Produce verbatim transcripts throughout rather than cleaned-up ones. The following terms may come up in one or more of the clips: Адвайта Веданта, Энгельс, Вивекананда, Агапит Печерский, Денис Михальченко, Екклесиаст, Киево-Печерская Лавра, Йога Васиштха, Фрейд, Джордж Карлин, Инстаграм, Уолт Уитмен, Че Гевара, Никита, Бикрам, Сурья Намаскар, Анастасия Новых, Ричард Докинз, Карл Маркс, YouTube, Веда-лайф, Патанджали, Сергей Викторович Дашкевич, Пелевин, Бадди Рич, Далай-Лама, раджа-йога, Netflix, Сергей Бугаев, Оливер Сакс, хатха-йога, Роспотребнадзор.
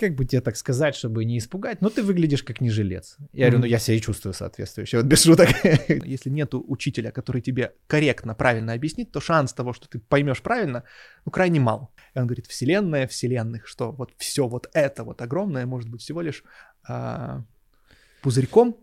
как бы тебе так сказать, чтобы не испугать, но ты выглядишь как не жилец. Я mm-hmm. говорю, ну я себя и чувствую соответствующе, вот без шуток. Если нету учителя, который тебе корректно, правильно объяснит, то шанс того, что ты поймешь правильно, ну крайне мал. И он говорит, вселенная вселенных, что вот все вот это вот огромное может быть всего лишь а, пузырьком,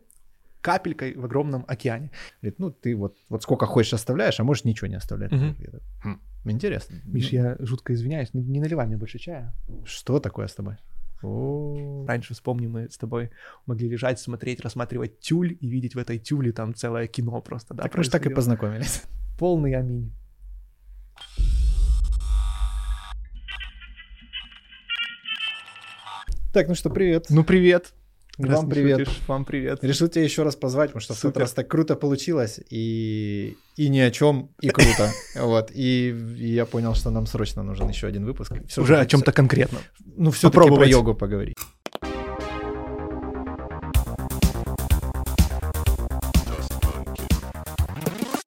капелькой в огромном океане. Говорит, ну ты вот, вот сколько хочешь оставляешь, а можешь ничего не оставлять. Mm-hmm. Хм, интересно. Миш, ну... я жутко извиняюсь, не наливай мне больше чая. Что такое с тобой? О-о-о. Раньше, вспомни, мы с тобой могли лежать, смотреть, рассматривать тюль и видеть в этой тюле там целое кино просто. Да, так мы же так и познакомились. Полный аминь. Так, ну что, привет. Ну привет. Раз вам привет. Шутишь, вам привет. Решил тебя еще раз позвать, потому что в тот раз так круто получилось, и, и ни о чем, и круто. Вот. И, и я понял, что нам срочно нужен еще один выпуск. Все уже о чем-то все... конкретном. Ну, все-таки про йогу поговорить.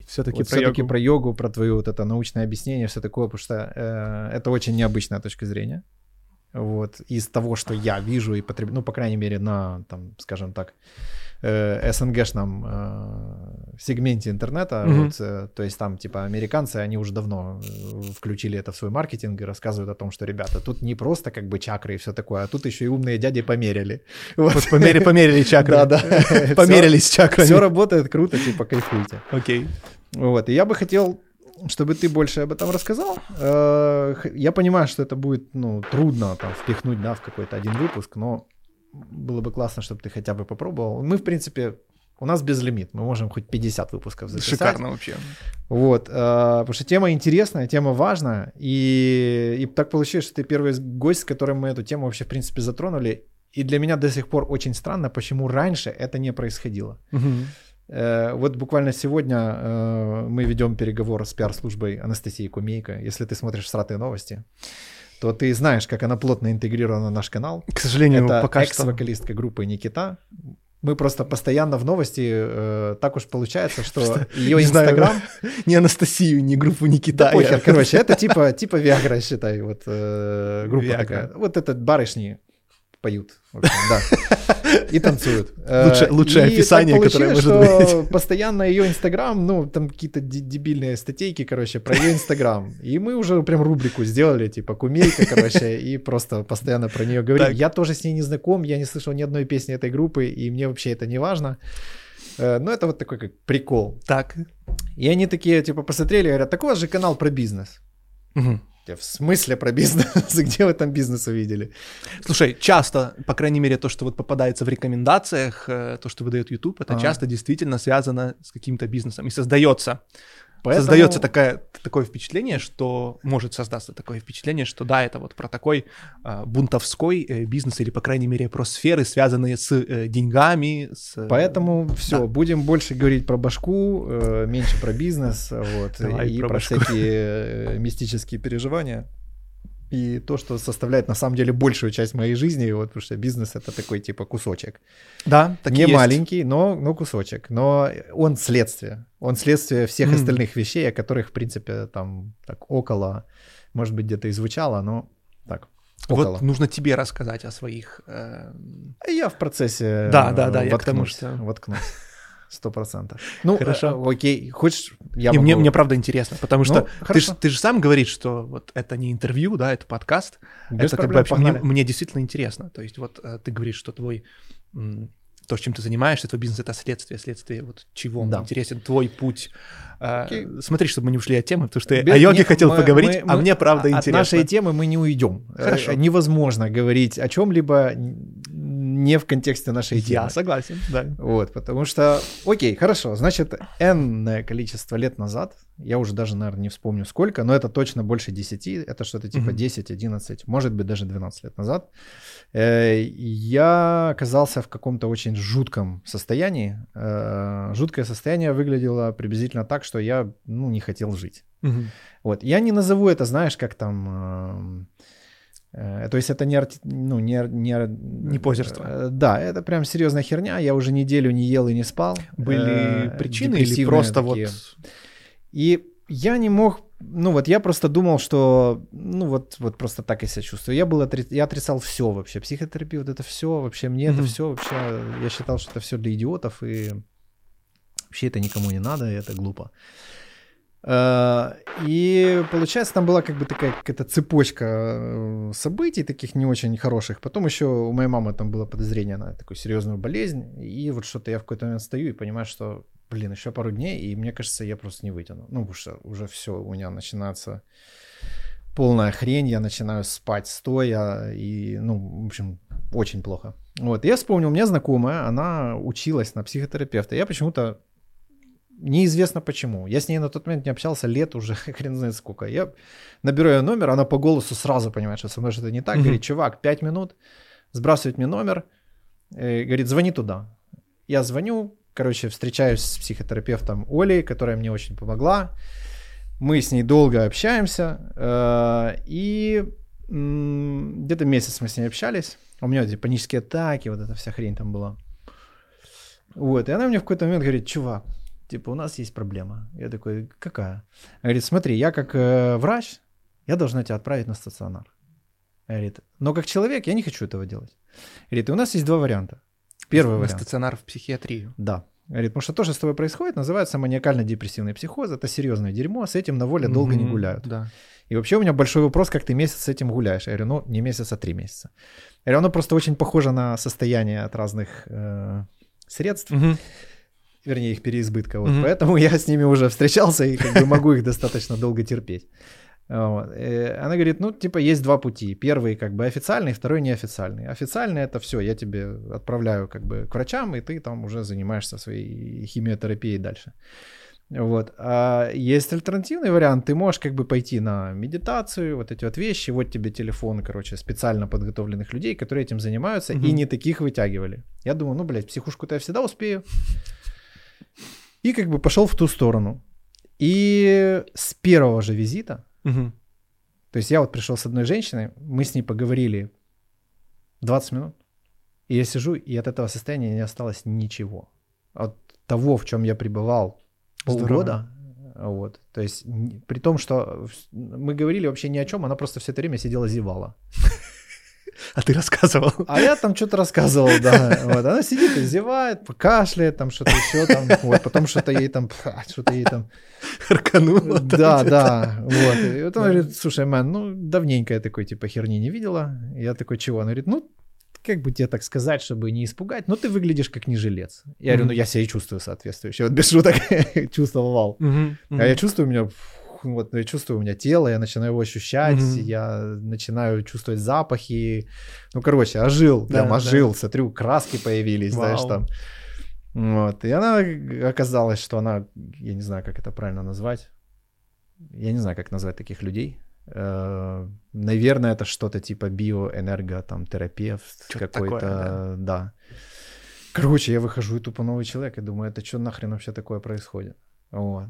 Все-таки, вот про, все-таки йогу. про йогу, про твое вот это научное объяснение, все такое, потому что э, это очень необычная точка зрения. Вот, из того, что я вижу и потребляю, ну, по крайней мере, на, там, скажем так, э, СНГшном э, сегменте интернета, mm-hmm. вот, э, то есть там, типа, американцы, они уже давно включили это в свой маркетинг и рассказывают о том, что, ребята, тут не просто, как бы, чакры и все такое, а тут еще и умные дяди померили. Вот, вот померили, померили чакры. Да-да. Померились чакрами. Все работает круто, типа, кайфуйте. Окей. Вот, и я бы хотел... чтобы ты больше об этом рассказал. Я понимаю, что это будет, ну, трудно там впихнуть, да, в какой-то один выпуск, но было бы классно, чтобы ты хотя бы попробовал. Мы, в принципе, у нас безлимит, мы можем хоть пятьдесят выпусков записать. Шикарно вообще. Вот, потому что тема интересная, тема важная, и, и так получилось, что ты первый гость, с которым мы эту тему вообще, в принципе, затронули, и для меня до сих пор очень странно, почему раньше это не происходило. Угу. Вот буквально сегодня э, мы ведем переговор с пиар-службой Анастасии Кумейко. Если ты смотришь «Сратые новости», то ты знаешь, как она плотно интегрирована в наш канал. К сожалению, это пока что. Это экс-вокалистка группы «Никита». Мы просто постоянно в новости, э, так уж получается, что ее Инстаграм... Ни Анастасию, ни группу «Никита». Похер, короче, это типа Виагра, считай, вот группа такая. Вот это барышни поют, да, и танцуют. Лучше, лучшее и описание, которое может быть. Постоянно ее Инстаграм, ну, там какие-то дебильные статейки, короче, про ее Инстаграм. И мы уже прям рубрику сделали, типа, Кумейка, короче, и просто постоянно про нее говорим. Так. Я тоже с ней не знаком, я не слышал ни одной песни этой группы, и мне вообще это не важно. Но это вот такой как прикол. Так. И они такие, типа, посмотрели, говорят, так у вас же канал про бизнес. Угу. В смысле про бизнес? Где вы там бизнес увидели? Слушай, часто, по крайней мере, то, что вот попадается в рекомендациях, то, что выдает YouTube, это А-а-а. часто действительно связано с каким-то бизнесом. И создается, Поэтому... создается такая, такое впечатление, что может создаться такое впечатление, что да, это вот про такой э, бунтовской э, бизнес или, по крайней мере, про сферы, связанные с э, деньгами. С... Поэтому все, да. будем больше говорить про башку, э, меньше про бизнес, вот, Давай, и про, про всякие э, мистические переживания. И то, что составляет на самом деле большую часть моей жизни, вот, потому что бизнес — это такой типа кусочек. Да, так Не и есть. маленький, но, но кусочек. Но он следствие. Он следствие всех mm. остальных вещей, о которых, в принципе, там так около, может быть, где-то и звучало, но так. Около. Вот нужно тебе рассказать о своих... Э... Я в процессе да, да, да, воткнусь. Да, да, Сто процентов. Ну, хорошо. Э, окей, хочешь, я не, могу... Мне, мне правда интересно, потому что ну, ты, ж, ты же сам говоришь, что вот это не интервью, да, это подкаст. Без это проблем, как бы мне, мне действительно интересно. То есть вот э, ты говоришь, что твой... М- то, чем ты занимаешься, твой бизнес — это следствие, следствие вот чего да. интересен твой путь. Okay. Смотри, чтобы мы не ушли от темы, потому что я Без... о йоге Нет, хотел мы, поговорить, мы, а мы... мне правда от интересно. От нашей темы мы не уйдем. Хорошо. Невозможно говорить о чем-либо не в контексте нашей темы. Я согласен, да. Вот, потому что, окей, хорошо, значит, энное количество лет назад, я уже даже, наверное, не вспомню сколько, но это точно больше десяти, это что-то типа десять, одиннадцать, может быть, даже двенадцать лет назад, я оказался в каком-то очень жутком состоянии. Жуткое состояние выглядело приблизительно так, что я, ну, не хотел жить. Угу. Вот. Я не назову это, знаешь, как там... Э, то есть это не... Арти... Ну, не, не... не позерство. Э, да, это прям серьезная херня. Я уже неделю не ел и не спал. Были э, причины или просто вот... И я не мог ну вот я просто думал, что, ну вот, вот просто так я себя чувствую. Я был, отри... я отрицал все вообще, психотерапию, вот это все, вообще мне mm-hmm. это все, вообще я считал, что это все для идиотов, и вообще это никому не надо, и это глупо. И получается, там была как бы такая какая-то цепочка событий таких не очень хороших. Потом еще у моей мамы там было подозрение на такую серьезную болезнь. И вот что-то я в какой-то момент стою и понимаю, что, блин, еще пару дней, и мне кажется, я просто не вытяну. Ну, потому что уже все, у меня начинается полная хрень, я начинаю спать стоя, и, ну, в общем, очень плохо. Вот, я вспомнил, у меня знакомая, она училась на психотерапевта. Я почему-то неизвестно почему. Я с ней на тот момент не общался лет уже, хрен знает сколько. Я наберу ее номер, она по голосу сразу понимает, что со мной что-то не так. Mm-hmm. Говорит, чувак, пять минут, сбрасывает мне номер. Говорит, звони туда. Я звоню, короче, встречаюсь с психотерапевтом Олей, которая мне очень помогла. Мы с ней долго общаемся. И где-то месяц мы с ней общались. У меня эти панические атаки, вот эта вся хрень там была. Вот. И она мне в какой-то момент говорит, чувак, типа, у нас есть проблема. Я такой, какая? Она говорит, смотри, я как э, врач, я должна тебя отправить на стационар. Она говорит, но как человек я не хочу этого делать. Говорит, и у нас есть два варианта. Первый вариант. Стационар в психиатрию. Да. Говорит, потому что то, что с тобой происходит, называется маниакально-депрессивный психоз. Это серьезное дерьмо, с этим на воле mm-hmm, долго не гуляют. Да. И вообще у меня большой вопрос, как ты месяц с этим гуляешь. Я говорю, ну, не месяц, а три месяца. Я говорю, оно просто очень похоже на состояние от разных э, средств. Mm-hmm. Вернее, их переизбытка. Вот. Mm-hmm. Поэтому я с ними уже встречался и как бы могу их достаточно долго терпеть. Вот. Она говорит, ну, типа, есть два пути. Первый как бы официальный, второй неофициальный. Официальный – это все, я тебе отправляю как бы к врачам, и ты там уже занимаешься своей химиотерапией дальше. Вот. А есть альтернативный вариант. Ты можешь как бы пойти на медитацию, вот эти вот вещи. Вот тебе телефон, короче, специально подготовленных людей, которые этим занимаются, mm-hmm. и не таких вытягивали. Я думаю, ну, блядь, психушку-то я всегда успею. И как бы пошел в ту сторону. И с первого же визита, угу. то есть я вот пришел с одной женщиной, мы с ней поговорили двадцать минут, и я сижу, и от этого состояния не осталось ничего. От того, в чем я пребывал полгода. Вот. То есть при том, что мы говорили вообще ни о чем, она просто все это время сидела зевала. А ты рассказывал. А я там что-то рассказывал, да. Вот. Она сидит и зевает, кашляет, там что-то еще там. Вот. Потом что-то ей там, что-то ей там... Харкануло. Да, да. Вот. И потом она говорит, слушай, мэн, ну давненько я такой типа херни не видела. Я такой, чего? Она говорит, ну как бы тебе так сказать, чтобы не испугать, но ты выглядишь как не жилец. Я говорю, ну я себя и чувствую соответствующе. Вот без шуток чувствовал. А я чувствую, у меня... Вот, я чувствую, у меня тело, я начинаю его ощущать, mm-hmm. я начинаю чувствовать запахи. Ну, короче, ожил, да, прям да. ожил, смотрю, краски появились, Вау. знаешь, там. Вот. И она оказалась, что она, я не знаю, как это правильно назвать, я не знаю, как назвать таких людей. Наверное, это что-то типа биоэнерго, там, терапевт что-то какой-то, такое, да. да. Короче, я выхожу и тупо новый человек, и думаю, это что нахрен вообще такое происходит? Вот.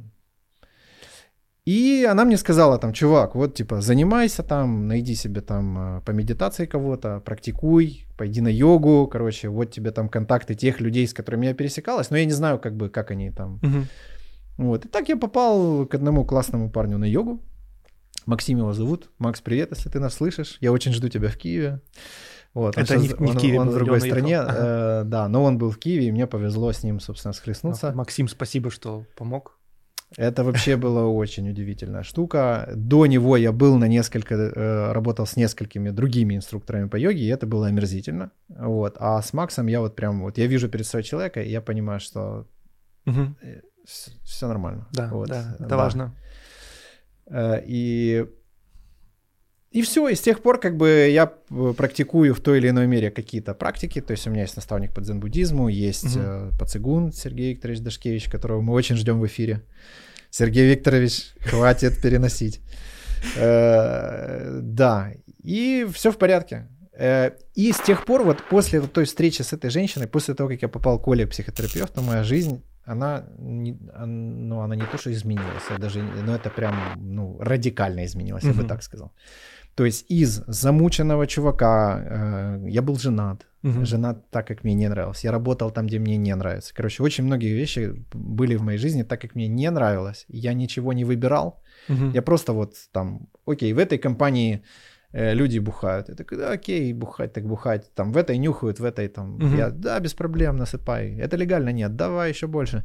И она мне сказала там, чувак, вот типа занимайся там, найди себе там по медитации кого-то, практикуй, пойди на йогу, короче, вот тебе там контакты тех людей, с которыми я пересекалась, но я не знаю как бы, как они там. Угу. Вот, и так я попал к одному классному парню на йогу, Максим его зовут, Макс, привет, если ты нас слышишь, я очень жду тебя в Киеве. Вот, это он не, сейчас, не он, в Киеве, он, он в другой стране, ага. э, да, но он был в Киеве, и мне повезло с ним, собственно, схлестнуться. Максим, спасибо, что помог. Это вообще была очень удивительная штука. До него я был на несколько, работал с несколькими другими инструкторами по йоге, и это было омерзительно. Вот. А с Максом я вот прям, вот я вижу перед собой человека, и я понимаю, что угу. все нормально. Да, вот. да, это да. важно. И... И все, и с тех пор как бы я практикую в той или иной мере какие-то практики, то есть у меня есть наставник по дзен-буддизму, есть mm-hmm. пацигун Сергей Викторович Дашкевич, которого мы очень ждем в эфире. Сергей Викторович, хватит переносить. Да, и все в порядке. И с тех пор, вот после той встречи с этой женщиной, после того, как я попал к Оле, психотерапевту, моя жизнь... Она, ну, она не то, что изменилась, а даже, ну, это прям, ну, радикально изменилась, я mm-hmm. бы так сказал. То есть из замученного чувака, э, я был женат, Uh-huh. Женат так, как мне не нравилось. Я работал там, где мне не нравится. Короче, очень многие вещи были в моей жизни так, как мне не нравилось. Я ничего не выбирал. Uh-huh. Я просто вот там, окей, в этой компании э, люди бухают. Я такой, да, окей, бухать так бухать. Там в этой нюхают, в этой там. Uh-huh. Я, да, без проблем, насыпай. Это легально? Нет, давай еще больше.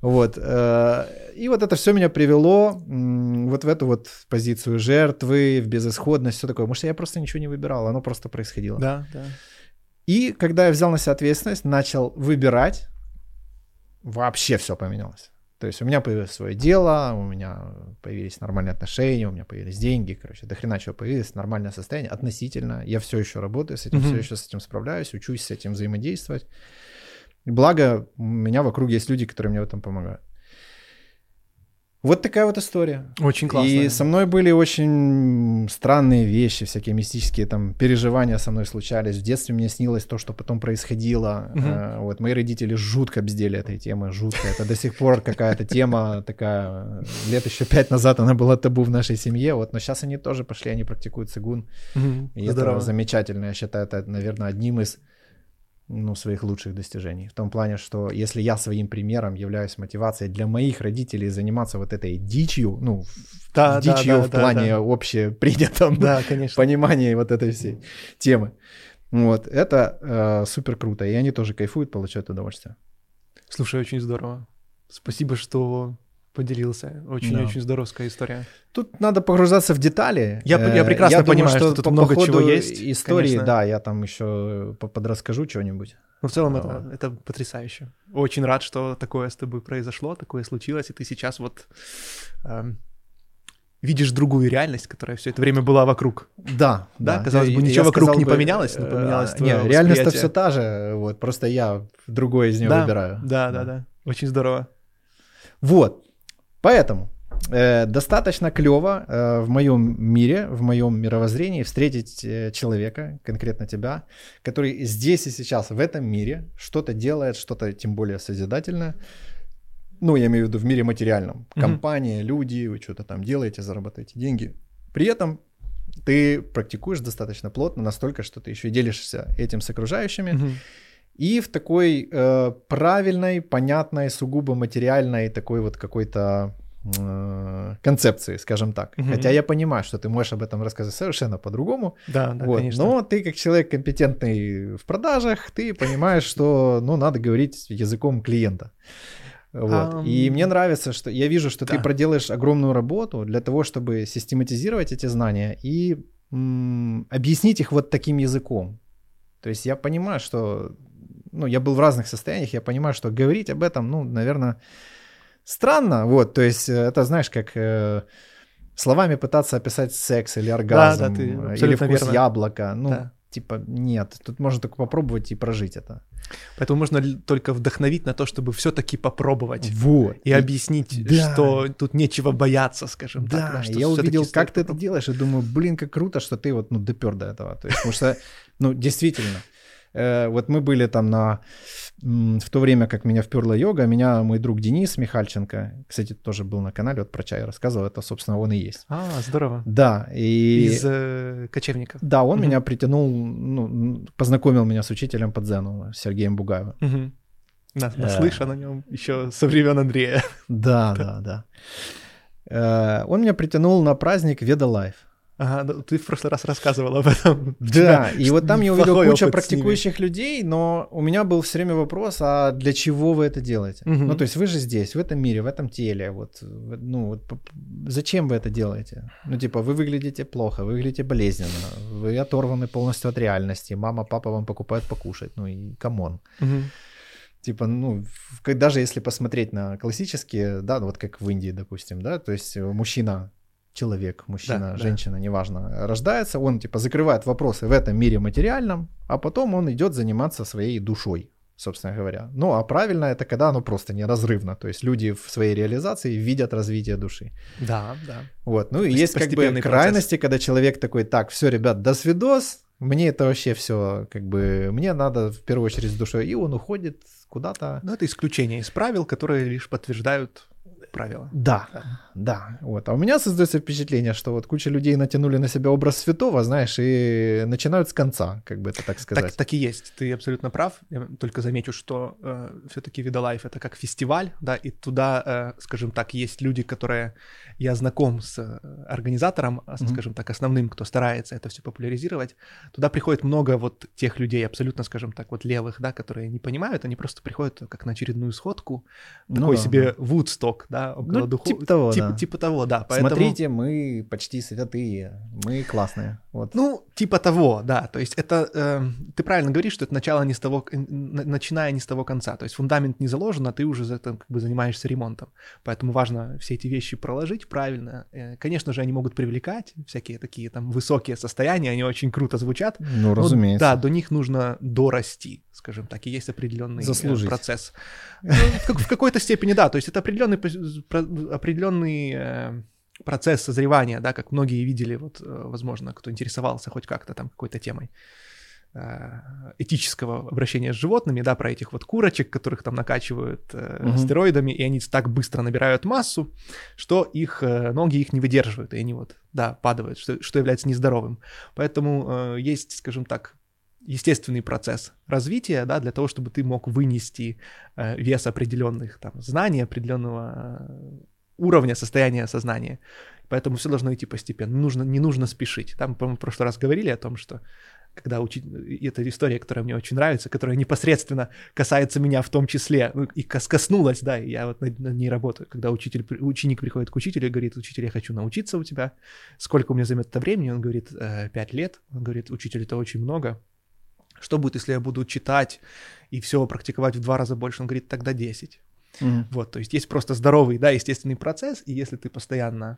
Вот. Э, и вот это все меня привело м- вот в эту вот позицию жертвы, в безысходность, все такое. Потому что я просто ничего не выбирал, оно просто происходило. Да, да. И когда я взял на себя ответственность, начал выбирать, вообще все поменялось. То есть у меня появилось свое дело, у меня появились нормальные отношения, у меня появились деньги, короче, до хрена чего появилось, нормальное состояние относительно. Я все еще работаю с этим, mm-hmm. все еще с этим справляюсь, учусь с этим взаимодействовать. Благо, у меня вокруг есть люди, которые мне в этом помогают. Вот такая вот история. Очень классно. И со мной были очень странные вещи, всякие мистические там переживания со мной случались. В детстве мне снилось то, что потом происходило. Uh-huh. Вот мои родители жутко бздели этой темы, жутко. Это до сих пор какая-то тема такая. Лет еще пять назад она была табу в нашей семье. Вот, но сейчас они тоже пошли, они практикуют цигун. Uh-huh. И здорово. Это замечательно. Я считаю, это, наверное, одним из ну, своих лучших достижений. В том плане, что если я своим примером являюсь мотивацией для моих родителей заниматься вот этой дичью, ну, да, дичью да, да, в да, плане да. общепринятом да, понимании вот этой всей темы. Вот, это э, супер круто. И они тоже кайфуют, получают удовольствие. Слушай, очень здорово. Спасибо, что... поделился. Очень-очень да. здоровская история. Тут надо погружаться в детали. Я, я прекрасно я понимаю, думаю, что, что тут по много чего есть. Истории, конечно. Да, я там еще подрасскажу чего-нибудь. Но в целом а, это, вот. это потрясающе. Очень рад, что такое с тобой произошло, такое случилось, и ты сейчас вот э, видишь другую реальность, которая все это время была вокруг. Да. Да, да. Казалось бы, ничего я вокруг не бы, поменялось, но поменялось твое восприятие. Реальность-то все та же, вот, просто я другое из нее да, выбираю. Да, да, да, да. Очень здорово. Вот. Поэтому э, достаточно клево э, в моем мире, в моем мировоззрении встретить э, человека, конкретно тебя, который здесь и сейчас в этом мире что-то делает, что-то тем более созидательное. Ну, я имею в виду в мире материальном. Компания, mm-hmm. люди, вы что-то там делаете, зарабатываете деньги. При этом ты практикуешь достаточно плотно, настолько, что ты еще и делишься этим с окружающими. Mm-hmm. И в такой э, правильной, понятной, сугубо материальной такой вот какой-то э, концепции, скажем так. Mm-hmm. Хотя я понимаю, что ты можешь об этом рассказать совершенно по-другому. Да, да, вот. Конечно. Но ты как человек компетентный в продажах, ты понимаешь, что ну, надо говорить языком клиента. Вот. Um... И мне нравится, что я вижу, что да. ты проделаешь огромную работу для того, чтобы систематизировать эти знания и м- объяснить их вот таким языком. То есть я понимаю, что... Ну, я был в разных состояниях, я понимаю, что говорить об этом, ну, наверное, странно, вот, то есть это, знаешь, как э, словами пытаться описать секс или оргазм, да, да, ты, или вкус верно. яблока, ну, да. типа, нет, тут можно только попробовать и прожить это. Поэтому можно только вдохновить на то, чтобы все-таки попробовать вот. и, и объяснить, да. что тут нечего бояться, скажем да. так. Да, что я увидел, как ты это проб... делаешь, и думаю, блин, как круто, что ты вот, ну, допер до этого, то есть, потому что, ну, действительно... Вот мы были там на... В то время, как меня вперла йога, меня мой друг Денис Михальченко, кстати, тоже был на канале, вот про чай рассказывал, это, собственно, он и есть. А, здорово. Да. И... Из э, кочевников. Да, он угу. меня притянул, ну, познакомил меня с учителем по дзену, Сергеем Бугаевым. Угу. Наслышан о нем еще со времен Андрея. Да, да, да. Э, он меня притянул на праздник Веда-лайф. Ага, ну, ты в прошлый раз рассказывал об этом. Да, и вот там я увидел кучу практикующих людей, но у меня был все время вопрос, а для чего вы это делаете? Угу. Ну, то есть вы же здесь, в этом мире, в этом теле, вот, ну, вот, зачем вы это делаете? Ну, типа, вы выглядите плохо, вы выглядите болезненно, вы оторваны полностью от реальности, мама, папа вам покупают покушать, ну и камон. Угу. Типа, ну, даже если посмотреть на классические, да, вот как в Индии, допустим, да, то есть мужчина, человек, мужчина, да, женщина, да. неважно, рождается, он типа закрывает вопросы в этом мире материальном, а потом он идет заниматься своей душой, собственно говоря. Ну, а правильно это когда оно просто неразрывно, то есть люди в своей реализации видят развитие души. Да, да. Вот, ну то и есть, есть как бы крайности, процесс. Когда человек такой, так, все, ребят, досвидос, мне это вообще все, как бы, мне надо в первую очередь с душой, и он уходит куда-то. Ну, это исключение из правил, которые лишь подтверждают правило. Да, да, да. Вот. А у меня создается впечатление, что вот куча людей натянули на себя образ святого, знаешь, и начинают с конца, как бы это так сказать. Так, так и есть, ты абсолютно прав. Я только замечу, что э, все-таки Веда-лайф — это как фестиваль, да, и туда, э, скажем так, есть люди, которые... Я знаком с организатором, mm-hmm. скажем так, основным, кто старается это все популяризировать. Туда приходит много вот тех людей, абсолютно, скажем так, вот левых, да, которые не понимают, они просто приходят как на очередную сходку, ну, такой да, себе да. Вудсток, да, около ну, духов... типа того, тип, да. Типа того, да. Поэтому... Смотрите, мы почти святые, мы классные. Вот. Ну, типа того, да, то есть это, э, ты правильно говоришь, что это начало не с того, начиная не с того конца, то есть фундамент не заложен, а ты уже за это, как бы, занимаешься ремонтом, поэтому важно все эти вещи проложить правильно. Конечно же, они могут привлекать всякие такие там высокие состояния, они очень круто звучат. Ну, разумеется. Да, до них нужно дорасти, скажем так, и есть определенный заслужить. Процесс. В какой-то степени, да, то есть это определенный процесс созревания, да, как многие видели, вот, возможно, кто интересовался хоть как-то там какой-то темой этического обращения с животными, да, про этих вот курочек, которых там накачивают э, угу. стероидами, и они так быстро набирают массу, что их э, ноги их не выдерживают, и они вот, да, падают, что, что является нездоровым. Поэтому э, есть, скажем так, естественный процесс развития, да, для того, чтобы ты мог вынести э, вес определенных там знаний, определенного э, уровня состояния сознания. Поэтому все должно идти постепенно, нужно, не нужно спешить. Там, по-моему, в прошлый раз говорили о том, что когда учить... Это история, которая мне очень нравится, которая непосредственно касается меня в том числе, и коснулась, да, и я вот над ней работаю. Когда учитель, ученик приходит к учителю и говорит: учитель, я хочу научиться у тебя. Сколько у меня займет это времени? Он говорит, пять лет. Он говорит, учитель, это очень много. Что будет, если я буду читать и все практиковать в два раза больше? Он говорит, тогда десять. Mm-hmm. Вот, то есть есть просто здоровый, да, естественный процесс, и если ты постоянно...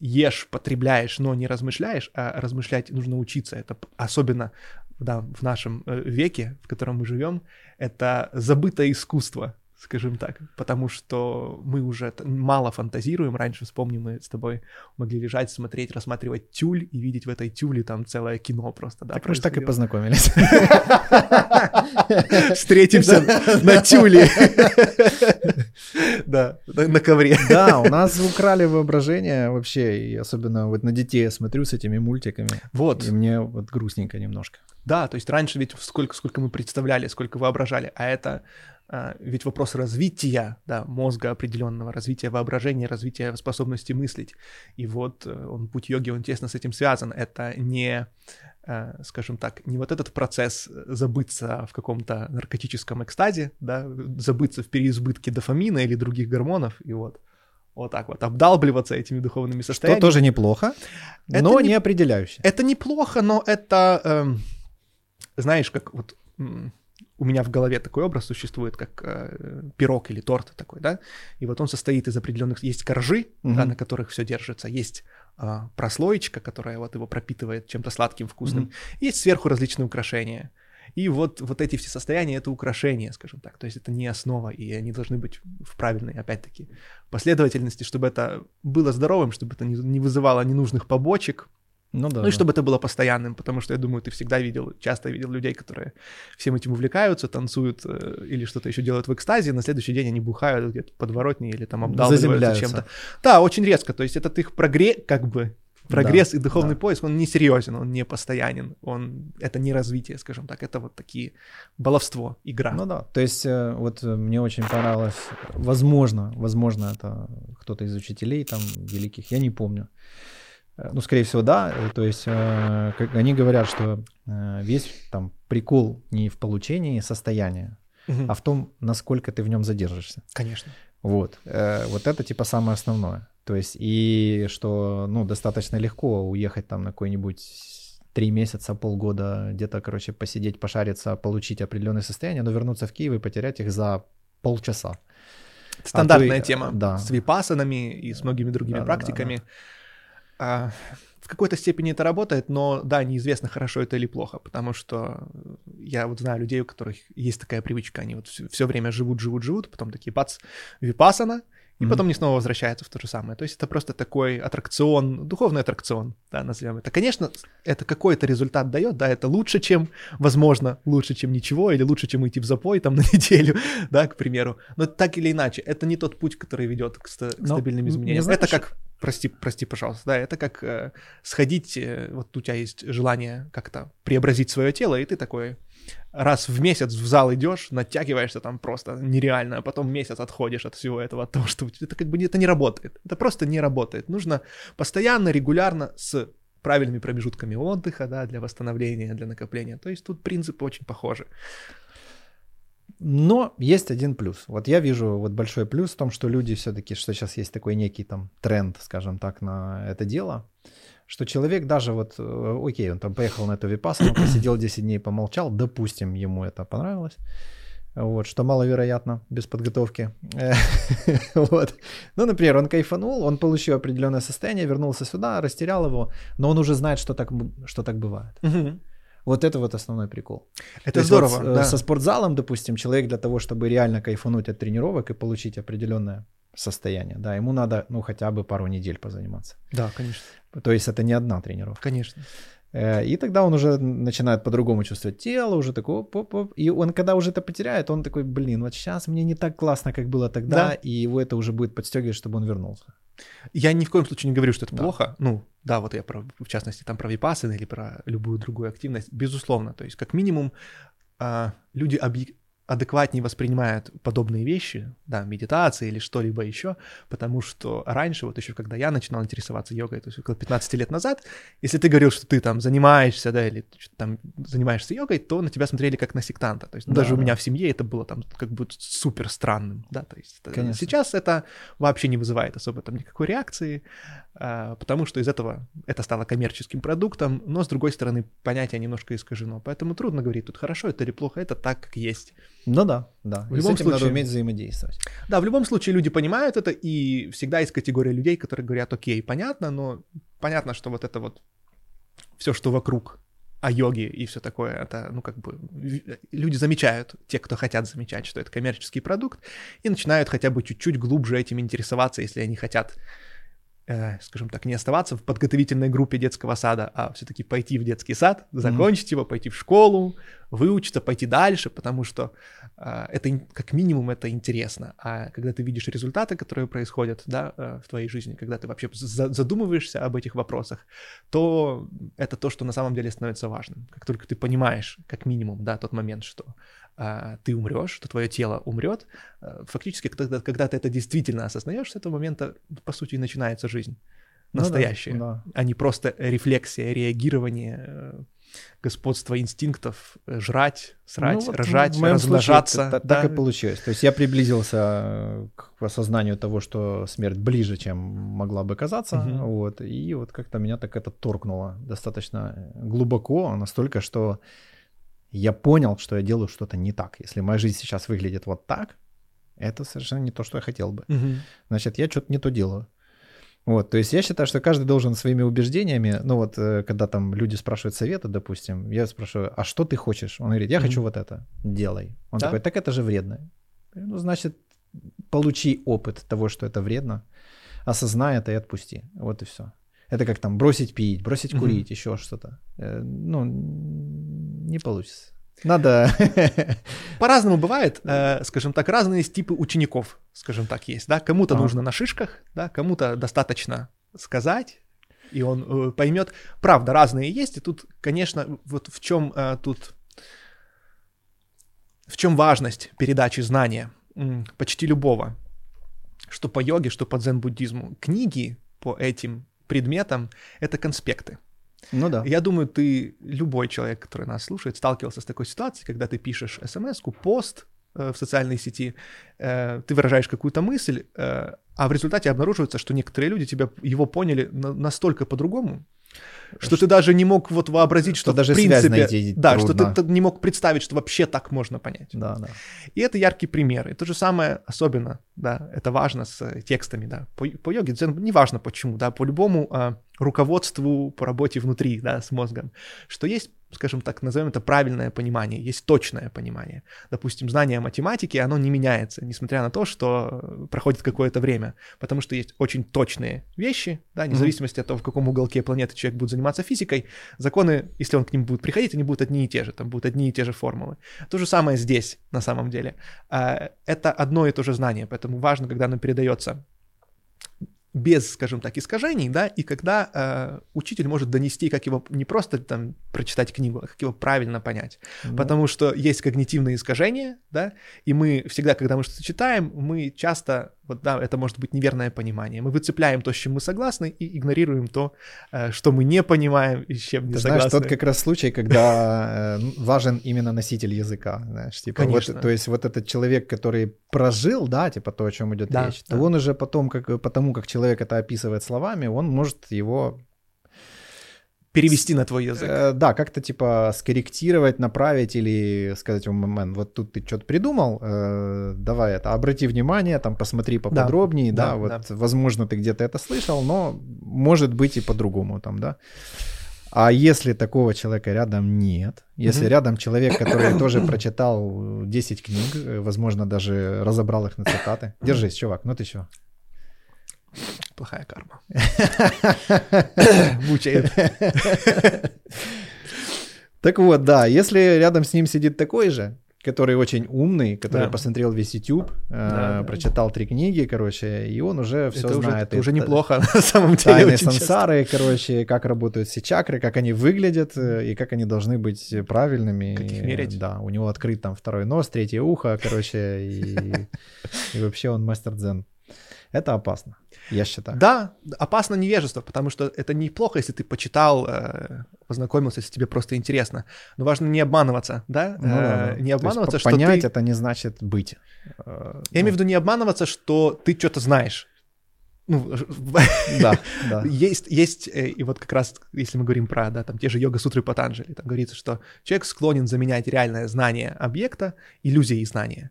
ешь, потребляешь, но не размышляешь, а размышлять нужно учиться. Это особенно, да, в нашем веке, в котором мы живем, это забытое искусство, скажем так, потому что мы уже мало фантазируем. Раньше, вспомним, мы с тобой могли лежать, смотреть, рассматривать тюль и видеть в этой тюле там целое кино просто. Да, так мы же так и познакомились. Встретимся на тюле. Да, на ковре. Да, у нас украли воображение вообще, и особенно вот на детей я смотрю с этими мультиками, вот. И мне вот грустненько немножко. Да, то есть раньше ведь сколько, сколько мы представляли, сколько воображали, а это... Ведь вопрос развития, да, мозга определенного, развития воображения, развития способности мыслить. И вот он, путь йоги, он тесно с этим связан. Это не, скажем так, не вот этот процесс забыться в каком-то наркотическом экстазе, да, забыться в переизбытке дофамина или других гормонов, и вот. Вот так вот, обдалбливаться этими духовными состояниями. Что тоже неплохо, это но не, не определяюще. Это неплохо, но это, эм, знаешь, как вот... У меня в голове такой образ существует, как э, пирог или торт такой, да, и вот он состоит из определенных, есть коржи, mm-hmm. да, на которых все держится, есть э, прослоечка, которая вот его пропитывает чем-то сладким, вкусным, mm-hmm. есть сверху различные украшения, и вот, вот эти все состояния — это украшения, скажем так, то есть это не основа, и они должны быть в правильной, опять-таки, последовательности, чтобы это было здоровым, чтобы это не, не вызывало ненужных побочек. Ну, да, ну и чтобы это было постоянным, потому что, я думаю, ты всегда видел, часто видел людей, которые всем этим увлекаются, танцуют или что-то еще делают в экстазе, на следующий день они бухают где-то подворотни или там обдалбливаются чем-то. Да, очень резко, то есть этот их прогресс, как бы, прогресс да, и духовный да. поиск, он не серьезен, он не постоянен, он... это не развитие, скажем так, это вот такие баловство, игра. Ну да, то есть вот мне очень понравилось, возможно, возможно, это кто-то из учителей там великих, я не помню. Ну, скорее всего, да, то есть э, как они говорят, что э, весь там прикол не в получении состояния, угу. а в том, насколько ты в нем задержишься. Конечно. Вот, э, вот это типа самое основное, то есть и что, ну, достаточно легко уехать там на какой-нибудь три месяца, полгода, где-то, короче, посидеть, пошариться, получить определенное состояние, но вернуться в Киев и потерять их за полчаса. Стандартная а ты, тема да. с випассанами и с многими другими да, практиками. Да, да, да. В какой-то степени это работает, но, да, неизвестно, хорошо это или плохо, потому что я вот знаю людей, у которых есть такая привычка, они вот все время живут, живут, живут, потом такие бац, випассана, и mm-hmm. потом не снова возвращается в то же самое. То есть это просто такой аттракцион, духовный аттракцион, да, назовем это. Конечно, это какой-то результат дает, да, это лучше, чем, возможно, лучше, чем ничего, или лучше, чем идти в запой там на неделю, да, к примеру. Но так или иначе, это не тот путь, который ведет к, ст- к стабильным изменениям. Это как... Прости, прости, пожалуйста, да, это как э, сходить, э, вот у тебя есть желание как-то преобразить свое тело, и ты такой раз в месяц в зал идешь, натягиваешься там просто нереально, а потом месяц отходишь от всего этого, от того, что это как бы это не работает, это просто не работает. Нужно постоянно, регулярно с правильными промежутками отдыха, да, для восстановления, для накопления, то есть тут принципы очень похожи. Но есть один плюс. Вот я вижу вот большой плюс в том, что люди все-таки, что сейчас есть такой некий там тренд, скажем так, на это дело, что человек даже вот, окей, он там поехал на эту випассану, посидел десять дней, помолчал, допустим, ему это понравилось, вот, что маловероятно без подготовки. Вот. Ну, например, он кайфанул, он получил определенное состояние, вернулся сюда, растерял его, но он уже знает, что так, что так бывает. Вот это вот основной прикол. Это здорово. Вот, да. Со спортзалом, допустим, человек для того, чтобы реально кайфануть от тренировок и получить определенное состояние, да, ему надо, ну, хотя бы пару недель позаниматься. Да, конечно. То есть это не одна тренировка. Конечно. И тогда он уже начинает по-другому чувствовать тело, уже такой оп-оп-оп. И он, когда уже это потеряет, он такой, блин, вот сейчас мне не так классно, как было тогда, да. И его это уже будет подстегивать, чтобы он вернулся. Я ни в коем случае не говорю, что это да. плохо. Ну, да, вот я, про, в частности, там про випассаны или про любую другую активность. Безусловно, то есть как минимум люди объ... адекватнее воспринимают подобные вещи, да, медитации или что-либо еще, потому что раньше, вот еще когда я начинал интересоваться йогой, то есть около пятнадцать лет назад, если ты говорил, что ты там занимаешься, да, или там занимаешься йогой, то на тебя смотрели как на сектанта, то есть да, даже да. у меня в семье это было там как бы супер странным, да, то есть это, сейчас это вообще не вызывает особо там никакой реакции, потому что из этого это стало коммерческим продуктом, но с другой стороны понятие немножко искажено, поэтому трудно говорить тут хорошо это или плохо, это так как есть. Ну да, да. В и любом с этим случае, надо уметь взаимодействовать. Да, в любом случае люди понимают это, и всегда есть категория людей, которые говорят, окей, понятно, но понятно, что вот это вот все, что вокруг о йоге и все такое, это, ну как бы, люди замечают, те, кто хотят замечать, что это коммерческий продукт, и начинают хотя бы чуть-чуть глубже этим интересоваться, если они хотят, скажем так, не оставаться в подготовительной группе детского сада, а все-таки пойти в детский сад, закончить mm-hmm. его, пойти в школу, выучиться, пойти дальше, потому что э, это как минимум это интересно. А когда ты видишь результаты, которые происходят, да, э, в твоей жизни, когда ты вообще за- задумываешься об этих вопросах, то это то, что на самом деле становится важным. Как только ты понимаешь, как минимум, да, тот момент, что э, ты умрешь, что твое тело умрет, э, фактически, когда, когда ты это действительно осознаешь, с этого момента, по сути, и начинается жизнь настоящая, ну, да, да. а не просто рефлексия, реагирование, э, господство инстинктов, жрать, срать, ну, вот рожать, размножаться. Это, да. Так и получилось. То есть я приблизился к осознанию того, что смерть ближе, чем могла бы казаться. Uh-huh. Вот, и вот как-то меня так это торкнуло достаточно глубоко, настолько, что я понял, что я делаю что-то не так. Если моя жизнь сейчас выглядит вот так, это совершенно не то, что я хотел бы. Uh-huh. Значит, я что-то не то делаю. Вот, то есть я считаю, что каждый должен своими убеждениями, ну вот, когда там люди спрашивают совета, допустим, я спрашиваю, а что ты хочешь? Он говорит, я mm-hmm. хочу вот это, делай. Он да? такой, так это же вредно. Ну, значит, получи опыт того, что это вредно, осознай это и отпусти. Вот и все. Это как там бросить пить, бросить курить, mm-hmm. еще что-то. Ну, не получится. Надо. По-разному бывает, э, скажем так, разные типы учеников, скажем так, есть, да, кому-то а. нужно на шишках, да, кому-то достаточно сказать, и он э, поймет. Правда, разные есть, и тут, конечно, вот в чем э, тут, в чем важность передачи знания м, почти любого, что по йоге, что по дзен-буддизму. Книги по этим предметам — это конспекты. Ну да. Я думаю, ты, любой человек, который нас слушает, сталкивался с такой ситуацией, когда ты пишешь смс-ку, пост э, в социальной сети, э, ты выражаешь какую-то мысль, э, а в результате обнаруживается, что некоторые люди тебя, его поняли на, настолько по-другому, что, что ты даже не мог вот вообразить, что, что даже в принципе, да, трудно. Что ты не мог представить, что вообще так можно понять. Да, да. И это яркий пример. И то же самое, особенно, да, это важно с текстами, да, по, по йоге, дзен, неважно почему, да, по любому э, руководству по работе внутри, да, с мозгом, что есть скажем так, назовем это правильное понимание, есть точное понимание. Допустим, знание математики, оно не меняется, несмотря на то, что проходит какое-то время, потому что есть очень точные вещи, да, вне зависимости от того, в каком уголке планеты человек будет заниматься физикой, законы, если он к ним будет приходить, они будут одни и те же, там будут одни и те же формулы. То же самое здесь, на самом деле. Это одно и то же знание, поэтому важно, когда оно передается без, скажем так, искажений, да, и когда э, учитель может донести, как его не просто там прочитать книгу, а как его правильно понять, mm-hmm. потому что есть когнитивные искажения, да, и мы всегда, когда мы что-то читаем, мы часто, вот да, это может быть неверное понимание, мы выцепляем то, с чем мы согласны, и игнорируем то, э, что мы не понимаем и с чем не согласны. Знаешь, тот как раз случай, когда важен именно носитель языка, знаешь, типа, вот, то есть вот этот человек, который прожил, да, типа то, о чем идет да, речь, да. то он уже потом, как, потому как человек человек это описывает словами, он может его перевести на твой язык. Э, да, как-то типа скорректировать, направить или сказать, мэн, вот тут ты что-то придумал, э, давай это, обрати внимание, там посмотри поподробнее, да, да, да вот да. возможно ты где-то это слышал, но может быть и по-другому там, да. А если такого человека рядом нет, если mm-hmm. рядом человек, который тоже прочитал десять книг, возможно даже разобрал их на цитаты, держись, чувак, ну ты чё? Плохая карма. Мучает. Так вот, да, если рядом с ним сидит такой же, который очень умный, который да. посмотрел весь YouTube, да, э, да, прочитал да. три книги, короче, и он уже все это знает. Это уже неплохо, на самом деле. Тайны сансары, часто. Короче, как работают все чакры, как они выглядят и как они должны быть правильными. Как их мерить. Да, у него открыт там второй нос, третье ухо, короче, и, и вообще он мастер дзен. Это опасно, я считаю. Да, опасно невежество, потому что это неплохо, если ты почитал, познакомился, если тебе просто интересно. Но важно не обманываться, да? Ну, да, да. Не обманываться, есть, что понять ты... это не значит быть. Я ну. имею в виду не обманываться, что ты что-то знаешь. Ну, да, да. Есть, есть, и вот как раз, если мы говорим про, да, там, те же йога-сутры Патанджали, там говорится, что человек склонен заменять реальное знание объекта иллюзией знания.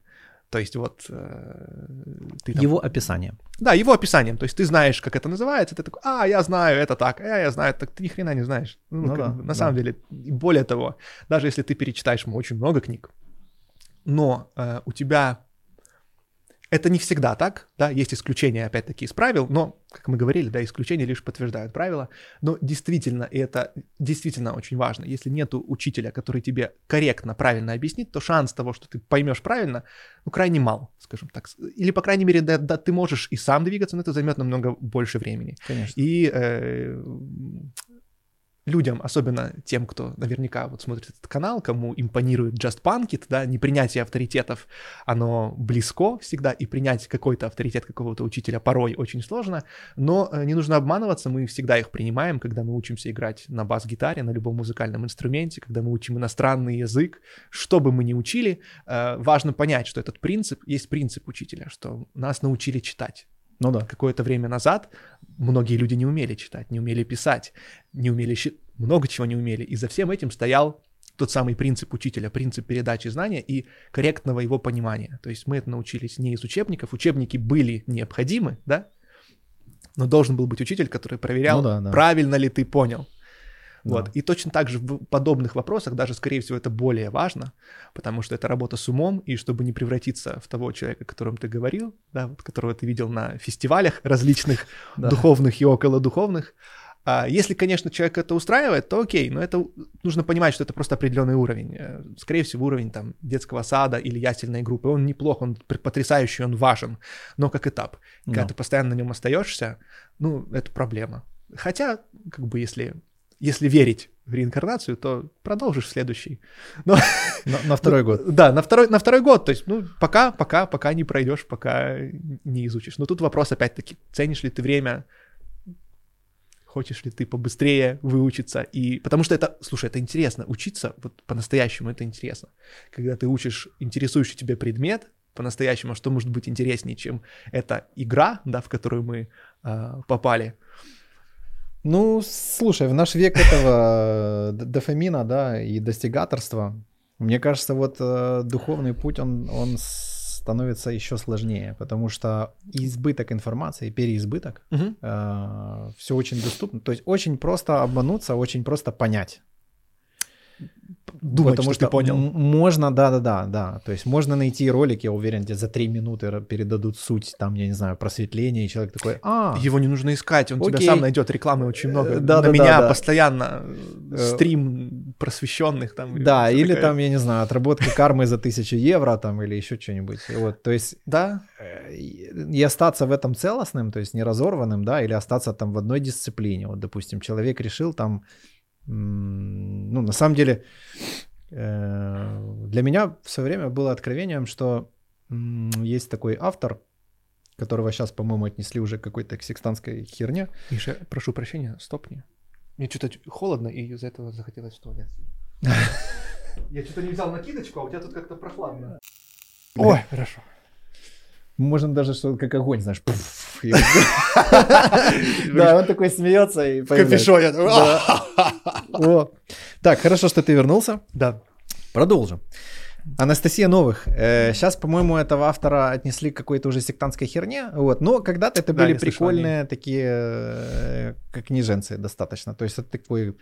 То есть вот... Ты там... Его описанием. Да, его описанием. То есть ты знаешь, как это называется, ты такой, а, я знаю, это так, а, я знаю, так ты ни хрена не знаешь. Ну, ну, как, да, на да. самом деле, более того, даже если ты перечитаешь очень много книг, но э, у тебя... Это не всегда так, да, есть исключения, опять-таки, из правил, но, как мы говорили, да, исключения лишь подтверждают правила, но действительно, и это действительно очень важно, если нету учителя, который тебе корректно, правильно объяснит, то шанс того, что ты поймешь правильно, ну, крайне мал, скажем так, или, по крайней мере, да, да ты можешь и сам двигаться, но это займет намного больше времени. Конечно. И... Э- людям, особенно тем, кто наверняка вот смотрит этот канал, кому импонирует Just Punk It, да, непринятие авторитетов, оно близко всегда, и принять какой-то авторитет какого-то учителя порой очень сложно, но не нужно обманываться, мы всегда их принимаем, когда мы учимся играть на бас-гитаре, на любом музыкальном инструменте, когда мы учим иностранный язык, что бы мы ни учили, важно понять, что этот принцип, есть принцип учителя, что нас научили читать. Ну да. Какое-то время назад многие люди не умели читать, не умели писать, не умели считать, много чего не умели. И за всем этим стоял тот самый принцип учителя, принцип передачи знания и корректного его понимания. То есть мы это научились не из учебников. Учебники были необходимы, да? Но должен был быть учитель, который проверял, ну да, да. правильно ли ты понял. Да. Вот. И точно так же в подобных вопросах, даже, скорее всего, это более важно, потому что это работа с умом, и чтобы не превратиться в того человека, о котором ты говорил, да, вот, которого ты видел на фестивалях различных да. духовных и околодуховных, а если, конечно, человек это устраивает, то окей, но это нужно понимать, что это просто определенный уровень, скорее всего, уровень там, детского сада или ясельной группы, он неплох, он потрясающий, он важен, но как этап, когда да. ты постоянно на нем остаешься, ну, это проблема. Хотя, как бы, если... Если верить в реинкарнацию, то продолжишь следующий. Но, на, на второй год. Да, на второй, на второй год. То есть, ну, пока, пока, пока не пройдешь, пока не изучишь. Но тут вопрос опять-таки, ценишь ли ты время, хочешь ли ты побыстрее выучиться. И... Потому что это, слушай, это интересно. Учиться вот по-настоящему это интересно. Когда ты учишь интересующий тебя предмет, по-настоящему, что может быть интереснее, чем эта игра, да, в которую мы э, попали. Ну, слушай, в наш век этого дофамина, да, и достигаторства, мне кажется, вот духовный путь, он, он становится еще сложнее, потому что избыток информации, переизбыток, угу. э, все очень доступно, то есть очень просто обмануться, очень просто понять. думать, потому что, что ты понял. Можно, да-да-да, да. То есть можно найти ролик, я уверен, где за три минуты передадут суть, там, я не знаю, просветления, и человек такой, а... Его не нужно искать, он окей. тебя сам найдет, рекламы очень много. Да, на да, меня да, постоянно да. стрим просвещенных там. Да, или такая. Там, я не знаю, отработка кармы за тысячу евро там, или еще что-нибудь. Вот, то есть... Да. И остаться в этом целостным, то есть не разорванным, да, или остаться там в одной дисциплине. Вот, допустим, человек решил там... Ну, на самом деле, для меня в свое время было откровением, что есть такой автор, которого сейчас, по-моему, отнесли уже к какой-то секстанской херне. Миша, прошу прощения, стопни. Мне что-то холодно, и из-за этого захотелось в туалет. Я что-то не взял накидочку, а у тебя тут как-то прохладно. Ой, хорошо. Можно даже что-то как огонь, знаешь. Да, он такой смеется и появляется. Капюшон. Так, хорошо, что ты вернулся. Да. Продолжим. Анастасия Новых. Сейчас, по-моему, этого автора отнесли к какой-то уже сектантской херне. Вот. Но когда-то это были прикольные такие книженцы достаточно. То есть это такой...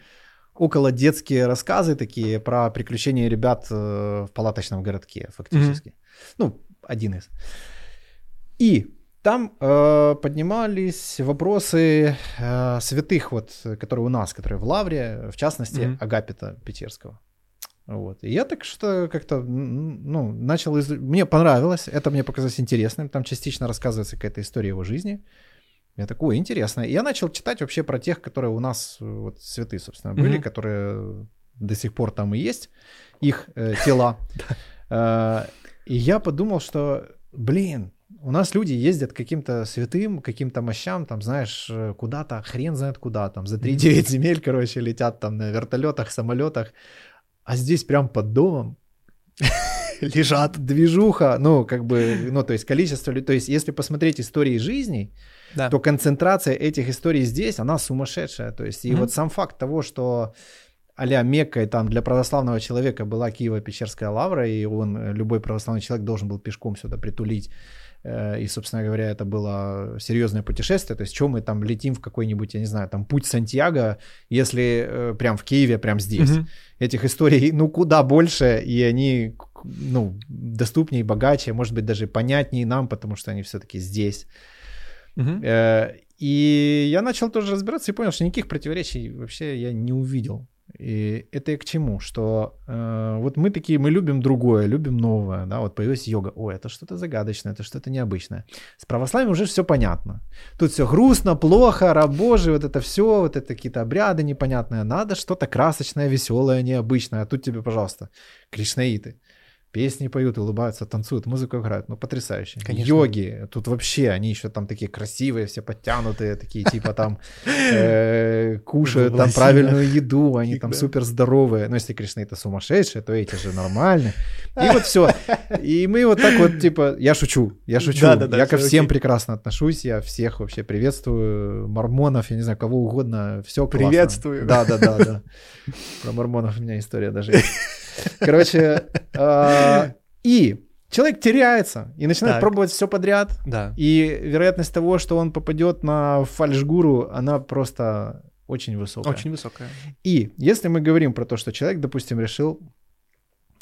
около детские рассказы такие про приключения ребят в палаточном городке фактически. Ну, один из. И там э, поднимались вопросы э, святых, вот, которые у нас, которые в Лавре, в частности, mm-hmm. Агапита Печерского. Вот. И я так что как-то ну, начал... Из... Мне понравилось, это мне показалось интересным. Там частично рассказывается какая-то история его жизни. Я такой, ой, интересно. И я начал читать вообще про тех, которые у нас вот, святые, собственно, были, mm-hmm. которые до сих пор там и есть, их э, тела. И я подумал, что, блин, у нас люди ездят к каким-то святым, каким-то мощам, там, знаешь, куда-то, хрен знает куда, там, за три девять земель, короче, летят там на вертолетах, самолетах, а здесь прям под домом лежат движуха, ну, как бы, ну, то есть количество, то есть если посмотреть истории жизни, да. то концентрация этих историй здесь, она сумасшедшая, то есть и mm-hmm. вот сам факт того, что... а-ля Меккой там для православного человека была Киево-Печерская Лавра, и он, любой православный человек должен был пешком сюда притулить. И, собственно говоря, это было серьезное путешествие. То есть, что мы там летим в какой-нибудь, я не знаю, там путь Сантьяго, если прям в Киеве, прям здесь. Угу. Этих историй, ну, куда больше, и они, ну, доступнее, богаче, может быть, даже понятнее нам, потому что они все-таки здесь. Угу. И я начал тоже разбираться и понял, что никаких противоречий вообще я не увидел. И это и к чему, что э, вот мы такие, мы любим другое, любим новое, да, вот появилась йога, ой, это что-то загадочное, это что-то необычное. С православием уже все понятно, тут все грустно, плохо, раб Божий, вот это все, вот это какие-то обряды непонятные, надо что-то красочное, веселое, необычное, а тут тебе, пожалуйста, кришнаиты. Песни поют, улыбаются, танцуют, музыку играют. Ну, потрясающе. Конечно. Йоги, тут вообще, они еще там такие красивые, все подтянутые, такие типа там э, кушают там правильную еду, они там супер здоровые. Ну, если кришнаиты сумасшедшие, то эти же нормальные. И вот все. И мы вот так вот типа, я шучу, я шучу. Да, да, да, я ко всем окей. прекрасно отношусь, я всех вообще приветствую. Мормонов, я не знаю, кого угодно, все классно. Приветствую. Да, да, да, да. Про мормонов у меня история даже есть. Короче, э, и человек теряется и начинает так. пробовать все подряд. Да. И вероятность того, что он попадет на фальшгуру, она просто очень высокая. Очень высокая. И если мы говорим про то, что человек, допустим, решил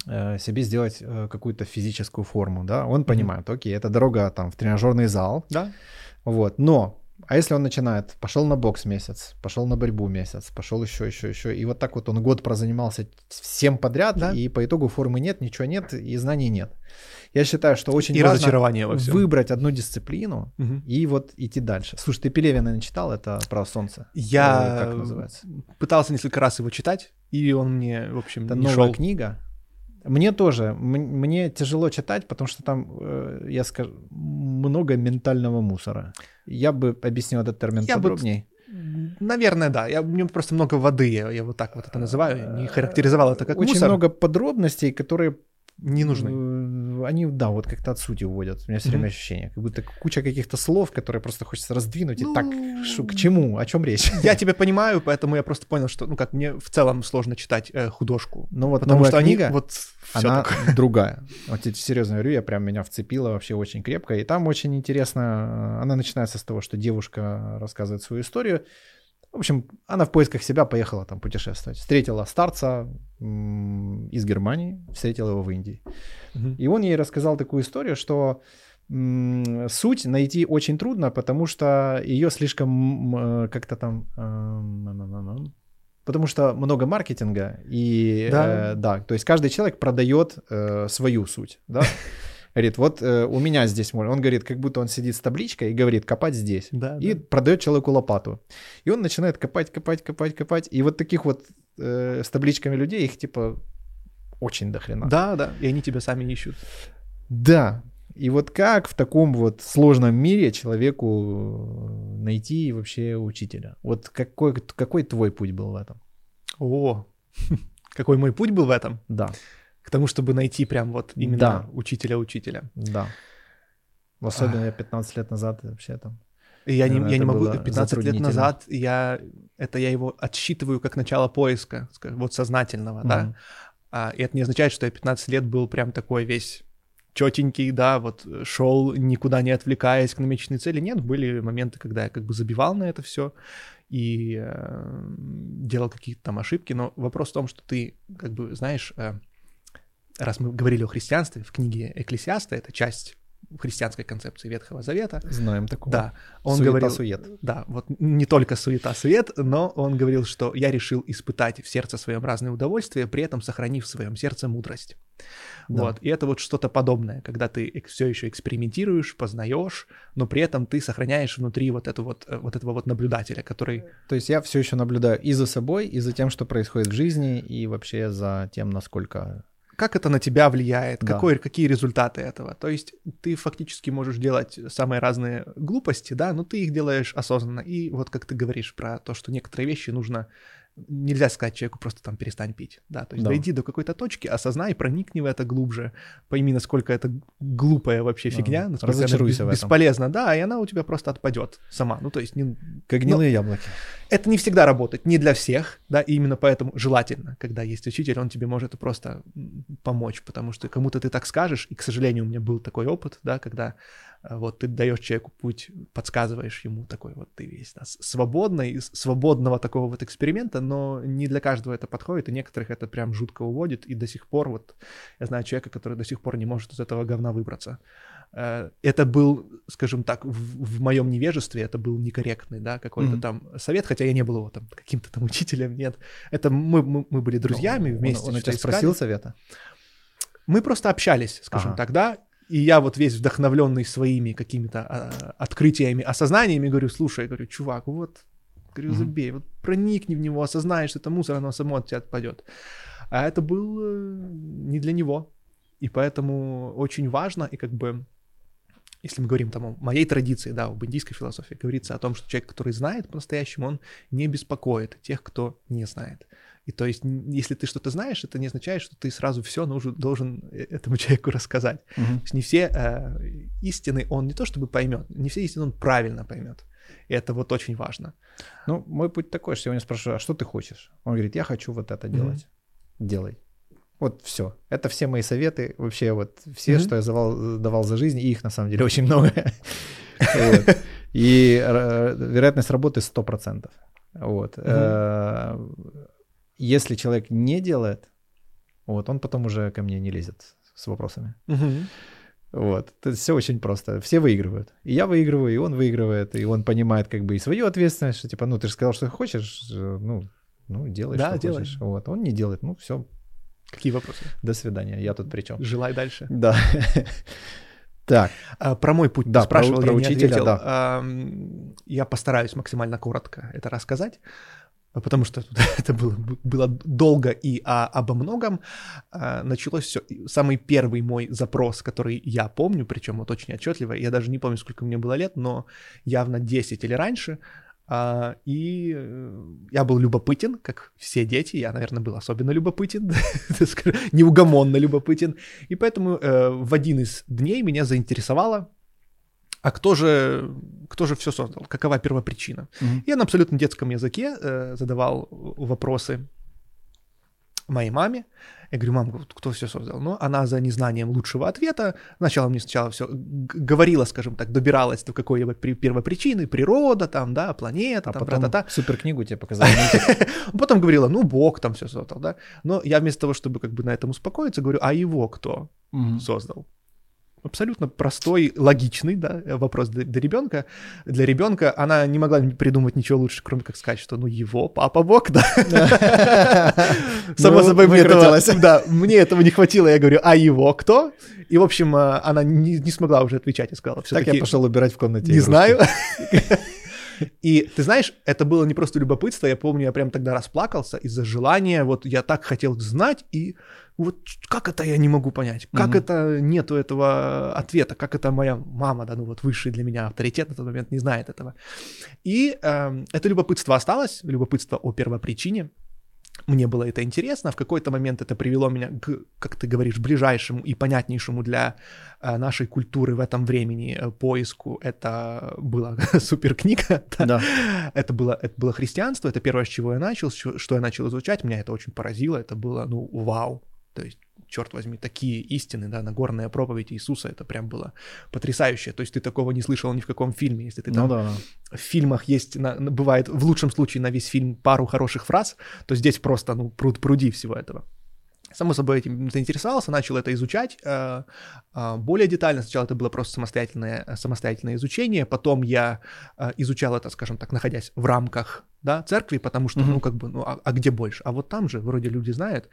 э, себе сделать э, какую-то физическую форму, да, он понимает, mm-hmm. окей, это дорога там в тренажерный зал, да, вот, но... А если он начинает, пошел на бокс месяц, пошел на борьбу месяц, пошел еще, еще, еще, и вот так вот он год прозанимался всем подряд, да? И по итогу формы нет, ничего нет, и знаний нет. Я считаю, что очень и важно во всем. Выбрать одну дисциплину угу. и вот идти дальше. Слушай, ты Пелевина не читал, это «Право солнца»? Я как называется? Пытался несколько раз его читать, и он мне, в общем, это не новая шел. Книга. Мне тоже, мне тяжело читать, потому что там, я скажу, много ментального мусора. Я бы объяснил этот термин я подробнее. Бы, наверное, да. Я, мне просто много воды, я, я вот так вот это называю, не характеризовал это как очень мусор. Очень много подробностей, которые... Не нужны. Они, да, вот как-то от сути уводят. У меня все время mm-hmm. ощущение, как будто куча каких-то слов, которые просто хочется раздвинуть. Ну... И так, шу, к чему, о чем речь? Я тебя понимаю, поэтому я просто понял, что, ну как, мне в целом сложно читать э, художку. Ну вот, потому что книга, они вот все она такое. Другая. Вот серьезно говорю, я прям меня вцепила вообще очень крепко. И там очень интересно, она начинается с того, что девушка рассказывает свою историю. В общем, она в поисках себя поехала там путешествовать. Встретила старца из Германии, встретила его в Индии. Uh-huh. И он ей рассказал такую историю, что м- суть найти очень трудно, потому что ее слишком м- как-то там... М- потому что много маркетинга. И, да. Э, да, то есть каждый человек продает э, свою суть. Да? Говорит, вот э, у меня здесь, он говорит, как будто он сидит с табличкой и говорит, копать здесь. Да, и да. продает человеку лопату. И он начинает копать, копать, копать, копать. И вот таких вот э, с табличками людей, их типа очень дохрена. Да, да, и они тебя сами ищут. Да. И вот как в таком вот сложном мире человеку найти вообще учителя? Вот какой, какой твой путь был в этом? О, какой мой путь был в этом? Да. К тому, чтобы найти прям вот именно да. учителя-учителя. Да. Особенно я пятнадцать лет назад вообще там. Я, наверное, не, я не могу, пятнадцать лет назад я, это я его отсчитываю как начало поиска, скажем, вот сознательного, mm-hmm. да. А, и это не означает, что я пятнадцать лет был прям такой весь чётенький, да, вот шел никуда не отвлекаясь к намеченной цели. Нет, были моменты, когда я как бы забивал на это все и э, делал какие-то там ошибки, но вопрос в том, что ты как бы, знаешь... Э, раз мы говорили о христианстве, в книге «Екклесиаста», это часть христианской концепции Ветхого Завета. Знаем такого. Да. Он суета-сует. Говорил, да, вот не только суета-сует, но он говорил, что я решил испытать в сердце своем разные удовольствия, при этом сохранив в своем сердце мудрость. Да. Вот. И это вот что-то подобное, когда ты все еще экспериментируешь, познаешь, но при этом ты сохраняешь внутри вот, эту вот, вот этого вот наблюдателя, который... То есть я все еще наблюдаю и за собой, и за тем, что происходит в жизни, и вообще за тем, насколько... Как это на тебя влияет, да. какой, какие результаты этого. То есть ты фактически можешь делать самые разные глупости, да, но ты их делаешь осознанно. И вот как ты говоришь про то, что некоторые вещи нужно... Нельзя сказать человеку просто там перестань пить, да, то есть да. дойди до какой-то точки, осознай, проникни в это глубже, пойми, насколько это глупая вообще фигня, да. насколько Разочаруйся она бес- бесполезна, да, и она у тебя просто отпадет сама, ну то есть... Не... Как гнилые Но... яблоки. Это не всегда работает, не для всех, да, и именно поэтому желательно, когда есть учитель, он тебе может просто помочь, потому что кому-то ты так скажешь, и, к сожалению, у меня был такой опыт, да, когда... Вот ты даешь человеку путь, подсказываешь ему такой вот ты весь да, свободный, свободного такого вот эксперимента, но не для каждого это подходит, и некоторых это прям жутко уводит, и до сих пор вот я знаю человека, который до сих пор не может из этого говна выбраться. Это был, скажем так, в, в моем невежестве это был некорректный, да, какой-то mm-hmm. там совет, хотя я не был его там каким-то там учителем, нет. Это мы, мы, мы были друзьями но вместе. Он, он у тебя спросил искали. Совета? Мы просто общались, скажем ага. так, да. И я вот весь вдохновленный своими какими-то а, открытиями, осознаниями говорю, слушай, говорю, чувак, вот, говорю, забей, вот проникни в него, осознаешь, что это мусор, оно само от тебя отпадет. А это было не для него. И поэтому очень важно, и как бы, если мы говорим там о моей традиции, да, об индийской философии, говорится о том, что человек, который знает по-настоящему, он не беспокоит тех, кто не знает. И то есть, если ты что-то знаешь, это не означает, что ты сразу все нужен, должен этому человеку рассказать. Mm-hmm. То есть не все э, истины он не то чтобы поймет, не все истины он правильно поймет. И это вот очень важно. Ну, мой путь такой, что я у него спрашиваю, а что ты хочешь? Он говорит, я хочу вот это делать. Mm-hmm. Делай. Вот все. Это все мои советы, вообще вот все, mm-hmm. что я давал, давал за жизнь, и их на самом деле очень много. И вероятность работы сто процентов. Вот. Если человек не делает, вот, он потом уже ко мне не лезет с вопросами. Uh-huh. Вот. Это все очень просто. Все выигрывают. И я выигрываю, и он выигрывает, и он понимает как бы и свою ответственность, что типа, ну, ты же сказал, что хочешь, ну, ну делай, да, что делай. Хочешь. Вот. Он не делает, ну, все. Какие вопросы? До свидания, я тут при чем? Желай дальше. Да. Так. А, про мой путь да, ты спрашивал, про, про я не учителя, ответил. Да. А, я постараюсь максимально коротко это рассказать. Потому что это было, было долго и а, обо многом. А, началось все. Самый первый мой запрос, который я помню, причем вот очень отчетливо, я даже не помню, сколько мне было лет, но явно десять или раньше. А, и я был любопытен, как все дети. Я, наверное, был особенно любопытен, неугомонно любопытен. И поэтому э, в один из дней меня заинтересовало, а кто же, кто же все создал? Какова первопричина? Mm-hmm. Я на абсолютно детском языке э, задавал вопросы моей маме. Я говорю: мам, кто все создал? Ну, она за незнанием лучшего ответа. Сначала мне сначала все говорила, скажем так, добиралась до какой-либо первопричины, природа, там, да, планета, а там, потом та-та-та. Суперкнигу тебе показали. Потом говорила: ну, Бог там все создал, да. Но я вместо того, чтобы как бы на этом успокоиться, говорю: а его кто создал? Абсолютно простой, логичный, да, вопрос для, для ребенка. Для ребенка она не могла придумать ничего лучше, кроме как сказать, что ну его папа Бог, да. Само собой выкрутилась. Да, мне этого не хватило, я говорю: а его кто? И, в общем, она не смогла уже отвечать и сказала: все-таки... Так я пошел убирать в комнате. Не знаю. И ты знаешь, это было не просто любопытство, я помню, я прям тогда расплакался из-за желания, вот я так хотел знать, и вот как это я не могу понять, как mm-hmm. это нету этого ответа, как это моя мама, да, ну вот высший для меня авторитет на тот момент не знает этого. И э, это любопытство осталось, любопытство о первопричине. Мне было это интересно, в какой-то момент это привело меня к, как ты говоришь, ближайшему и понятнейшему для нашей культуры в этом времени поиску. Это была суперкнига, да? Да. Это, было, это было христианство, это первое, с чего я начал, что я начал изучать, меня это очень поразило, это было, ну, вау, то есть, черт возьми, такие истины, да, Нагорная проповедь Иисуса, это прям было потрясающе, то есть ты такого не слышал ни в каком фильме, если ты там, ну, да, да. в фильмах есть, на, бывает в лучшем случае на весь фильм пару хороших фраз, то здесь просто, ну, пруд-пруди всего этого. Само собой, этим заинтересовался, начал это изучать э, э, более детально. Сначала это было просто самостоятельное, самостоятельное изучение, потом я э, изучал это, скажем так, находясь в рамках, да, церкви, потому что, mm-hmm. ну, как бы, ну, а, а где больше? А вот там же вроде люди знают.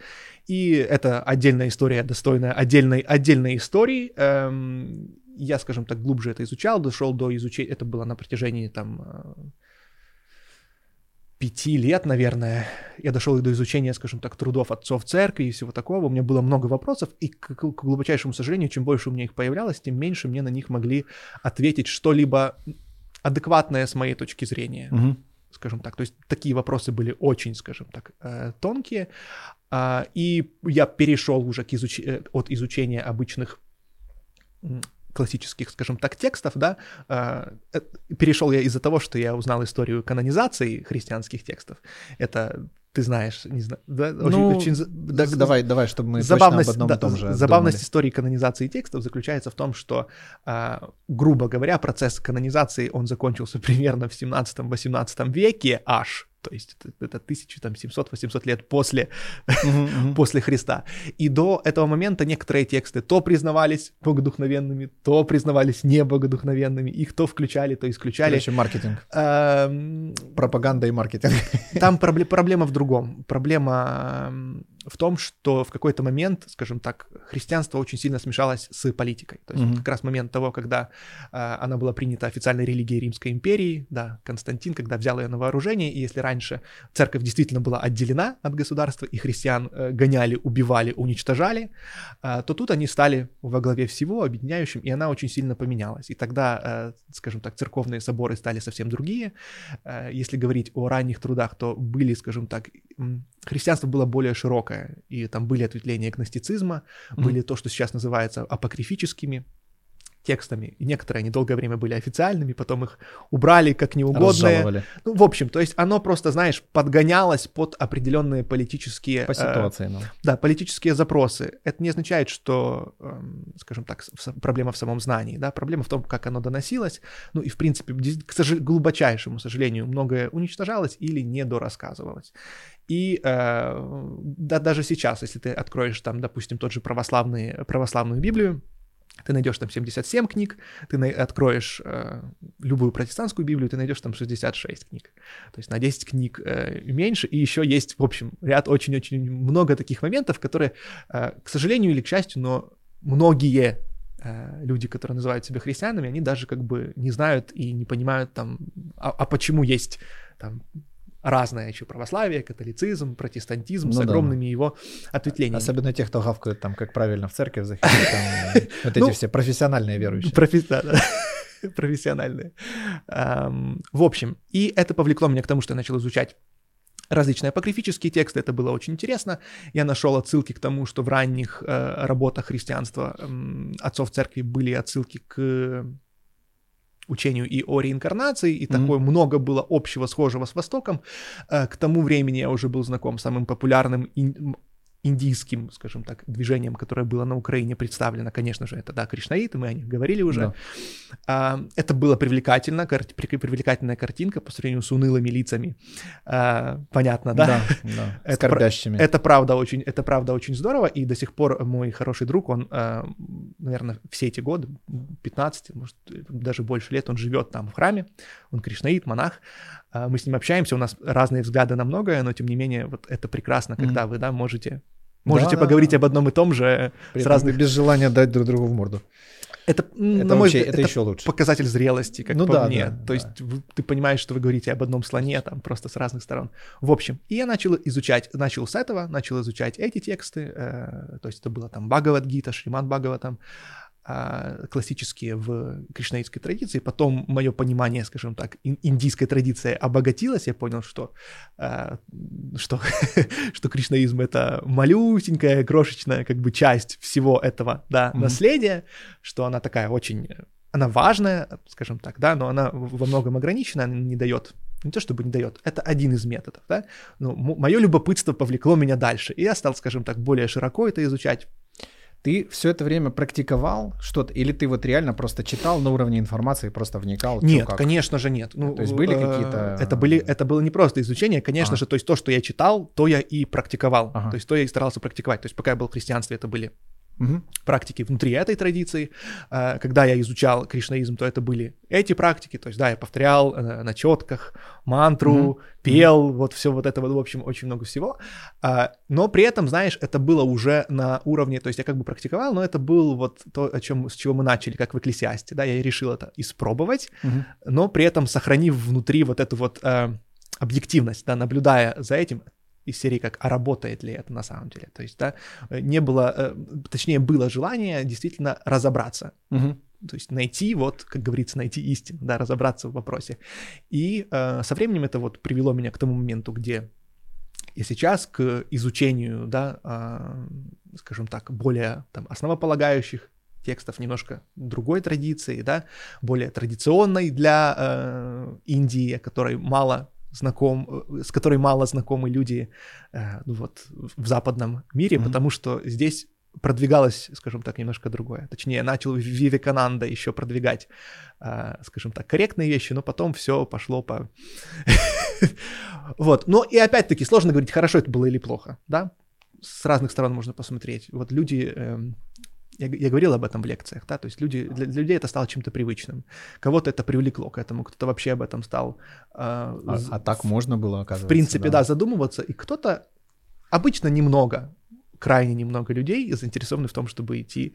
И это отдельная история, достойная отдельной, отдельной истории. Эм, я, скажем так, глубже это изучал, дошел до изучения, это было на протяжении, там... пяти лет, наверное, я дошел до изучения, скажем так, трудов отцов церкви и всего такого. У меня было много вопросов, и, к, к глубочайшему сожалению, чем больше у меня их появлялось, тем меньше мне на них могли ответить что-либо адекватное с моей точки зрения, угу. скажем так. То есть такие вопросы были очень, скажем так, тонкие. И я перешел уже к изуч... от изучения обычных... классических, скажем так, текстов, да, перешел я из-за того, что я узнал историю канонизации христианских текстов. Это ты знаешь, не знаю, да, ну, очень, очень да, з- давай, давай, чтобы мы забавность, точно об одном и том же забавность думали. Истории канонизации текстов заключается в том, что, грубо говоря, процесс канонизации, он закончился примерно в семнадцатом-восемнадцатом веке аж, то есть это тысяча семьсот-восемьсот лет после, uh-huh, uh-huh. после Христа. И до этого момента некоторые тексты то признавались богодухновенными, то признавались небогодухновенными, их то включали, то исключали. Короче, маркетинг. Эм... Пропаганда и маркетинг. Там пробле- проблема в другом. Проблема в том, что в какой-то момент, скажем так, христианство очень сильно смешалось с политикой. То есть uh-huh. как раз момент того, когда э, она была принята официальной религией Римской империи, да, Константин, когда взял ее на вооружение, и если раньше Раньше церковь действительно была отделена от государства, и христиан гоняли, убивали, уничтожали, то тут они стали во главе всего объединяющим, и она очень сильно поменялась. И тогда, скажем так, церковные соборы стали совсем другие. Если говорить о ранних трудах, то были, скажем так, христианство было более широкое, и там были ответвления гностицизма, mm-hmm. были то, что сейчас называется апокрифическими текстами, и некоторые они долгое время были официальными, потом их убрали как неугодные. Ну, в общем, то есть оно просто, знаешь, подгонялось под определенные политические... По ситуации, э, ну. Да, политические запросы. Это не означает, что, э, скажем так, проблема в самом знании, да, проблема в том, как оно доносилось, ну и, в принципе, к сож... глубочайшему сожалению, многое уничтожалось или недорассказывалось. И э, да, даже сейчас, если ты откроешь там, допустим, тот же православный, православную Библию, ты найдешь там семьдесят семь книг, ты на... откроешь э, любую протестантскую Библию, ты найдешь там шестьдесят шесть книг. То есть на десять книг э, меньше, и еще есть, в общем, ряд очень-очень много таких моментов, которые, э, к сожалению или к счастью, но многие э, люди, которые называют себя христианами, они даже как бы не знают и не понимают там, а, а почему есть там... разное еще православие, католицизм, протестантизм, ну, с огромными да. его ответвлениями. Особенно тех, кто гавкают там, как правильно в церковь заходить, там вот эти все профессиональные верующие. Профессиональные. В общем, и это повлекло меня к тому, что я начал изучать различные апокрифические тексты, это было очень интересно. Я нашел отсылки к тому, что в ранних работах христианства отцов церкви были отсылки к... учению и о реинкарнации, и mm-hmm. такое много было общего, схожего с Востоком. К тому времени я уже был знаком с самым популярным и индийским, скажем так, движением, которое было на Украине представлено, конечно же, это, да, кришнаиты, мы о них говорили уже. Да. Это было привлекательно, привлекательная картинка по сравнению с унылыми лицами, понятно, да? Да, да. Это, скорбящими. Это правда очень, это правда очень здорово, и до сих пор мой хороший друг, он, наверное, все эти годы, пятнадцать, может, даже больше лет, он живет там в храме, он кришнаит, монах, мы с ним общаемся, у нас разные взгляды на многое, но, тем не менее, вот это прекрасно, когда mm-hmm. вы, да, можете Можете да, поговорить да, да. об одном и том же с разных... без желания дать друг другу в морду. Это, это, на мой взгляд, это, это еще лучше. Показатель зрелости, как ну, по да, мне. Да, То да. есть вы, ты понимаешь, что вы говорите об одном слоне, там просто с разных сторон. В общем, и я начал изучать, начал с этого, начал изучать эти тексты. Э, то есть это было там Бхагавад-гита, Шримад Бхагаватам, э, классические в кришнаитской традиции. Потом мое понимание, скажем так, ин- индийской традиции обогатилось. Я понял, что... Э, Что, что кришнаизм — это малюсенькая, крошечная как бы часть всего этого, да, mm-hmm. наследия, что она такая очень, она важная, скажем так, да, но она во многом ограничена, она не дает, не то чтобы не дает, это один из методов, да, но мое любопытство повлекло меня дальше, и я стал, скажем так, более широко это изучать. Ты все это время практиковал что-то, или ты вот реально просто читал на уровне информации, просто вникал? Нет, как? Конечно же нет. Ну, то есть были какие-то... Это, были, это было не просто изучение, конечно а. же, то есть то, что я читал, то я и практиковал, ага. то есть то я и старался практиковать. То есть пока я был в христианстве, это были угу. практики внутри этой традиции. Когда я изучал кришнаизм, то это были эти практики, то есть да, я повторял на четках мантру, угу. пел, mm-hmm. вот все вот это, в общем, очень много всего, а, но при этом, знаешь, это было уже на уровне, то есть я как бы практиковал, но это был вот то, о чем, с чего мы начали, как в Екклесиасте, да, я решил это испробовать, mm-hmm. но при этом сохранив внутри вот эту вот а, объективность, да, наблюдая за этим, из серии как, а работает ли это на самом деле, то есть, да, не было, точнее, было желание действительно разобраться, mm-hmm. то есть найти, вот, как говорится, найти истину, да, разобраться в вопросе. И э, со временем это вот привело меня к тому моменту, где я сейчас, к изучению, да, э, скажем так, более там основополагающих текстов немножко другой традиции, да, более традиционной для э, Индии, которой мало знаком, с которой мало знакомы люди э, вот, в западном мире, mm-hmm. потому что здесь... продвигалось, скажем так, немножко другое. Точнее, я начал Вивекананда еще продвигать, скажем так, корректные вещи, но потом все пошло по... Вот. Но и опять-таки сложно говорить, хорошо это было или плохо, да? С разных сторон можно посмотреть. Вот люди... Я, я говорил об этом в лекциях, да, то есть люди, для, для людей это стало чем-то привычным. Кого-то это привлекло к этому, кто-то вообще об этом стал... Э, а, в, а так можно было, оказывается. В принципе, да, да задумываться, и кто-то обычно немного... крайне немного людей заинтересованы в том, чтобы идти,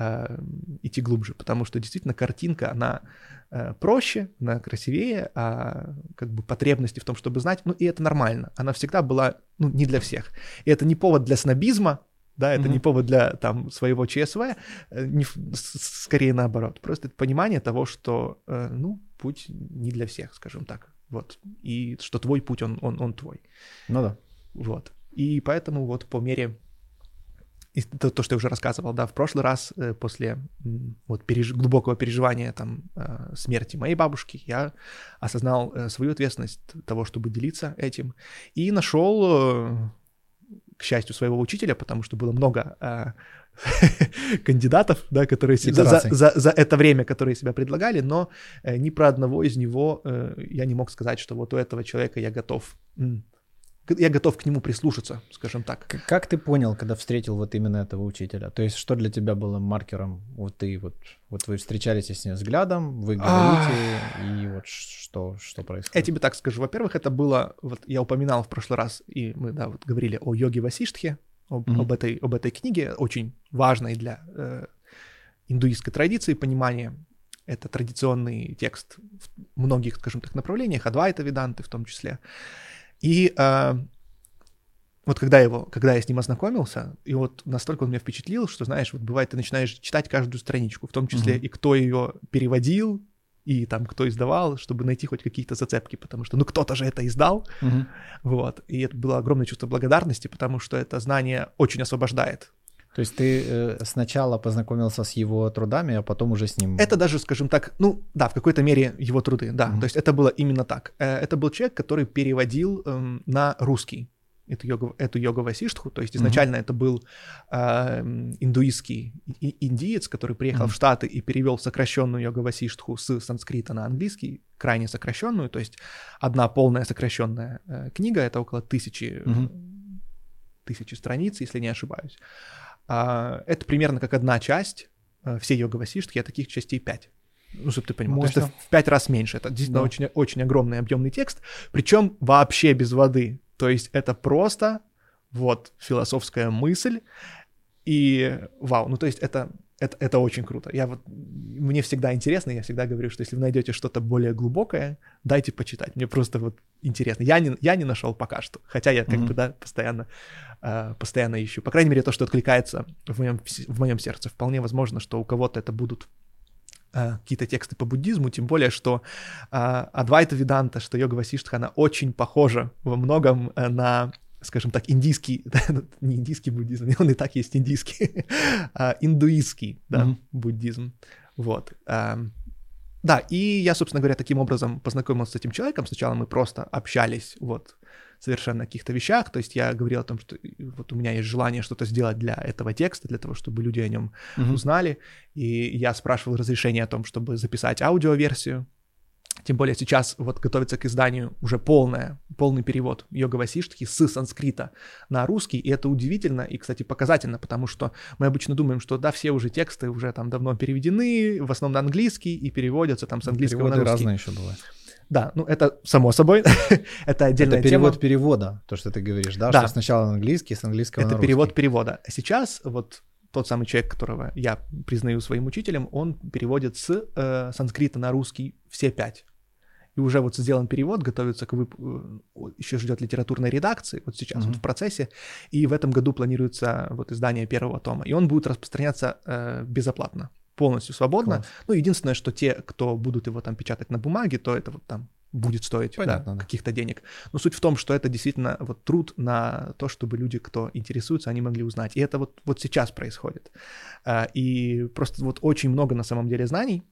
э, идти глубже, потому что действительно картинка, она э, проще, она красивее, а как бы потребности в том, чтобы знать, ну и это нормально, она всегда была, ну, не для всех. И это не повод для снобизма, да, это mm-hmm. не повод для там своего ЧСВ, э, не, с, скорее наоборот, просто это понимание того, что, э, ну, путь не для всех, скажем так, вот, и что твой путь, он, он, он твой. Ну да. Вот, и поэтому вот по мере... То, то, что я уже рассказывал, да, в прошлый раз после вот, переж... глубокого переживания там, смерти моей бабушки я осознал свою ответственность того, чтобы делиться этим, и нашел, к счастью, своего учителя, потому что было много кандидатов, да, которые себя за, за, за это время, которые себя предлагали, но ни про одного из него я не мог сказать, что вот у этого человека я готов... Я готов к нему прислушаться, скажем так. Как, как ты понял, когда встретил вот именно этого учителя? То есть что для тебя было маркером? Вот ты вот, вот вы встречались с ним взглядом, вы говорите, и вот что, что происходит? Я тебе так скажу. Во-первых, это было, вот я упоминал в прошлый раз, и мы да, вот говорили о йоге Васиштхе, об, mm-hmm. об, этой, об этой книге, очень важной для э, индуистской традиции понимания. Это традиционный текст в многих, скажем так, направлениях, адвайта веданты в том числе. И э, вот когда, его, когда я с ним ознакомился, и вот настолько он меня впечатлил, что, знаешь, вот бывает, ты начинаешь читать каждую страничку, в том числе mm-hmm. и кто ее переводил, и там кто издавал, чтобы найти хоть какие-то зацепки, потому что, ну, кто-то же это издал, mm-hmm. вот, и это было огромное чувство благодарности, потому что это знание очень освобождает. То есть ты э, сначала познакомился с его трудами, а потом уже с ним... Это даже, скажем так, ну да, в какой-то мере его труды, да. Mm-hmm. То есть это было именно так. Э, это был человек, который переводил э, на русский. эту йогу, эту йогу Васиштху. То есть изначально mm-hmm. это был э, индуистский индиец, который приехал mm-hmm. в Штаты и перевел сокращенную йогу Васиштху с санскрита на английский, крайне сокращенную. То есть одна полная сокращенная э, книга, это около тысячи, mm-hmm. тысячи страниц, если не ошибаюсь. Э, это примерно как одна часть э, всей йога Васиштхи, а таких частей пять. Ну, чтобы ты понимал, то, что в пять раз меньше. Это действительно да. очень, очень огромный объемный текст, причем вообще без воды. То есть это просто вот философская мысль и вау. Ну, то есть это, это, это очень круто. Я вот, мне всегда интересно, я всегда говорю, что если вы найдете что-то более глубокое, дайте почитать. Мне просто вот интересно. Я не, я не нашел пока что, хотя я как mm-hmm. бы да, постоянно, э, постоянно ищу. По крайней мере, то, что откликается в моем, в моем сердце. Вполне возможно, что у кого-то это будут какие-то тексты по буддизму, тем более, что а, Адвайта Веданта, что йога Васиштха, она очень похожа во многом на, скажем так, индийский, не индийский буддизм, он и так есть индийский, а, индуистский да, mm-hmm. буддизм, вот. А, да, и я, собственно говоря, таким образом познакомился с этим человеком, сначала мы просто общались, вот, совершенно о каких-то вещах, то есть я говорил о том, что вот у меня есть желание что-то сделать для этого текста, для того, чтобы люди о нем mm-hmm. узнали, и я спрашивал разрешение о том, чтобы записать аудиоверсию, тем более сейчас вот готовится к изданию уже полное, полный перевод йога Васиштхи с санскрита на русский, и это удивительно и, кстати, показательно, потому что мы обычно думаем, что да, все уже тексты уже там давно переведены, в основном на английский, и переводятся там с английского переводы на русский. Переводы разные еще бывают. Да, ну это само собой, это отдельная тема. Это перевод тема. перевода, то, что ты говоришь, да? да? Что сначала на английский, с английского это на русский. Это перевод перевода. А сейчас вот тот самый человек, которого я признаю своим учителем, он переводит с э, санскрита на русский все пять. И уже вот сделан перевод, готовится к вып... еще ждет литературной редакции, вот сейчас mm-hmm. вот в процессе, и в этом году планируется вот издание первого тома, и он будет распространяться э, безоплатно. Полностью свободно. Класс. Ну, единственное, что те, кто будут его там печатать на бумаге, то это вот там будет стоить Понятно, да, каких-то денег. Но суть в том, что это действительно вот труд на то, чтобы люди, кто интересуется, они могли узнать. И это вот, вот сейчас происходит. И просто вот очень много на самом деле знаний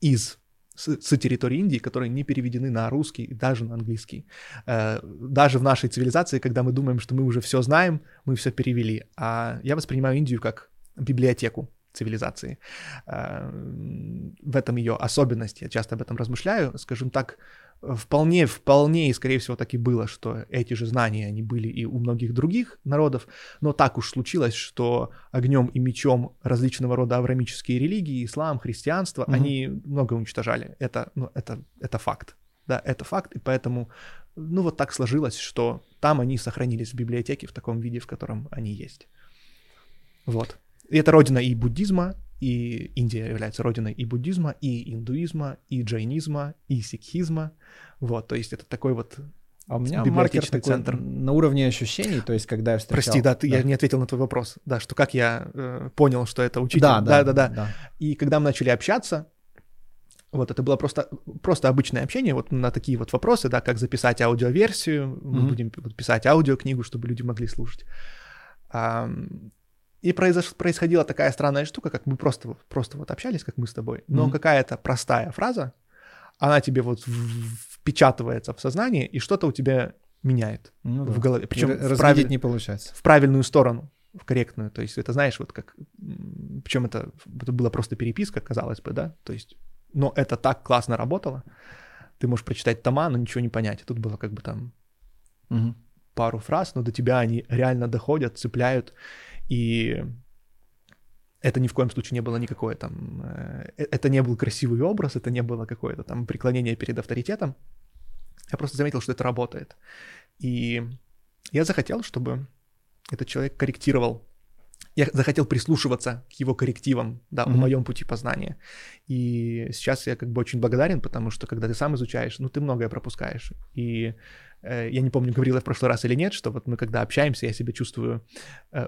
из... с территории Индии, которые не переведены на русский и даже на английский. Даже в нашей цивилизации, когда мы думаем, что мы уже все знаем, мы все перевели. А я воспринимаю Индию как библиотеку цивилизации. В этом ее особенность, я часто об этом размышляю, скажем так, вполне, вполне и, скорее всего, так и было, что эти же знания, они были и у многих других народов, но так уж случилось, что огнем и мечом различного рода авраамические религии, ислам, христианство, угу. они много уничтожали. Это, ну, это, это факт, да, это факт, и поэтому, ну, вот так сложилось, что там они сохранились в библиотеке в таком виде, в котором они есть. Вот. И это родина и буддизма, и Индия является родиной и буддизма, и индуизма, и джайнизма, и сикхизма. Вот, то есть это такой вот а у меня библиотечный маркер центр. Такой, на уровне ощущений, то есть когда я встречал... Прости, да, ты, да, я не ответил на твой вопрос, да, что как я э, понял, что это учитель. Да, да, да, да, да. да. И когда мы начали общаться, вот это было просто, просто обычное общение, вот на такие вот вопросы, да, как записать аудиоверсию, mm-hmm. мы будем писать аудиокнигу, чтобы люди могли слушать. А, И произош... происходила такая странная штука, как мы просто, просто вот общались, как мы с тобой, но mm-hmm. какая-то простая фраза, она тебе вот впечатывается в сознание, и что-то у тебя меняет ну, в да. голове. Причем в, прав... не получается. В правильную сторону, в корректную. То есть это, знаешь, вот как... Причем это, это была просто переписка, казалось бы, да? То есть... Но это так классно работало. Ты можешь прочитать тома, но ничего не понять. И тут было как бы там mm-hmm. пару фраз, но до тебя они реально доходят, цепляют. И это ни в коем случае не было никакое там... Это не был красивый образ, это не было какое-то там преклонение перед авторитетом. Я просто заметил, что это работает. И я захотел, чтобы этот человек корректировал. Я захотел прислушиваться к его коррективам, да, mm-hmm. в моем пути познания. И сейчас я как бы очень благодарен, потому что когда ты сам изучаешь, ну, ты многое пропускаешь. И... Я не помню, говорил я в прошлый раз или нет, что вот мы когда общаемся, я себя чувствую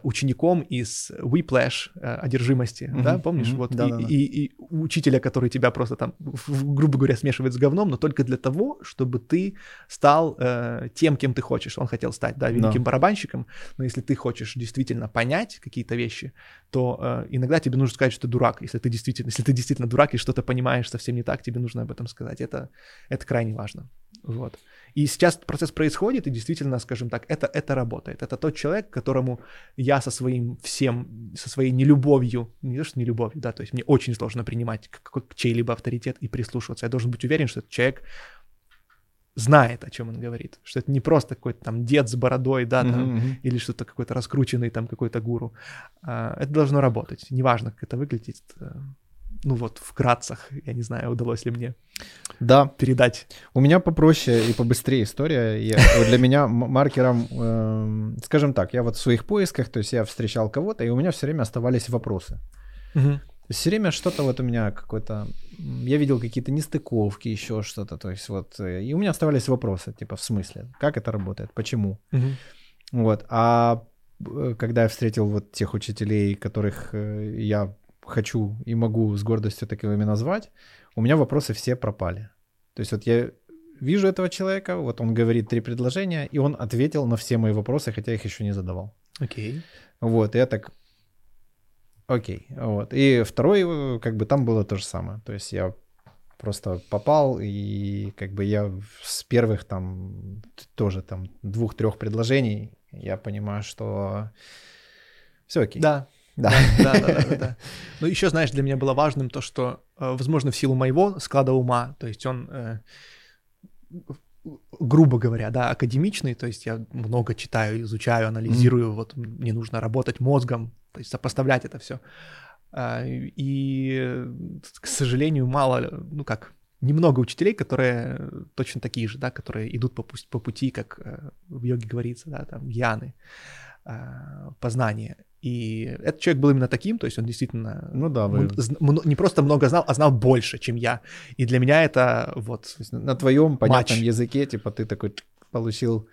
учеником из whiplash одержимости, mm-hmm. да, помнишь? Mm-hmm. Вот, mm-hmm. И, и, и учителя, который тебя просто там, грубо говоря, смешивает с говном, но только для того, чтобы ты стал э, тем, кем ты хочешь. Он хотел стать, да, великим no. барабанщиком, но если ты хочешь действительно понять какие-то вещи, то э, иногда тебе нужно сказать, что ты дурак. Если ты действительно, если ты действительно дурак и что-то понимаешь совсем не так, тебе нужно об этом сказать. Это, это крайне важно. Вот. И сейчас процесс происходит, и действительно, скажем так, это, это работает. Это тот человек, которому я со своим всем, со своей нелюбовью, не то что нелюбовью, да, то есть мне очень сложно принимать чей-либо авторитет и прислушиваться. Я должен быть уверен, что этот человек знает, о чем он говорит, что это не просто какой-то там дед с бородой, да, там, mm-hmm. или что-то какой-то раскрученный там какой-то гуру. Это должно работать, неважно, как это выглядит. Ну вот, в кратцах, я не знаю, удалось ли мне да. передать. У меня попроще и побыстрее история. Я, вот для меня маркером, э, скажем так, я вот в своих поисках, то есть я встречал кого-то, и у меня все время оставались вопросы. Угу. Все время что-то вот у меня какое-то... Я видел какие-то нестыковки, еще что-то, то есть вот... И у меня оставались вопросы, типа, в смысле, как это работает, почему? Угу. Вот, а когда я встретил вот тех учителей, которых я... хочу и могу с гордостью таковыми назвать, у меня вопросы все пропали. То есть вот я вижу этого человека, вот он говорит три предложения, и он ответил на все мои вопросы, хотя я их еще не задавал. Окей. Okay. Вот, и я так... Окей. Okay. Вот. И второй, как бы там было то же самое. То есть я просто попал, и как бы я с первых там тоже там двух-трех предложений я понимаю, что все окей. Okay. Да. Да. да, да, да, да, да. Ну, еще, знаешь, для меня было важным то, что, возможно, в силу моего склада ума, то есть он, грубо говоря, да, академичный, то есть я много читаю, изучаю, анализирую, mm-hmm. вот мне нужно работать мозгом, то есть сопоставлять это все. И, к сожалению, мало, ну как, немного учителей, которые точно такие же, да, которые идут по, по пути, как в йоге говорится, да, там, гьяны, познания. И этот человек был именно таким, то есть он действительно ну да, вы... не просто много знал, а знал больше, чем я. И для меня это вот на твоем понятном языке, типа ты такой получил...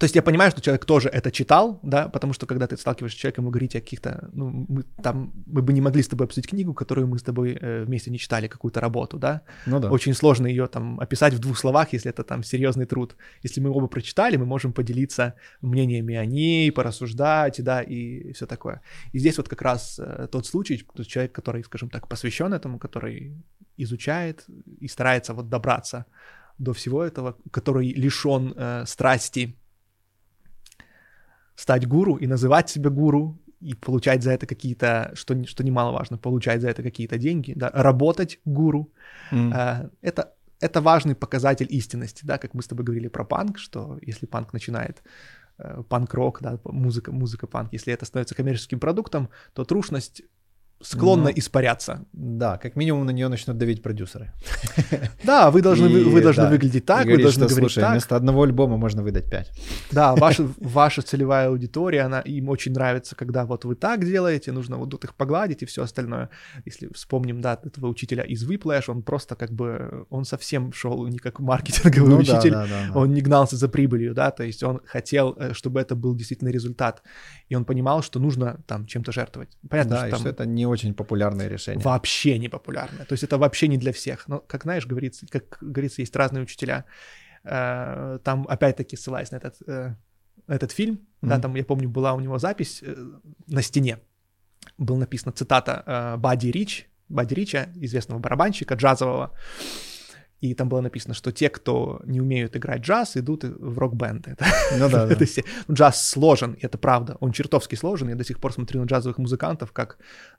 То есть я понимаю, что человек тоже это читал, да, потому что когда ты сталкиваешься с человеком и говорите о каких-то, ну, мы, там, мы бы не могли с тобой обсудить книгу, которую мы с тобой э, вместе не читали, какую-то работу, да. Ну да. Очень сложно ее там описать в двух словах, если это там серьезный труд. Если мы оба прочитали, мы можем поделиться мнениями о ней, порассуждать, да, и все такое. И здесь вот как раз э, тот случай, тот человек, который, скажем так, посвящен этому, который изучает и старается вот добраться до всего этого, который лишен э, страсти стать гуру и называть себя гуру, и получать за это какие-то, что, что немаловажно, получать за это какие-то деньги, да, работать гуру. Mm. Это, это важный показатель истинности, да, как мы с тобой говорили про панк, что если панк начинает, панк-рок, да, музыка, музыка панк, если это становится коммерческим продуктом, то трушность склонна mm. испаряться. Да, как минимум на нее начнут давить продюсеры. Да, вы должны, и, вы должны да. выглядеть так, говорить, вы должны что, говорить слушай, так. Вместо одного альбома можно выдать пять. Да, ваша, ваша целевая аудитория, она им очень нравится, когда вот вы так делаете, нужно вот тут их погладить и все остальное. Если вспомним, да, этого учителя из Whiplash, он просто как бы, он совсем шел не как маркетинговый ну, учитель, да, да, да, да. он не гнался за прибылью, да, то есть он хотел, чтобы это был действительно результат. И он понимал, что нужно там чем-то жертвовать. Понятно, да, что, там... что это не очень популярное решение. Вообще не популярное. То есть это вообще не для всех. Но, как знаешь, говорится, как говорится, есть разные учителя. Там, опять-таки, ссылаясь на этот, этот фильм, mm-hmm. да, там, я помню, была у него запись на стене. Была написана цитата Бадди Рич, Бадди Рича, известного барабанщика джазового. И там было написано, что те, кто не умеют играть джаз, идут в рок-бенд. Это, ну, да, да. это все. Джаз сложен, это правда. Он чертовски сложен. Я до сих пор смотрю на джазовых музыкантов, как...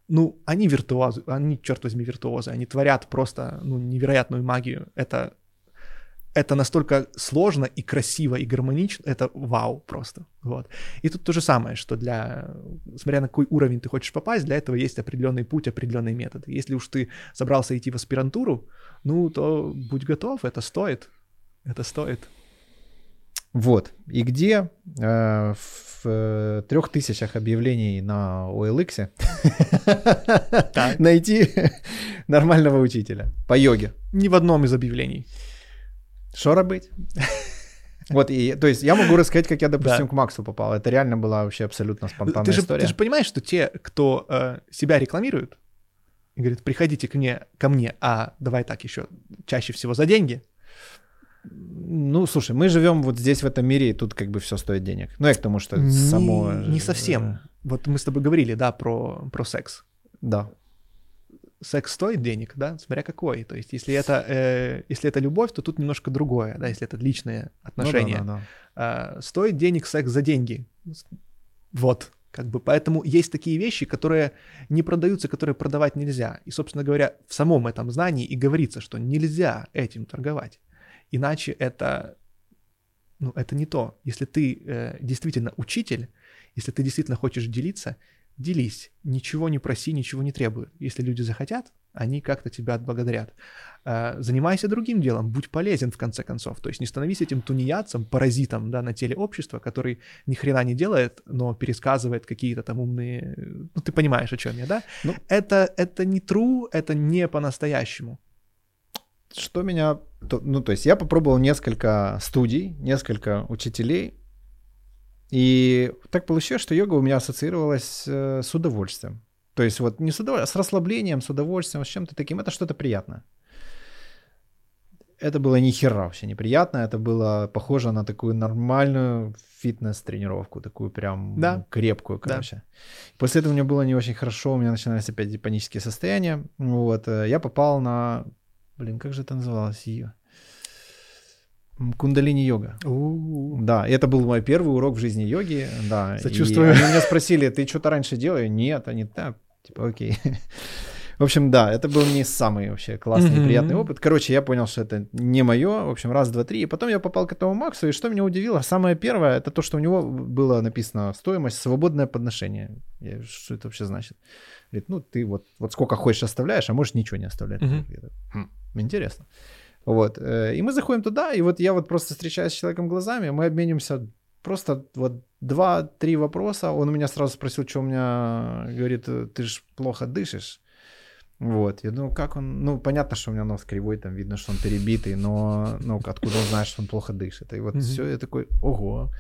Ну, они виртуозы, они, черт возьми, виртуозы. Они творят просто ну, невероятную магию. Это, это настолько сложно и красиво, и гармонично. Это вау просто. Вот. И тут то же самое, что для... Смотря на какой уровень ты хочешь попасть, для этого есть определенный путь, определенный метод. Если уж ты собрался идти в аспирантуру, ну, то будь готов, это стоит, это стоит. Вот, и где э, в трех тысячах объявлений на о эл икс найти нормального учителя по йоге? Ни в одном из объявлений. Шо робить? Вот, и, то есть я могу рассказать, как я, допустим, да. к Максу попал. Это реально была вообще абсолютно спонтанная ты же, история. Ты же понимаешь, что те, кто э, себя рекламируют, и говорит, приходите к мне, ко мне, а давай так еще чаще всего за деньги. Ну, слушай, мы живем вот здесь, в этом мире, и тут как бы все стоит денег. Ну, я к тому, что не, само... Не совсем. Вот мы с тобой говорили, да, про, про секс. Да. секс стоит денег, да, смотря какой. То есть, если это, э, если это любовь, то тут немножко другое, да, если это личные отношения. Ну, да, да, да. Э, стоит денег секс за деньги. Вот, как бы, поэтому есть такие вещи, которые не продаются, которые продавать нельзя. И, собственно говоря, в самом этом знании и говорится, что нельзя этим торговать. Иначе это, ну, это не то. Если ты э, действительно учитель, если ты действительно хочешь делиться, делись, ничего не проси, ничего не требуй. Если люди захотят, они как-то тебя отблагодарят. Занимайся другим делом, будь полезен в конце концов. То есть не становись этим тунеядцем, паразитом, да, на теле общества, который ни хрена не делает, но пересказывает какие-то там умные... Ну, ты понимаешь, о чем я, да? Ну, это, это не true, это не по-настоящему. Что меня... Ну, то есть я попробовал несколько студий, несколько учителей, и так получилось, что йога у меня ассоциировалась с удовольствием. То есть вот не с удовольствием, а с расслаблением, с удовольствием, с чем-то таким. Это что-то приятное. Это было ни хера вообще неприятно. Это было похоже на такую нормальную фитнес-тренировку, такую прям да. крепкую, короче. Да. После этого мне было не очень хорошо. У меня начинались опять панические состояния. Вот. Я попал на... Блин, как же это называлось? Ее... Кундалини-йога. У-у-у. Да, это был мой первый урок в жизни йоги. Да. Сочувствую. И они меня спросили, ты что-то раньше делал? Нет, они так, типа, окей. В общем, да, это был не самый вообще классный, mm-hmm. приятный опыт. Короче, я понял, что это не мое. В общем, раз, два, три. И потом я попал к этому Максу, и что меня удивило, самое первое, это то, что у него было написано стоимость, свободное подношение. Я, что это вообще значит? Говорит, ну, ты вот, вот сколько хочешь оставляешь, а можешь ничего не оставлять. Mm-hmm. Я говорю, хм, интересно. Вот, и мы заходим туда, и вот я вот просто встречаюсь с человеком глазами, мы обменимся просто вот два-три вопроса. Он у меня сразу спросил, что у меня, говорит, ты ж плохо дышишь. Вот, я думаю, как он, ну, понятно, что у меня нос кривой, там видно, что он перебитый, но, ну, откуда он знает, что он плохо дышит? И вот mm-hmm. все, я такой, ого,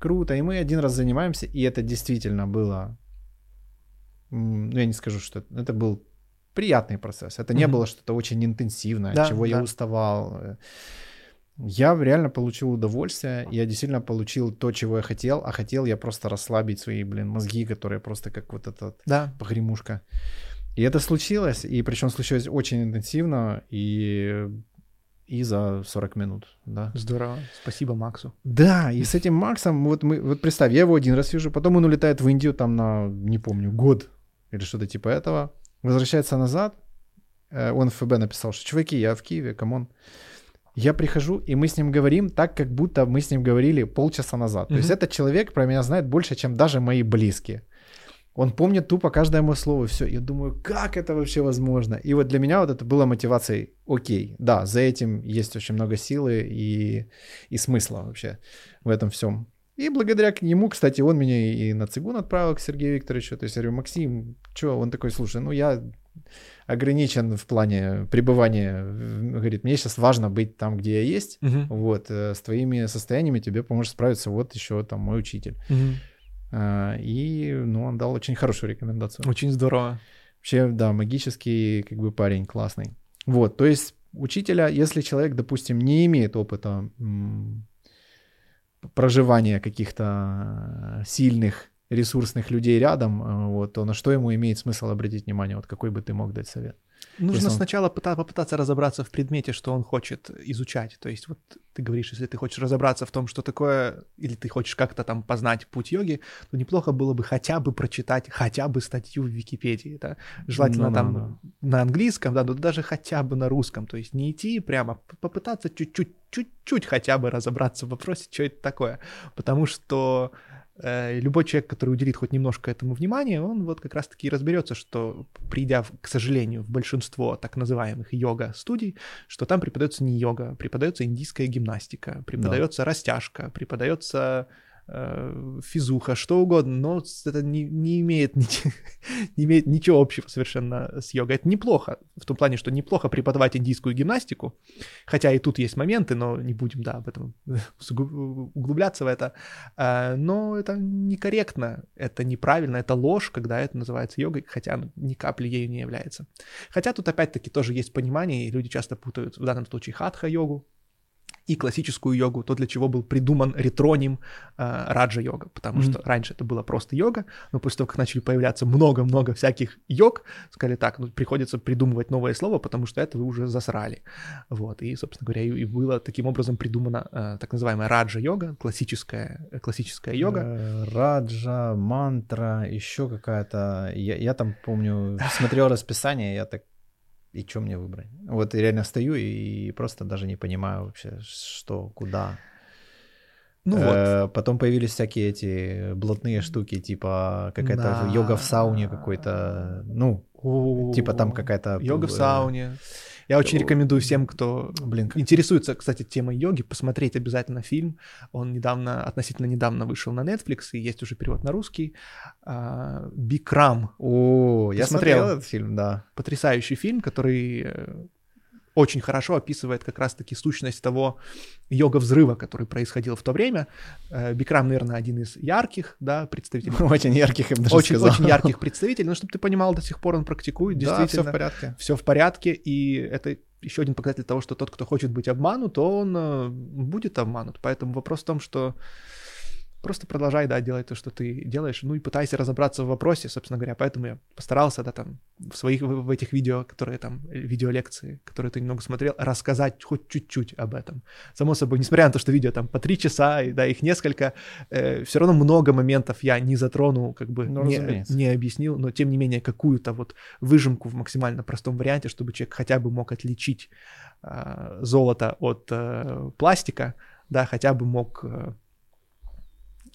круто. И мы один раз занимаемся, и это действительно было, ну, я не скажу, что это, это был... приятный процесс. Это не mm-hmm. было что-то очень интенсивное, да, от чего да. я уставал. Я реально получил удовольствие. Я действительно получил то, чего я хотел. А хотел я просто расслабить свои, блин, мозги, которые просто как вот эта да. погремушка. И это случилось. И причем случилось очень интенсивно. И... И за сорок минут, да. Здорово. Спасибо Максу. Да, и с этим Максом, вот, мы, вот представь, я его один раз вижу, потом он улетает в Индию там на, не помню, год или что-то типа этого. Возвращается назад, он в ФБ написал, что чуваки, я в Киеве, камон. Я прихожу, и мы с ним говорим так, как будто мы с ним говорили полчаса назад. Mm-hmm. То есть этот человек про меня знает больше, чем даже мои близкие. Он помнит тупо каждое мое слово, все. Я думаю, как это вообще возможно? И вот для меня вот это было мотивацией, окей, да, за этим есть очень много силы и, и смысла вообще в этом всем. И благодаря ему, кстати, он меня и на цигун отправил к Сергею Викторовичу. То есть я говорю, Максим, что? Он такой, слушай, ну я ограничен в плане пребывания. Говорит, мне сейчас важно быть там, где я есть. Uh-huh. Вот, с твоими состояниями тебе поможет справиться вот еще там мой учитель. Uh-huh. А, и, ну, он дал очень хорошую рекомендацию. Очень здорово. Вообще, да, магический как бы парень, классный. Вот, то есть учителя, если человек, допустим, не имеет опыта... проживание каких-то сильных, ресурсных людей рядом, вот, то на что ему имеет смысл обратить внимание, вот какой бы ты мог дать совет? Нужно он... сначала пыта- попытаться разобраться в предмете, что он хочет изучать, то есть вот ты говоришь, если ты хочешь разобраться в том, что такое, или ты хочешь как-то там познать путь йоги, то неплохо было бы хотя бы прочитать хотя бы статью в Википедии, да? Желательно no, no, там no. на английском, да, но даже хотя бы на русском, то есть не идти прямо, попытаться чуть-чуть, чуть-чуть хотя бы разобраться в вопросе, что это такое, потому что... Любой человек, который уделит хоть немножко этому внимания, он вот как раз-таки и разберется, что придя, к сожалению, в большинство так называемых йога-студий, что там преподается не йога, преподается индийская гимнастика, преподается да. растяжка, преподается э, физуха, что угодно, но это не, не, имеет, не, не имеет ничего общего совершенно с йогой. Это неплохо, в том плане, что неплохо преподавать индийскую гимнастику, хотя и тут есть моменты, но не будем, да, об этом углубляться в это, но это некорректно, это неправильно, это ложь, когда это называется йогой, хотя ни капли ею не является. Хотя тут опять-таки тоже есть понимание, и люди часто путают в данном случае хатха-йогу и классическую йогу, то, для чего был придуман ретроним э, раджа-йога, потому mm-hmm. что раньше это была просто йога, но после того, как начали появляться много-много всяких йог, сказали так, ну, приходится придумывать новое слово, потому что это вы уже засрали. Вот, и, собственно говоря, и, и было таким образом придумана э, так называемая раджа-йога, классическая, классическая йога. Раджа, мантра, еще какая-то... Я, я там, помню, смотрел расписание, я так... И что мне выбрать? Вот я реально стою и просто даже не понимаю вообще, что, куда. Ну э, вот. Потом появились всякие эти блатные штуки, типа какая-то да. йога в сауне какой-то, ну, О-о-о-о. типа там какая-то... Йога в сауне. Я очень рекомендую всем, кто Блин, как... интересуется, кстати, темой йоги, посмотреть обязательно фильм. Он недавно, относительно недавно вышел на Netflix, и есть уже перевод на русский. «Бикрам». О, я смотрел этот фильм, да. Потрясающий фильм, который очень хорошо описывает как раз-таки сущность того йога-взрыва, который происходил в то время. Бикрам, наверное, один из ярких, да, представителей. Очень ярких, я бы даже очень, сказал. Очень ярких представителей. Но чтобы ты понимал, до сих пор он практикует. Действительно, да, все в порядке. Все в порядке, и это еще один показатель того, что тот, кто хочет быть обманут, он будет обманут. Поэтому вопрос в том, что просто продолжай, да, делать то, что ты делаешь, ну и пытайся разобраться в вопросе, собственно говоря. Поэтому я постарался, да, там, в своих, в этих видео, которые там, видеолекции, которые ты немного смотрел, рассказать хоть чуть-чуть об этом. Само собой, несмотря на то, что видео там по три часа, и, да, их несколько, э, все равно много моментов я не затронул, как бы ну, не, не объяснил, но тем не менее какую-то вот выжимку в максимально простом варианте, чтобы человек хотя бы мог отличить э, золото от э, пластика, да, хотя бы мог... Э,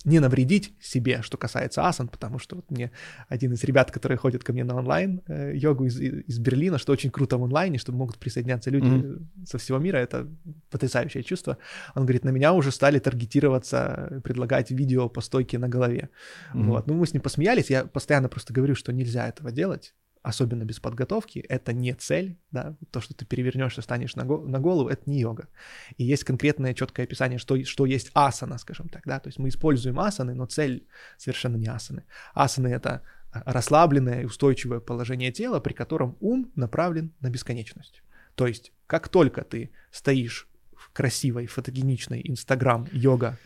не навредить себе, что касается асан, потому что вот мне один из ребят, которые ходят ко мне на онлайн-йогу из, из Берлина, что очень круто в онлайне, что могут присоединяться люди mm-hmm. со всего мира, это потрясающее чувство. Он говорит, на меня уже стали таргетироваться, предлагать видео по стойке на голове. Mm-hmm. Вот. Ну, мы с ним посмеялись, я постоянно просто говорю, что нельзя этого делать, особенно без подготовки, это не цель, да, то, что ты перевернешься, станешь на, го- на голову, это не йога. И есть конкретное четкое описание, что, что есть асана, скажем так, да, то есть мы используем асаны, но цель совершенно не асаны. Асаны — это расслабленное и устойчивое положение тела, при котором ум направлен на бесконечность. То есть как только ты стоишь в красивой, фотогеничной инстаграм-йога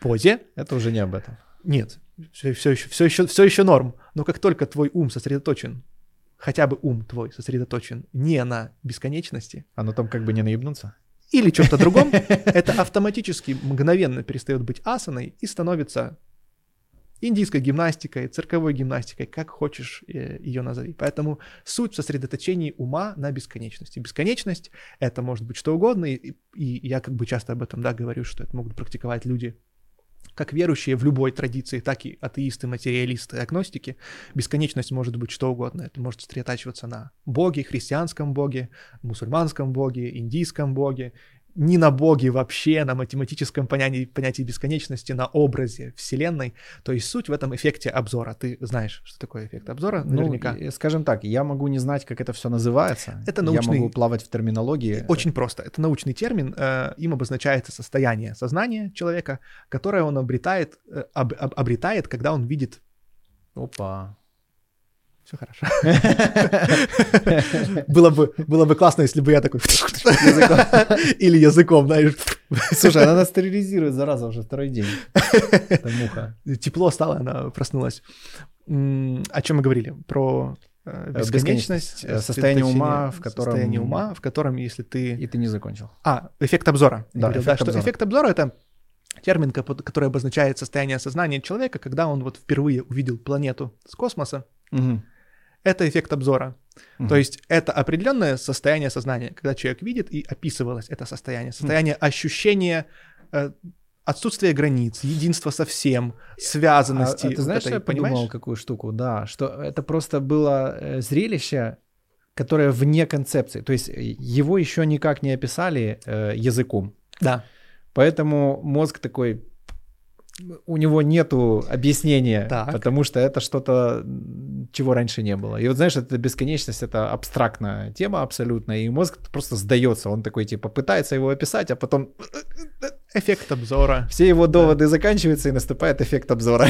позе... Это уже не об этом. Нет, все, все, еще, все, еще, все еще норм, но как только твой ум сосредоточен, хотя бы ум твой сосредоточен не на бесконечности. Оно там как бы не наебнуться. Или чем-то другом. Это автоматически, мгновенно перестает быть асаной и становится индийской гимнастикой, цирковой гимнастикой, как хочешь ее назови. Поэтому суть в сосредоточении ума на бесконечности. Бесконечность — это может быть что угодно, и, и я как бы часто об этом, да, говорю, что это могут практиковать люди, как верующие в любой традиции, так и атеисты, материалисты, агностики, бесконечность может быть что угодно. Это может сосредотачиваться на боге, христианском боге, мусульманском боге, индийском боге, не на боге вообще, на математическом понятии, понятии бесконечности, на образе Вселенной. То есть суть в этом эффекте обзора. Ты знаешь, что такое эффект обзора? Наверняка. Ну, скажем так, я могу не знать, как это все называется. Это научный... Я могу плавать в терминологии. Очень просто. Это научный термин. Им обозначается состояние сознания человека, которое он обретает, об, об, обретает, когда он видит... Опа... Все хорошо. Было бы, было бы классно, если бы я такой... языком. Или языком, знаешь. Слушай, она нас терроризирует, зараза, уже второй день. Это муха. Тепло стало, она проснулась. О чем мы говорили? Про бесконечность. Состояние ума, в котором... Состояние ума, в котором, если ты... И ты не закончил. А, эффект обзора. Да, говорил, эффект, да, что обзора. Эффект обзора — это... термин, который обозначает состояние сознания человека, когда он вот впервые увидел планету с космоса, угу. Это эффект обзора. Угу. То есть это определенное состояние сознания, когда человек видит, и описывалось это состояние. Состояние угу. ощущения э, отсутствия границ, единства со всем, связанности. А, а ты знаешь, вот это, я понимаешь? Подумал какую штуку, да, что это просто было зрелище, которое вне концепции. То есть его еще никак не описали э, языком. Да. Поэтому мозг такой, у него нету объяснения, так. потому что это что-то, чего раньше не было. И вот знаешь, эта бесконечность, это абстрактная тема абсолютно, и мозг просто сдается, он такой типа пытается его описать, а потом... Эффект обзора. Все его доводы да. заканчиваются, и наступает эффект обзора.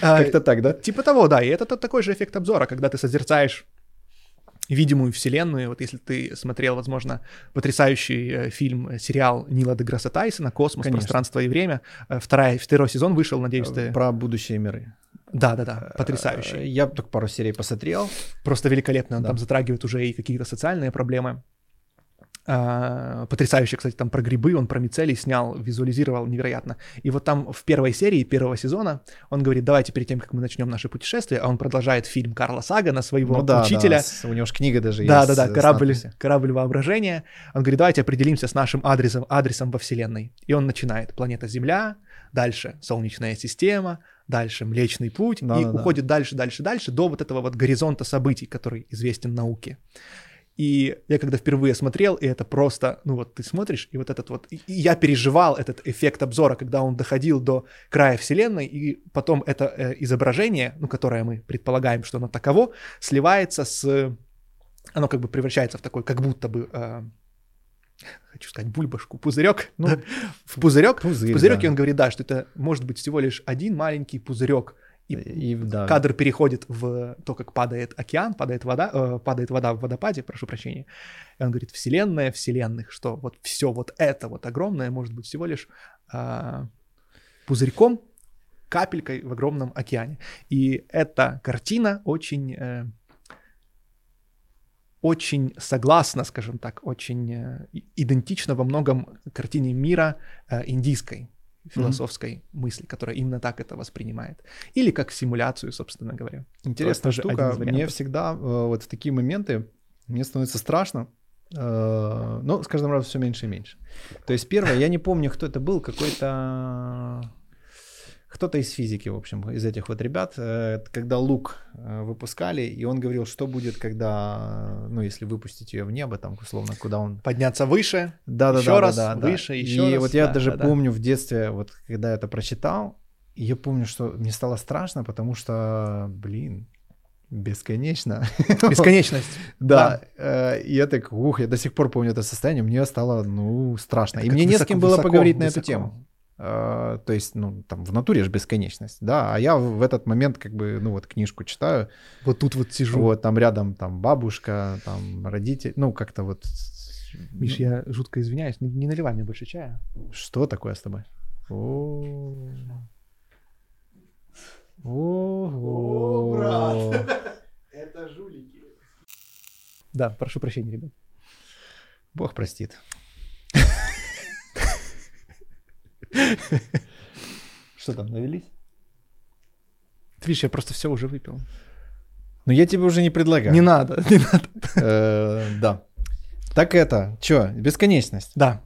Как-то так, да? Типа того, да, и это такой же эффект обзора, когда ты созерцаешь видимую вселенную. Вот если ты смотрел, возможно, потрясающий фильм, сериал Нила де Грасса Тайсона «Космос. Конечно. Пространство и время». Второй, второй сезон вышел, надеюсь, ты... Про будущие миры. Да-да-да, потрясающий. Я только пару серий посмотрел. Просто великолепно. Он да. там затрагивает уже и какие-то социальные проблемы. Потрясающе, кстати, там про грибы, он про мицелий снял, визуализировал невероятно. И вот там в первой серии первого сезона он говорит: давайте перед тем, как мы начнем наше путешествие, а он продолжает фильм Карла Сагана, своего ну, да, учителя. Да, у него же книга даже да, есть. Да-да-да, корабль, корабль воображения. Он говорит: давайте определимся с нашим адресом, адресом во Вселенной. И он начинает: планета Земля, дальше Солнечная система, дальше Млечный Путь, да, и да, уходит да. дальше, дальше, дальше, до вот этого вот горизонта событий, который известен науке. И я когда впервые смотрел, и это просто, ну вот ты смотришь, и вот этот вот, и я переживал этот эффект обзора, когда он доходил до края вселенной, и потом это э, изображение, ну которое мы предполагаем, что оно таково, сливается с, оно как бы превращается в такой, как будто бы, э, хочу сказать, бульбашку, пузырек, ну, в пузырек, пузырь, в пузырек, да. И он говорит, да, что это может быть всего лишь один маленький пузырек. И, и да. кадр переходит в то, как падает океан, падает вода, э, падает вода в водопаде, прошу прощения. И он говорит: вселенная вселенных, что вот все вот это вот огромное может быть всего лишь э, пузырьком, капелькой в огромном океане. И эта картина очень, э, очень согласна, скажем так, очень э, идентична во многом картине мира э, индийской. Философской mm-hmm. мысли, которая именно так это воспринимает. Или как симуляцию, собственно говоря. Интересная тоже штука. Мне всегда вот в такие моменты мне становится страшно. Но с каждым разом все меньше и меньше. То есть первое, я не помню, кто это был, какой-то... Кто-то из физики, в общем, из этих вот ребят, когда лук выпускали, и он говорил, что будет, когда, ну, если выпустить ее в небо, там, условно, куда он... Подняться выше, да, да, еще да, раз, да, да, выше, да. еще и раз. И вот я да, даже да, помню да. в детстве, вот когда я это прочитал, я помню, что мне стало страшно, потому что, блин, бесконечно. Бесконечность. Да. да. И я так, ух, я до сих пор помню это состояние, мне стало, ну, страшно. Это и мне высоко, не с кем было высоко, поговорить высоко. на эту тему. Uh, то есть, ну, там в натуре же бесконечность, да, а я в этот момент как бы, ну, вот книжку читаю. Вот тут вот сижу. Вот там рядом там бабушка, там родители, ну, как-то вот... Миш, ну... я жутко извиняюсь, не, не наливай мне больше чая. Что такое с тобой? О-о-о. О-о-о. О, брат, это жулики. Да, прошу прощения, ребят. Бог простит. Что там, навелись? Ты видишь, я просто все уже выпил. Но я тебе уже не предлагаю. Не надо, не надо. Да. Так это, что, бесконечность? Да.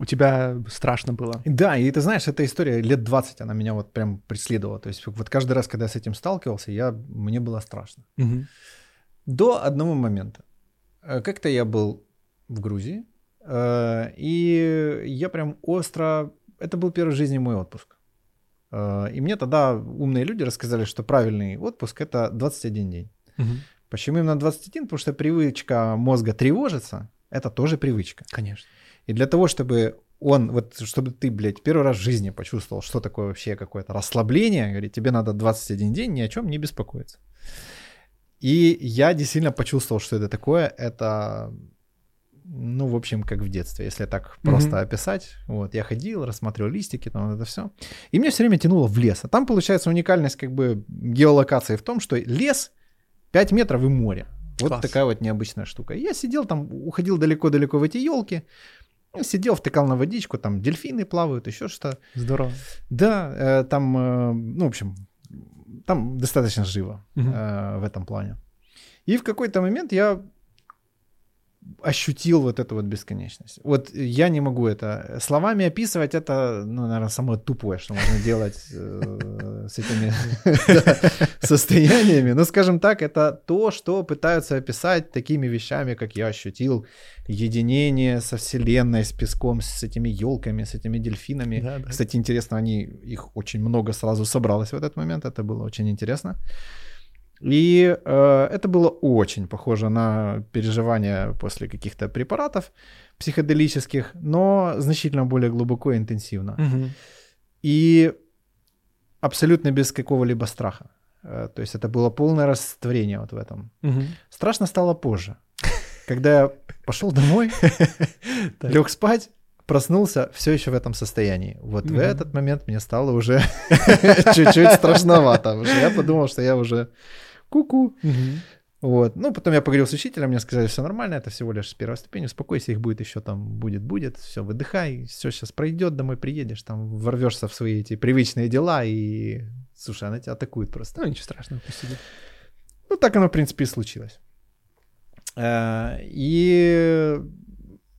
У тебя страшно было. Да, и ты знаешь, эта история лет двадцать, она меня вот прям преследовала. То есть вот каждый раз, когда я с этим сталкивался, я, мне было страшно. Угу. До одного момента. Как-то я был в Грузии, и я прям остро... Это был первый в жизни мой отпуск. И мне тогда умные люди рассказали, что правильный отпуск – это двадцать один день. Угу. Почему именно двадцать один? Потому что привычка мозга тревожиться – это тоже привычка. Конечно. И для того, чтобы он, вот, чтобы ты, блядь, первый раз в жизни почувствовал, что такое вообще какое-то расслабление, говорит, тебе надо двадцать один день ни о чем не беспокоиться. И я действительно почувствовал, что это такое. Это... Ну, в общем, как в детстве, если так просто mm-hmm. описать. Вот, я ходил, рассматривал листики, там вот это все. И меня все время тянуло в лес. А там, получается, уникальность как бы геолокации в том, что лес пять метров и море. Вот Класс. Такая вот необычная штука. Я сидел там, уходил далеко-далеко в эти елки, сидел, втыкал на водичку, там дельфины плавают, еще что-то. Здорово. Да, там, ну, в общем, там достаточно живо mm-hmm. в этом плане. И в какой-то момент я... ощутил вот эту вот бесконечность. Вот я не могу это... Словами описывать это, ну, наверное, самое тупое, что можно делать с этими состояниями. Но, скажем так, это то, что пытаются описать такими вещами, как я ощутил единение со Вселенной, с песком, с этими елками, с этими дельфинами. Кстати, интересно, они их очень много сразу собралось в этот момент. Это было очень интересно. И э, это было очень похоже на переживания после каких-то препаратов психоделических, но значительно более глубоко и интенсивно. Угу. И абсолютно без какого-либо страха. То есть это было полное растворение вот в этом. Угу. Страшно стало позже. Когда я пошел домой, лег спать, проснулся все еще в этом состоянии. Вот в этот момент мне стало уже чуть-чуть страшновато. Я подумал, что я уже ку-ку. Вот. Ну, потом я поговорил с учителем, мне сказали, все нормально, это всего лишь с первой ступени, успокойся, их будет еще там, будет-будет, все, выдыхай, все сейчас пройдет, домой приедешь, там ворвешься в свои эти привычные дела и, слушай, она тебя атакует просто. Ну, ничего страшного, пусть идет. Ну, так оно, в принципе, и случилось. И...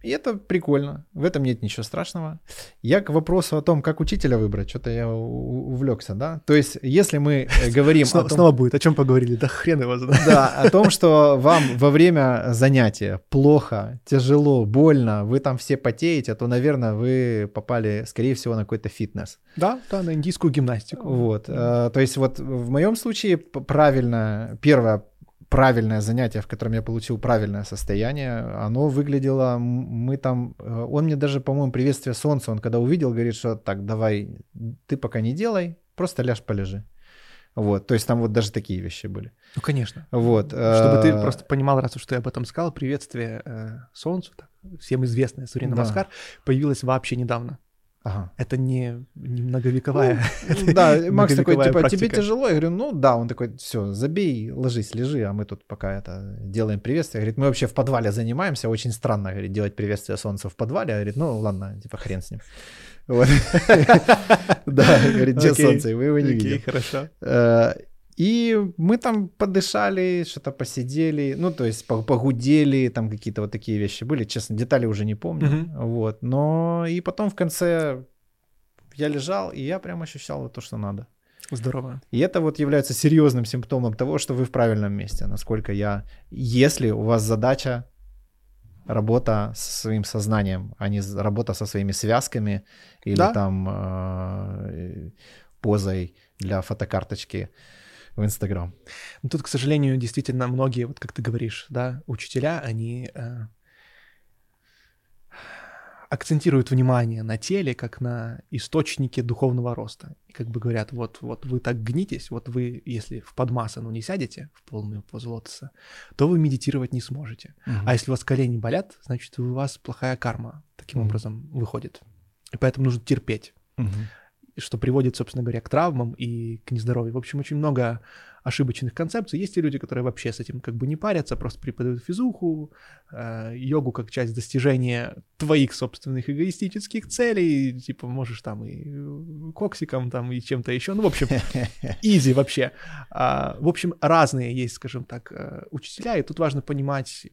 и это прикольно, в этом нет ничего страшного. Я к вопросу о том, как учителя выбрать, что-то я увлекся, да? То есть, если мы говорим о том... Снова будет, о чем поговорили, да хрен его знает. Да, о том, что вам во время занятия плохо, тяжело, больно, вы там все потеете, то, наверное, вы попали, скорее всего, на какой-то фитнес. Да, да, на индийскую гимнастику. Вот, то есть вот в моем случае правильно, первое, правильное занятие, в котором я получил правильное состояние, оно выглядело, мы там, он мне даже, по-моему, приветствие солнца, он когда увидел, говорит, что так, давай, ты пока не делай, просто ляжь, полежи. Вот, то есть там вот даже такие вещи были. Ну, конечно. Вот. Чтобы ты просто понимал, раз уж ты об этом сказал, приветствие э, солнцу, так, всем известное, Сурья Намаскар, да, появилось вообще недавно. Ага. Это не, не многовековая. Ну, да, Макс такой, типа, практика. Тебе тяжело? Я говорю, ну да. Он такой, все, забей, ложись, лежи, а мы тут пока это делаем приветствие. Говорит, мы вообще в подвале занимаемся, очень странно, говорит, делать приветствие солнца в подвале. Говорит, ну ладно, типа хрен с ним. Да, говорит, где солнце, вы его не видели. Окей, хорошо. И мы там подышали, что-то посидели, ну, то есть погудели, там какие-то вот такие вещи были. Честно, детали уже не помню. Uh-huh. Вот. Но и потом в конце я лежал, и я прям ощущал вот то, что надо. Здорово. И это вот является серьезным симптомом того, что вы в правильном месте. Насколько я... Если у вас задача работа со своим сознанием, а не работа со своими связками или да? там э, позой для фотокарточки в Инстаграм. Тут, к сожалению, действительно многие, вот как ты говоришь, да, учителя, они э, акцентируют внимание на теле как на источнике духовного роста. И как бы говорят, вот, вот вы так гнитесь, вот вы, если в подмасану не сядете, в полную позу лотоса, то вы медитировать не сможете. Mm-hmm. А если у вас колени болят, значит, у вас плохая карма таким mm-hmm. образом выходит. И поэтому нужно терпеть. Mm-hmm. Что приводит, собственно говоря, к травмам и к нездоровью. В общем, очень много ошибочных концепций. Есть и люди, которые вообще с этим как бы не парятся, просто преподают физуху, йогу как часть достижения твоих собственных эгоистических целей, типа можешь там и коксиком, там и чем-то еще. Ну, в общем, изи вообще. В общем, разные есть, скажем так, учителя, и тут важно понимать,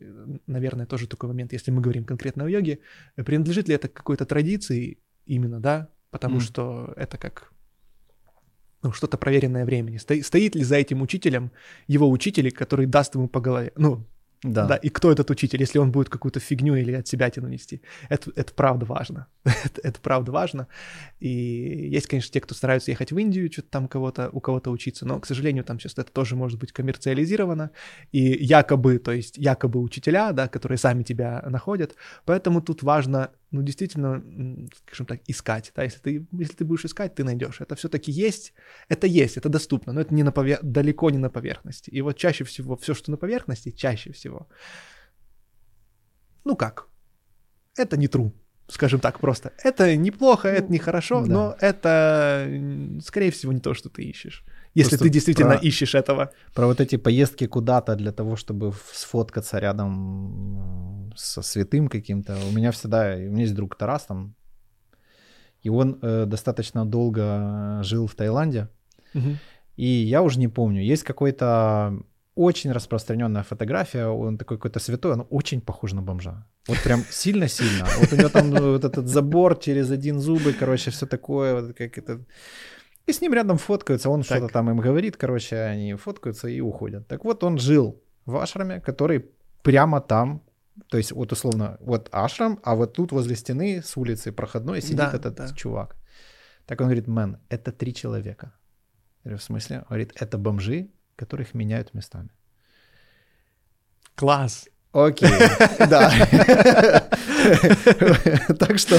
наверное, тоже такой момент, если мы говорим конкретно о йоге, принадлежит ли это к какой-то традиции именно, да, потому mm. что это как ну, что-то проверенное времени. Сто, стоит ли за этим учителем его учитель, который даст ему по голове? Ну, да. да. И кто этот учитель, если он будет какую-то фигню или от себя тяну нести? Это, это правда важно. это, это правда важно. И есть, конечно, те, кто стараются ехать в Индию, что-то там кого-то, у кого-то учиться, но, к сожалению, там сейчас это тоже может быть коммерциализировано. И якобы, то есть якобы учителя, да, которые сами тебя находят. Поэтому тут важно... ну, действительно, скажем так, искать, да, если ты, если ты будешь искать, ты найдешь. Это все-таки есть, это есть, это доступно, но это не на повер... далеко не на поверхности. И вот чаще всего, все, что на поверхности, чаще всего, ну как, это не true, скажем так просто. Это неплохо, ну, это нехорошо, да. но это, скорее всего, не то, что ты ищешь. Если просто ты действительно про, ищешь этого. Про вот эти поездки куда-то для того, чтобы сфоткаться рядом со святым каким-то. У меня всегда, у меня есть друг Тарас там, и он э, достаточно долго жил в Таиланде. Угу. И я уже не помню, есть какой-то очень распространенная фотография, он такой какой-то святой, он очень похож на бомжа. Вот прям сильно-сильно. Вот у него там вот этот забор через один зубы, короче, все такое, вот как это... И с ним рядом фоткаются, он так. что-то там им говорит, короче, они фоткаются и уходят. Так вот, он жил в ашраме, который прямо там, то есть вот условно, вот ашрам, а вот тут возле стены с улицы проходной сидит да, этот да. чувак. Так он говорит, мэн, это три человека. Я говорю, в смысле? Он говорит, это бомжи, которых меняют местами. Класс! Окей, да. Так что,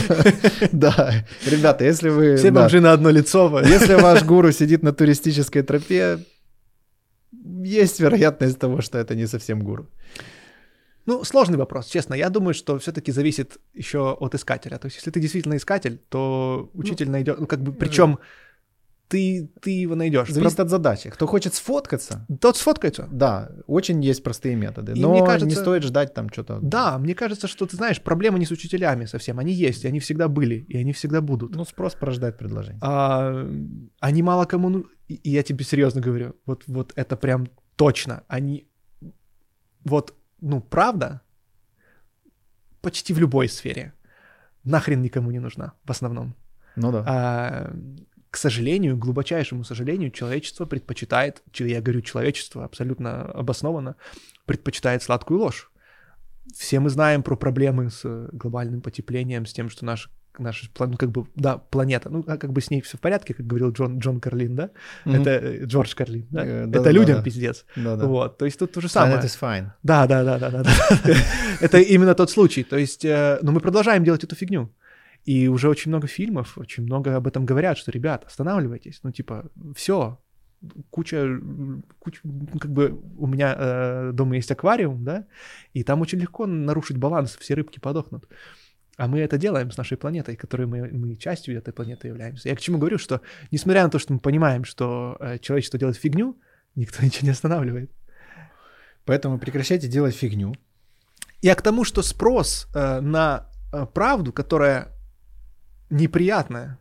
да. Ребята, если вы... Все бомжи на одно лицо. Если ваш гуру сидит на туристической тропе, есть вероятность того, что это не совсем гуру? Ну, сложный вопрос, честно. Я думаю, что все-таки зависит еще от искателя. То есть, если ты действительно искатель, то учитель ну, найдет, ну, как бы, причем ты, ты его найдешь. Зависит Про... от задачи. Кто хочет сфоткаться, тот сфоткается. Да, очень есть простые методы. И но мне кажется, не стоит ждать там что-то. Да, мне кажется, что, ты знаешь, проблемы не с учителями совсем. Они есть, и они всегда были, и они всегда будут. Ну, спрос порождает предложение. А, они мало кому... И я тебе серьезно говорю, вот, вот это прям точно. Они... Вот... Ну, правда, почти в любой сфере нахрен никому не нужна, в основном. Ну да. А, к сожалению, глубочайшему сожалению, человечество предпочитает, я говорю, человечество абсолютно обоснованно, предпочитает сладкую ложь. Все мы знаем про проблемы с глобальным потеплением, с тем, что наш, наш ну, как бы, да, планета, ну, как бы с ней все в порядке, как говорил Джон, Джон Карлин, да? Mm-hmm. Это Джордж Карлин, да? Yeah, это да, людям да, пиздец. Да, да. Вот, то есть тут то же самое. Planet is fine. Да, да, да, да, да. Это именно тот случай. То есть, ну, мы продолжаем делать эту фигню. И уже очень много фильмов, очень много об этом говорят, что, ребят, останавливайтесь. Ну, типа, все. Куча, куча, как бы у меня э, дома есть аквариум, да, и там очень легко нарушить баланс, все рыбки подохнут. А мы это делаем с нашей планетой, которой мы, мы частью этой планеты являемся. Я к чему говорю, что несмотря на то, что мы понимаем, что э, человечество делает фигню, никто ничего не останавливает. Поэтому прекращайте делать фигню. Я к тому, что спрос э, на э, правду, которая неприятная,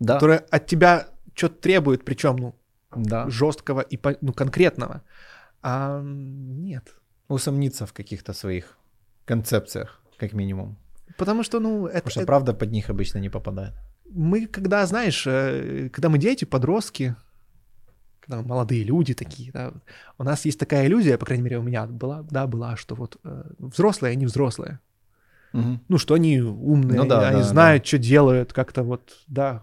да, которая от тебя что-то требует, причем, ну, да, жесткого и ну, конкретного. А нет. Усомниться в каких-то своих концепциях, как минимум. Потому что, ну, это... Потому что это... правда под них обычно не попадает. Мы, когда, знаешь, когда мы дети, подростки, когда мы молодые люди такие, да, у нас есть такая иллюзия, по крайней мере, у меня была, да, была, что вот э, взрослые, они взрослые. Угу. Ну, что они умные, ну, да, они да, знают, да, что делают, как-то вот, да.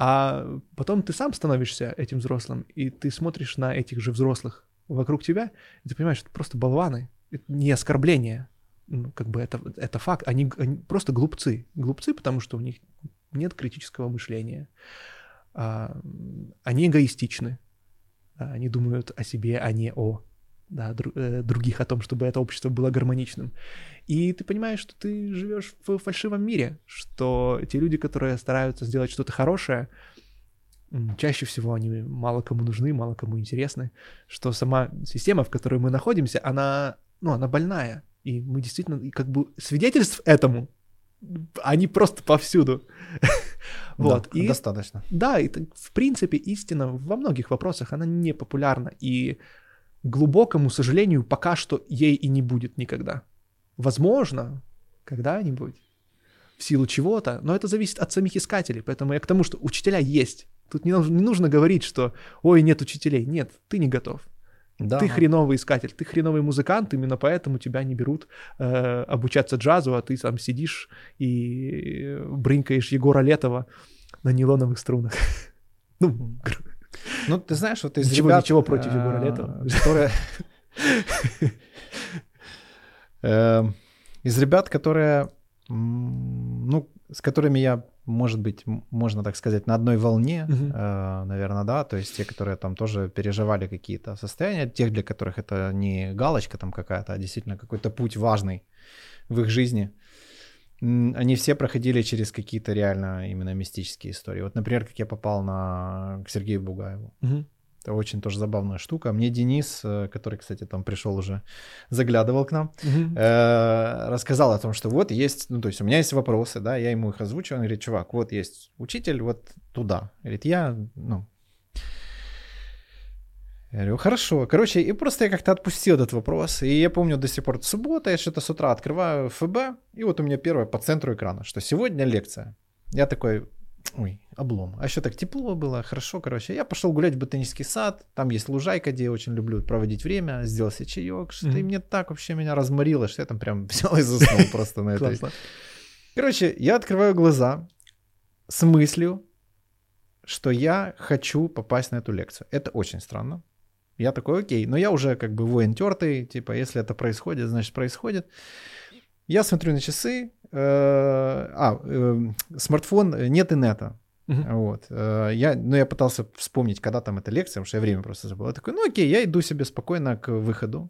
А потом ты сам становишься этим взрослым, и ты смотришь на этих же взрослых вокруг тебя, и ты понимаешь, что это просто болваны, это не оскорбление, ну, как бы это, это факт, они, они просто глупцы, глупцы, потому что у них нет критического мышления, а, они эгоистичны, а, они думают о себе, а не о да, дру, э, других, о том, чтобы это общество было гармоничным. И ты понимаешь, что ты живешь в фальшивом мире, что те люди, которые стараются сделать что-то хорошее, чаще всего они мало кому нужны, мало кому интересны, что сама система, в которой мы находимся, она, ну, она больная, и мы действительно, как бы, свидетельств этому, они просто повсюду. Вот. Да, и, достаточно. Да, и в принципе истина во многих вопросах, она не популярна, и глубокому сожалению, пока что ей и не будет никогда. Возможно, когда-нибудь, в силу чего-то, но это зависит от самих искателей, поэтому я к тому, что учителя есть. Тут не нужно, не нужно говорить, что «Ой, нет учителей». Нет, ты не готов. Да. Ты хреновый искатель, ты хреновый музыкант, именно поэтому тебя не берут э, обучаться джазу, а ты сам сидишь и брынькаешь Егора Летова на нейлоновых струнах. Ну, Ну, ты знаешь, вот из ничего, ребят... Ничего против Егора Летова. Из ребят, которые... Ну, с которыми я, может быть, можно так сказать, на одной волне, наверное, да, то есть те, которые там тоже переживали какие-то состояния, тех, для которых это не галочка там какая-то, а действительно какой-то путь важный в их жизни. Они все проходили через какие-то реально именно мистические истории. Вот, например, как я попал на... к Сергею Бугаеву. Угу. Это очень тоже забавная штука. Мне Денис, который, кстати, там пришел уже, заглядывал к нам, угу. э- рассказал о том, что вот есть... Ну, то есть у меня есть вопросы, да, я ему их озвучу. Он говорит, чувак, вот есть учитель, вот туда. Говорит, я... ну. Я говорю, хорошо. Короче, и просто я как-то отпустил этот вопрос. И я помню до сих пор суббота, я что-то с утра открываю эф бэ, и вот у меня первое по центру экрана, что сегодня лекция. Я такой, ой, облом. А еще так тепло было, хорошо, короче. Я пошел гулять в ботанический сад, там есть лужайка, где я очень люблю проводить время, сделал себе чаек, что-то mm-hmm. и мне так вообще меня разморило, что я там прям взял и заснул просто на это. Короче, я открываю глаза с мыслью, что я хочу попасть на эту лекцию. Это очень странно. Я такой, окей, но я уже как бы воин тертый, типа, если это происходит, значит, происходит. Я смотрю на часы, э, а, э, смартфон, нет инета. Uh-huh. Вот. Я, ну, я пытался вспомнить, когда там эта лекция, потому что я время просто забыл. Я такой, ну окей, я иду себе спокойно к выходу.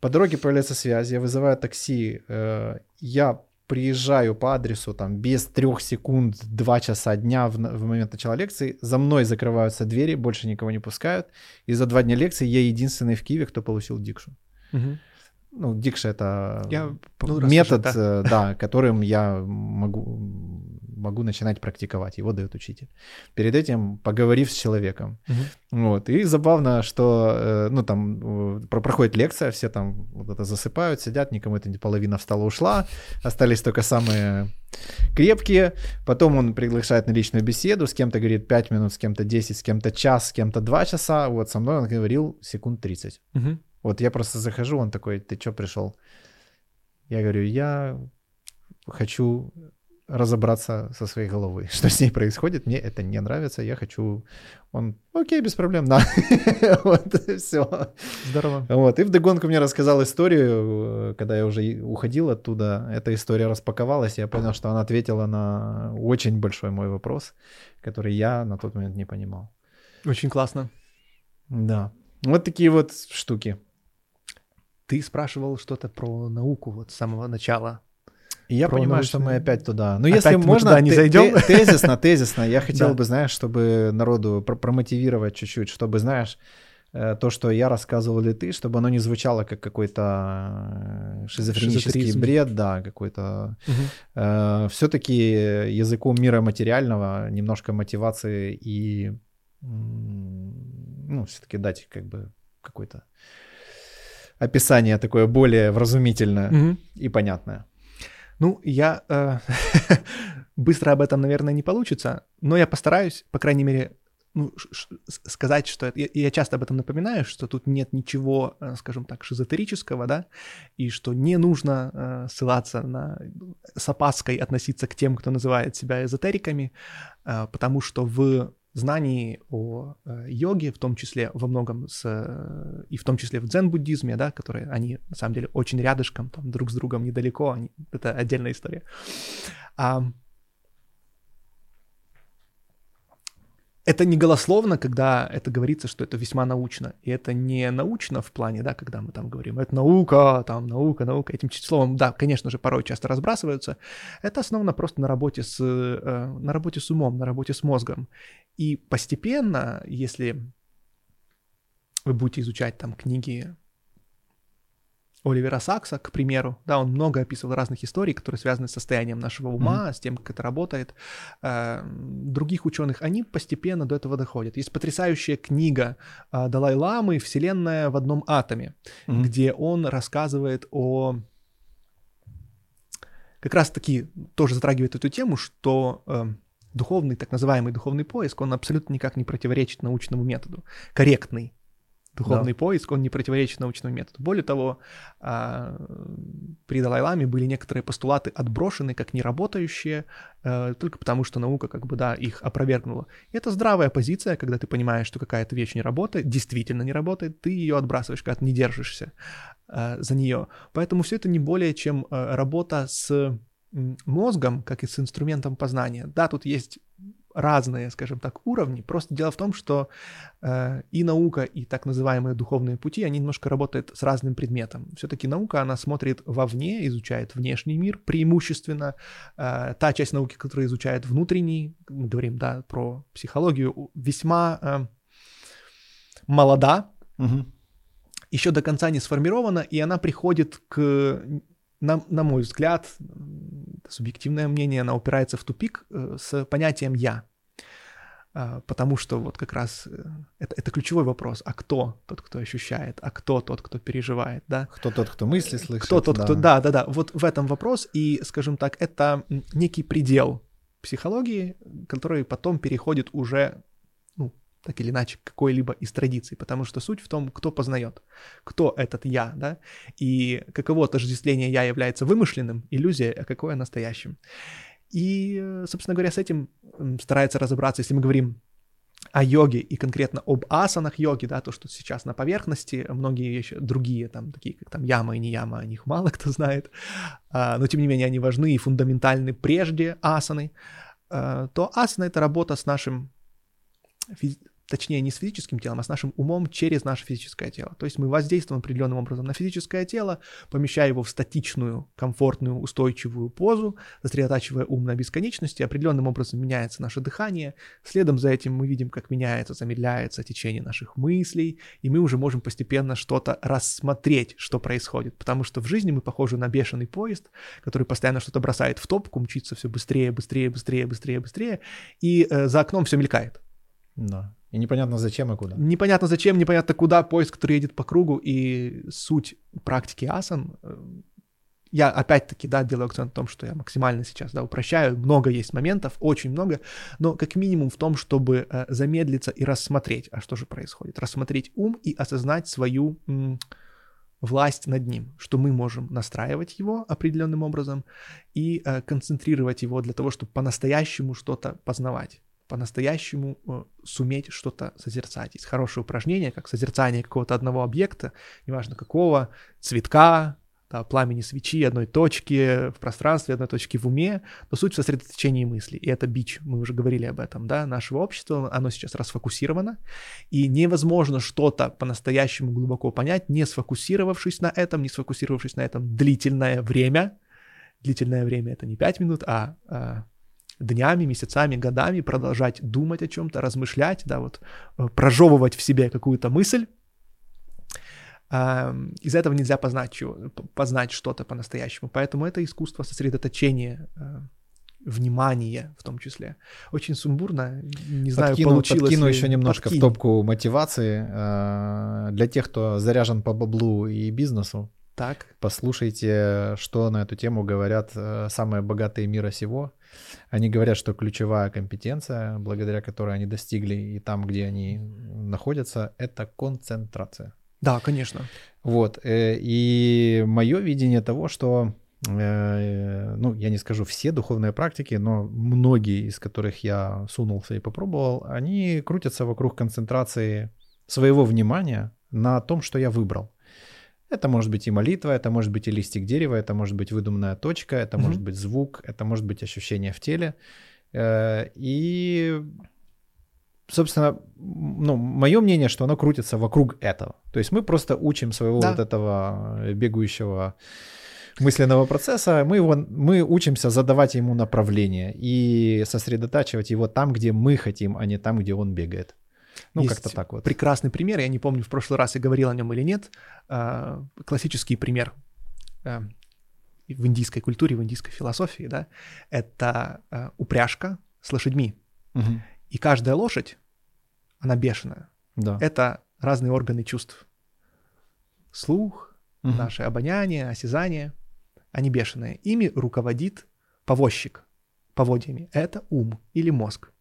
По дороге появляется связь, я вызываю такси, я приезжаю по адресу там без трех секунд, два часа дня в, в момент начала лекции, за мной закрываются двери, больше никого не пускают, и за два дня лекции я единственный в Киеве, кто получил дикшу. Uh-huh. Ну, дикша — это я, ну, метод, да. Да, которым я могу, могу начинать практиковать. Его дает учитель. Перед этим поговорив с человеком. Uh-huh. Вот. И забавно, что ну, там проходит лекция, все там вот это засыпают, сидят, никому это не половина встала, ушла. Остались только самые крепкие. Потом он приглашает на личную беседу. С кем-то говорит пять минут, с кем-то десять, с кем-то час, с кем-то два часа. Вот со мной он говорил секунд тридцать. Uh-huh. Вот я просто захожу, он такой, ты чё пришел? Я говорю, я хочу разобраться со своей головой, что с ней происходит, мне это не нравится, я хочу... Он, окей, без проблем, да. Вот, все. Здорово. Вот, и вдогонку мне рассказал историю, когда я уже уходил оттуда, эта история распаковалась, я понял, что она ответила на очень большой мой вопрос, который я на тот момент не понимал. Очень классно. Да. Вот такие вот штуки. Ты спрашивал что-то про науку вот с самого начала. И я про понимаю, научные... что мы опять туда. Но опять если можно, туда не зайдем. Т- т- тезисно, тезисно. Я хотел да. бы, знаешь, чтобы народу пр- промотивировать чуть-чуть, чтобы, знаешь, то, что я рассказывал или ты, чтобы оно не звучало как какой-то шизофренический бред, да, какой-то. Угу. Э, все-таки языком мира материального немножко мотивации и... ну, все-таки дать как бы какое-то описание такое более вразумительное mm-hmm. и понятное. Ну, я... Э, быстро об этом, наверное, не получится, но я постараюсь, по крайней мере, ну, ш- ш- сказать, что... Это, я, я часто об этом напоминаю, что тут нет ничего, скажем так, шизотерического, да, и что не нужно э, ссылаться на... с опаской относиться к тем, кто называет себя эзотериками, э, потому что в... знаний о йоге, в том числе во многом с, и в том числе в дзен-буддизме, да, которые они на самом деле очень рядышком, там, друг с другом недалеко, они, это отдельная история. А, это не голословно, когда это говорится, что это весьма научно, и это не научно в плане, да, когда мы там говорим, это наука, там наука, наука, этим словом, да, конечно же, порой часто разбрасываются, это основано просто на работе с, на работе с умом, на работе с мозгом. И постепенно, если вы будете изучать там книги Оливера Сакса, к примеру, да, он много описывал разных историй, которые связаны с состоянием нашего ума, mm-hmm. с тем, как это работает. Других ученых, они постепенно до этого доходят. Есть потрясающая книга Далай-Ламы «Вселенная в одном атоме», mm-hmm. где он рассказывает о... Как раз-таки тоже затрагивает эту тему, что... Духовный, так называемый духовный поиск, он абсолютно никак не противоречит научному методу. Корректный духовный да. поиск, он не противоречит научному методу. Более того, при Далай-Ламе были некоторые постулаты отброшены как неработающие, только потому что наука как бы, да, их опровергнула. И это здравая позиция, когда ты понимаешь, что какая-то вещь не работает, действительно не работает, ты ее отбрасываешь, когда ты не держишься за нее. Поэтому все это не более чем работа с... мозгом, как и с инструментом познания. Да, тут есть разные, скажем так, уровни, просто дело в том, что э, и наука, и так называемые духовные пути, они немножко работают с разным предметом. Все-таки наука, она смотрит вовне, изучает внешний мир преимущественно. Э, та часть науки, которая изучает внутренний, мы говорим, да, про психологию, весьма э, молода, угу. еще до конца не сформирована, и она приходит к... На, на мой взгляд, субъективное мнение, она упирается в тупик с понятием «я». Потому что вот как раз это, это ключевой вопрос. А кто тот, кто ощущает? А кто тот, кто переживает? Да? Кто тот, кто мысли слышит? Кто тот, да. кто... Да, да, да. Вот в этом вопрос. И, скажем так, это некий предел психологии, который потом переходит уже... так или иначе, какой-либо из традиций, потому что суть в том, кто познает, кто этот «я», да, и каково отождествление «я» является вымышленным, иллюзия, а какое настоящим. И, собственно говоря, с этим старается разобраться, если мы говорим о йоге и конкретно об асанах йоги, да, то, что сейчас на поверхности, многие вещи, другие, там, такие, как там яма и не яма, о них мало кто знает, но, тем не менее, они важны и фундаментальны прежде асаны. то асана — это работа с нашим, точнее, не с физическим телом, а с нашим умом через наше физическое тело. То есть мы воздействуем определенным образом на физическое тело, помещая его в статичную, комфортную, устойчивую позу, сосредотачивая ум на бесконечности, определенным образом меняется наше дыхание, следом за этим мы видим, как меняется, замедляется течение наших мыслей, и мы уже можем постепенно что-то рассмотреть, что происходит, потому что в жизни мы похожи на бешеный поезд, который постоянно что-то бросает в топку, мчится все быстрее, быстрее, быстрее, быстрее, быстрее, и э, за окном все мелькает. Да. И непонятно зачем и куда. Непонятно зачем, непонятно куда, поезд, который едет по кругу, и суть практики асан, я опять-таки, да, делаю акцент в том, что я максимально сейчас, да, упрощаю, много есть моментов, очень много, но как минимум в том, чтобы замедлиться и рассмотреть, а что же происходит, рассмотреть ум и осознать свою м, власть над ним, что мы можем настраивать его определенным образом и э, концентрировать его для того, чтобы по-настоящему что-то познавать. По-настоящему суметь что-то созерцать. Есть хорошее упражнение, как созерцание какого-то одного объекта, неважно какого, цветка, да, пламени свечи, одной точки в пространстве, одной точки в уме, но суть в сосредоточении мысли. И это бич, мы уже говорили об этом, да, нашего общества, оно сейчас расфокусировано, и невозможно что-то по-настоящему глубоко понять, не сфокусировавшись на этом, не сфокусировавшись на этом длительное время. Длительное время — это не пять минут, а... днями, месяцами, годами продолжать думать о чем-то, размышлять, да, вот прожевывать в себе какую-то мысль. Из этого нельзя познать, чего, познать что-то по-настоящему. Поэтому это искусство сосредоточения внимания в том числе. Очень сумбурно, не знаю, подкину, получилось подкину ли... еще немножко подкину. В топку мотивации для тех, кто заряжен по баблу и бизнесу. Так. Послушайте, что на эту тему говорят самые богатые мира сего. Они говорят, что ключевая компетенция, благодаря которой они достигли и там, где они находятся, это концентрация. Да, конечно. Вот. И мое видение того, что, ну, я не скажу все духовные практики, но многие из которых я сунулся и попробовал, они крутятся вокруг концентрации своего внимания на том, что я выбрал. Это может быть и молитва, это может быть и листик дерева, это может быть выдуманная точка, это mm-hmm. может быть звук, это может быть ощущение в теле. И, собственно, ну, мое мнение, что оно крутится вокруг этого. То есть мы просто учим своего да. вот этого бегающего мысленного процесса, мы, его, мы учимся задавать ему направление и сосредотачивать его там, где мы хотим, а не там, где он бегает. Ну, есть как-то так вот. Прекрасный пример, я не помню, в прошлый раз я говорил о нем или нет, классический пример в индийской культуре, в индийской философии, да, это упряжка с лошадьми. Угу. И каждая лошадь, она бешеная. Да. Это разные органы чувств. Слух, угу. наше обоняние, осязание, они бешеные. Ими руководит повозчик, поводьями. Это ум или мозг.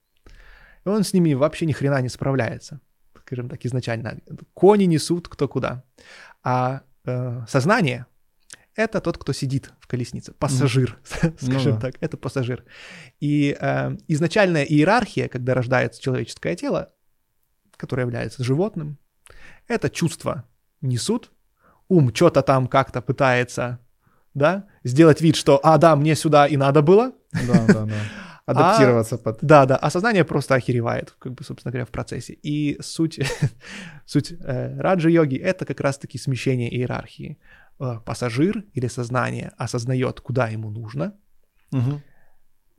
И он с ними вообще ни хрена не справляется, скажем так, изначально. Кони несут кто куда. А э, сознание — это тот, кто сидит в колеснице, пассажир, mm. скажем mm. так, это пассажир. И э, изначальная иерархия, когда рождается человеческое тело, которое является животным, это чувства несут, ум что-то там как-то пытается, да, сделать вид, что «а, да, мне сюда и надо было». Да, да, да. Адаптироваться а, под... Да, да, а сознание просто охеревает, как бы, собственно говоря, в процессе. И суть, суть э, раджа-йоги — это как раз-таки смещение иерархии. Э, пассажир или сознание осознает, куда ему нужно, угу.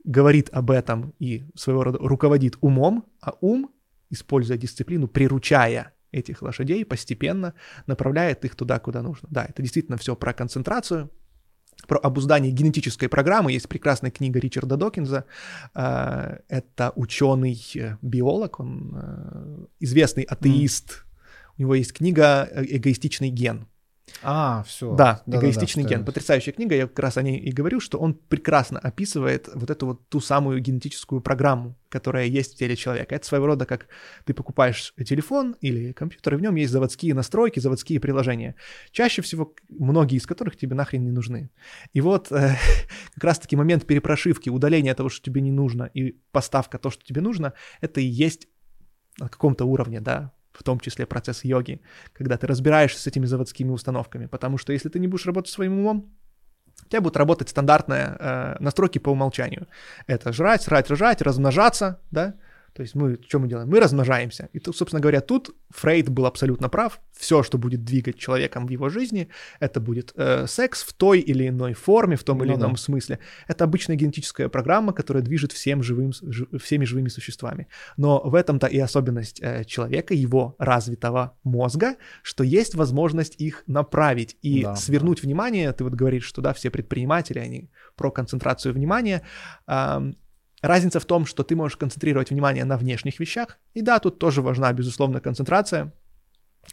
говорит об этом и своего рода руководит умом, а ум, используя дисциплину, приручая этих лошадей, постепенно направляет их туда, куда нужно. Да, это действительно все про концентрацию, про обуздание генетической программы. Есть прекрасная книга Ричарда Докинза. Это ученый-биолог, он известный атеист. Mm. У него есть книга «Эгоистичный ген». А, все. Да, да «Эгоистичный да, да, ген». Потрясающая книга, я как раз о ней и говорю, что он прекрасно описывает вот эту вот ту самую генетическую программу, которая есть в теле человека. Это своего рода как ты покупаешь телефон или компьютер, и в нем есть заводские настройки, заводские приложения, чаще всего многие из которых тебе нахрен не нужны. И вот э, как раз-таки момент перепрошивки, удаления того, что тебе не нужно, и поставка того, что тебе нужно, это и есть на каком-то уровне, да, в том числе процесс йоги, когда ты разбираешься с этими заводскими установками, потому что если ты не будешь работать своим умом, у тебя будут работать стандартные э, настройки по умолчанию. Это жрать, срать, рожать, размножаться, да. То есть мы, что мы делаем? Мы размножаемся. И, тут, собственно говоря, тут Фрейд был абсолютно прав. Все, что будет двигать человеком в его жизни, это будет э, секс в той или иной форме, в том ну или ином да. смысле. Это обычная генетическая программа, которая движет всем живым, ж, всеми живыми существами. Но в этом-то и особенность э, человека, его развитого мозга, что есть возможность их направить и да, свернуть да. внимание. Ты вот говоришь, что да, все предприниматели, они про концентрацию внимания. Э, Разница в том, что ты можешь концентрировать внимание на внешних вещах. И да, тут тоже важна, безусловно, концентрация.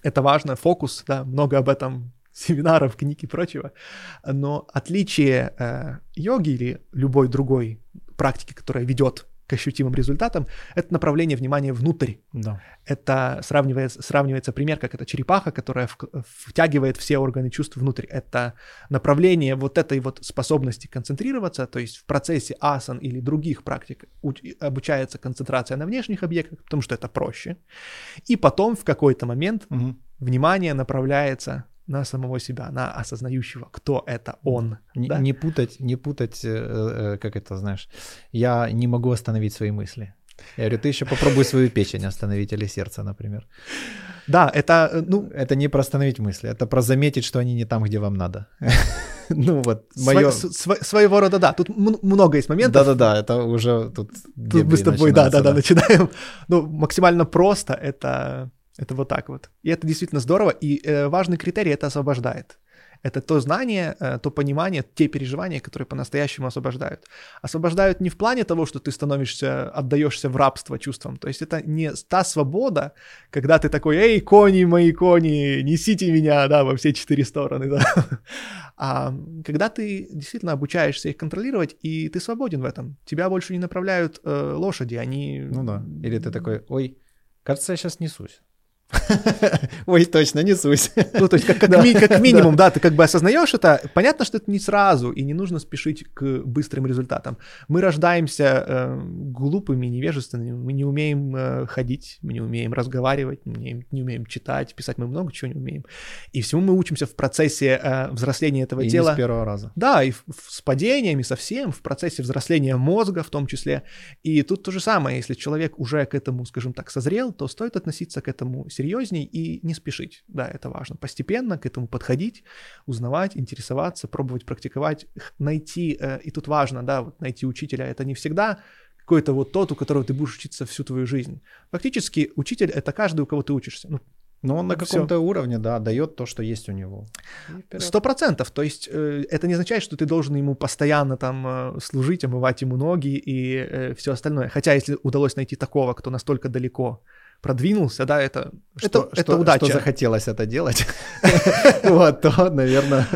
Это важно, фокус, да, много об этом семинаров, книг и прочего. Но отличие э, йоги или любой другой практики, которая ведет к ощутимым результатам, это направление внимания внутрь. Да. Это сравнивается, сравнивается пример, как это черепаха, которая втягивает все органы чувств внутрь. Это направление вот этой вот способности концентрироваться, то есть в процессе асан или других практик обучается концентрация на внешних объектах, потому что это проще. И потом в какой-то момент угу. внимание направляется на самого себя, на осознающего, кто это он. Не, да? не путать, не путать, как это, знаешь, я не могу остановить свои мысли. Я говорю, ты еще попробуй свою печень остановить или сердце, например. Да, это, ну... Это не про остановить мысли, это про заметить, что они не там, где вам надо. Ну вот, моё... Сво- сво- своего рода, да, тут м- много есть моментов. Да-да-да, это уже тут... Тут мы с тобой, да-да-да, начинаем. Ну, максимально просто это... Это вот так вот. И это действительно здорово. И э, важный критерий — это освобождает. Это то знание, э, то понимание, те переживания, которые по-настоящему освобождают. Освобождают не в плане того, что ты становишься, отдаешься в рабство чувствам. То есть это не та свобода, когда ты такой: «Эй, кони мои, кони, несите меня, да, во все четыре стороны». Да. А когда ты действительно обучаешься их контролировать, и ты свободен в этом. Тебя больше не направляют э, лошади, они... Ну да. Или ты такой: «Ой, кажется, я сейчас несусь». Ой, точно, несусь. Ну, то есть, как, как, да. ми, как минимум, да. да, ты как бы осознаешь это. Понятно, что это не сразу, и не нужно спешить к быстрым результатам. Мы рождаемся э, глупыми, невежественными, мы не умеем э, ходить, мы не умеем разговаривать, мы не, не умеем читать, писать мы много чего не умеем. И всему мы учимся в процессе э, взросления этого и тела. И не с первого раза. Да, и в, в, с падениями совсем, в процессе взросления мозга в том числе. И тут то же самое, если человек уже к этому, скажем так, созрел, то стоит относиться к этому серьезней и не спешить. Да, это важно. Постепенно к этому подходить, узнавать, интересоваться, пробовать, практиковать, найти, э, и тут важно, да, вот найти учителя. Это не всегда какой-то вот тот, у которого ты будешь учиться всю твою жизнь. Фактически учитель — это каждый, у кого ты учишься. Ну, но он на каком-то Всё. уровне, да, дает то, что есть у него. Сто процентов. То есть э, это не означает, что ты должен ему постоянно там э, служить, омывать ему ноги и э, все остальное. Хотя если удалось найти такого, кто настолько далеко продвинулся, да, это, что, это, что, это удача. Что захотелось это делать, вот, то, наверное...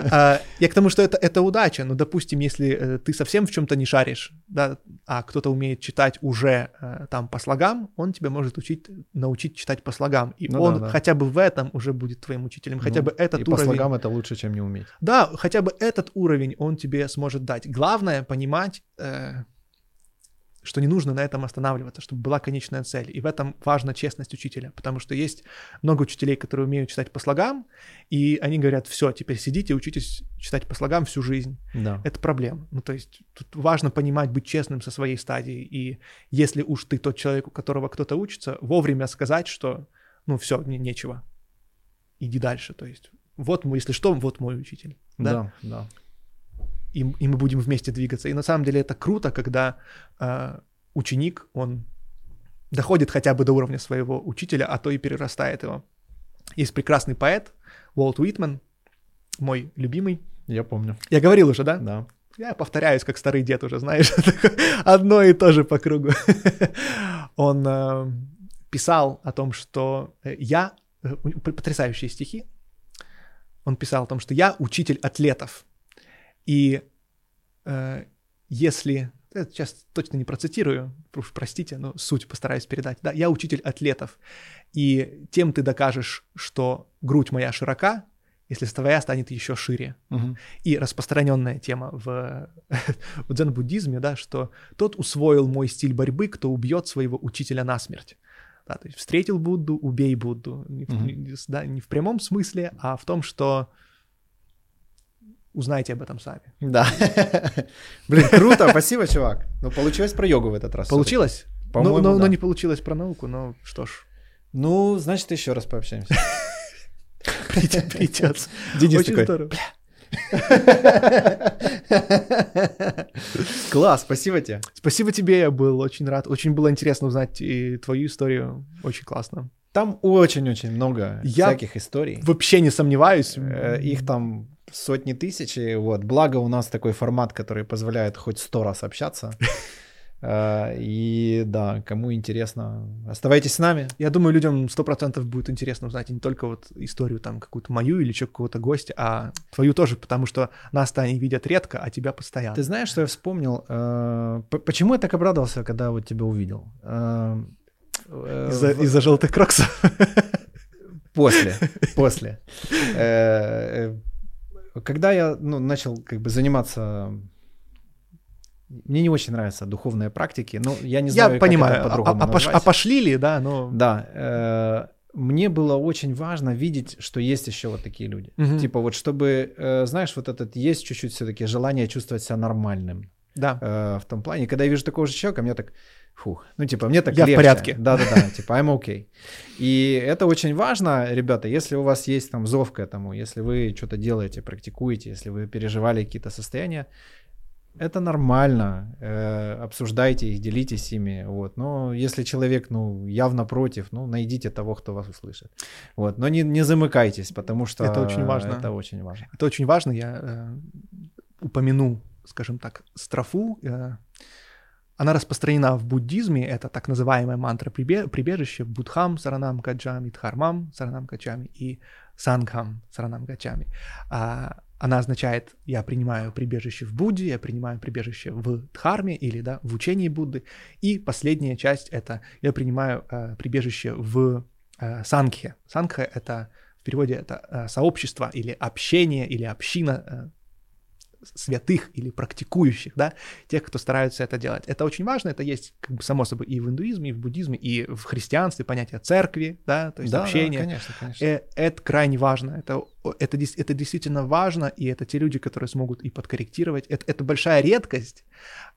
Я к тому, что это удача, но, допустим, если ты совсем в чем-то не шаришь, да, а кто-то умеет читать уже там по слогам, он тебя может учить, научить читать по слогам, и он хотя бы в этом уже будет твоим учителем, хотя бы этот уровень... И по слогам это лучше, чем не уметь. Да, хотя бы этот уровень он тебе сможет дать. Главное — понимать... что не нужно на этом останавливаться, чтобы была конечная цель. И в этом важна честность учителя, потому что есть много учителей, которые умеют читать по слогам, и они говорят: все, теперь сидите, учитесь читать по слогам всю жизнь. Да. Это проблема. Ну, то есть тут важно понимать, быть честным со своей стадией, и если уж ты тот человек, у которого кто-то учится, вовремя сказать, что ну все, не, нечего, иди дальше. То есть вот мой, если что, вот мой учитель. Да, да. да. И, и мы будем вместе двигаться. И на самом деле это круто, когда э, ученик, он доходит хотя бы до уровня своего учителя, а то и перерастает его. Есть прекрасный поэт Уолт Уитмен, мой любимый. Я помню. Я говорил уже, да? Да. Я повторяюсь, как старый дед уже, знаешь, одно и то же по кругу. Он э, писал о том, что я... Потрясающие стихи. Он писал о том, что я учитель атлетов. И э, если... Я сейчас точно не процитирую, уж простите, но суть постараюсь передать. Да, я учитель атлетов, и тем ты докажешь, что грудь моя широка, если твоя станет еще шире. Угу. И распространенная тема в, в дзен-буддизме, да, что тот усвоил мой стиль борьбы, кто убьет своего учителя насмерть. Да, то есть встретил Будду, убей Будду. Угу. Да, не в прямом смысле, а в том, что... Узнайте об этом сами. Да. Блин, круто, спасибо, чувак. Но получилось про йогу в этот раз. Получилось? По-моему, но, но, да. но не получилось про науку, но что ж. Ну, значит, еще раз пообщаемся. Придется. Денис такой, бля. Класс, спасибо тебе. Спасибо тебе, я был очень рад. Очень было интересно узнать и твою историю. Очень классно. Там очень-очень много я всяких историй. Вообще не сомневаюсь. Их там сотни тысяч. И вот. Благо у нас такой формат, который позволяет хоть сто раз общаться. И да, кому интересно, оставайтесь с нами. Я думаю, людям сто процентов будет интересно узнать не только вот историю там какую-то мою или еще какого-то гостя, а твою тоже, потому что нас-то они видят редко, а тебя постоянно. Ты знаешь, что я вспомнил? Почему я так обрадовался, когда вот тебя увидел? Из-за, из-за желтых кроксов? После, после. Когда я ну, начал как бы заниматься... Мне не очень нравятся духовные практики, но я не знаю, я как понимаю, это по-другому а, а, назвать. А пошли ли, да, но... Да, э, мне было очень важно видеть, что есть еще вот такие люди. Угу. Типа вот чтобы, э, знаешь, вот этот есть чуть-чуть все-таки желание чувствовать себя нормальным. Да. Э, в том плане, когда я вижу такого же человека, мне так, фух, ну типа мне так я легче. Я в порядке. Да-да-да, типа I'm okay. И это очень важно, ребята, если у вас есть там зов к этому, если вы что-то делаете, практикуете, если вы переживали какие-то состояния, это нормально, э, обсуждайте их, делитесь ими, вот. Но если человек, ну, явно против, ну, найдите того, кто вас услышит, вот. Но не, не замыкайтесь, потому что это очень важно. Это очень важно. Это очень важно. Я э, упомяну, скажем так, строфу. Э, она распространена в буддизме. Это так называемая мантра прибежище: Буддхам саранам каджами, Дхармам саранам каджами и Сангхам саранам каджами. Она означает, я принимаю прибежище в Будде, я принимаю прибежище в Дхарме или да, в учении Будды. И последняя часть — это я принимаю э, прибежище в э, Сангхе. Сангха — это, в переводе, это э, сообщество или общение, или община э, святых или практикующих, да, тех, кто стараются это делать. Это очень важно, это есть, как бы, само собой, и в индуизме, и в буддизме, и в христианстве понятие церкви, да, то есть да, общение. Да, конечно, конечно. Э, это крайне важно, это Это, это действительно важно, и это те люди, которые смогут и подкорректировать. Это, это большая редкость,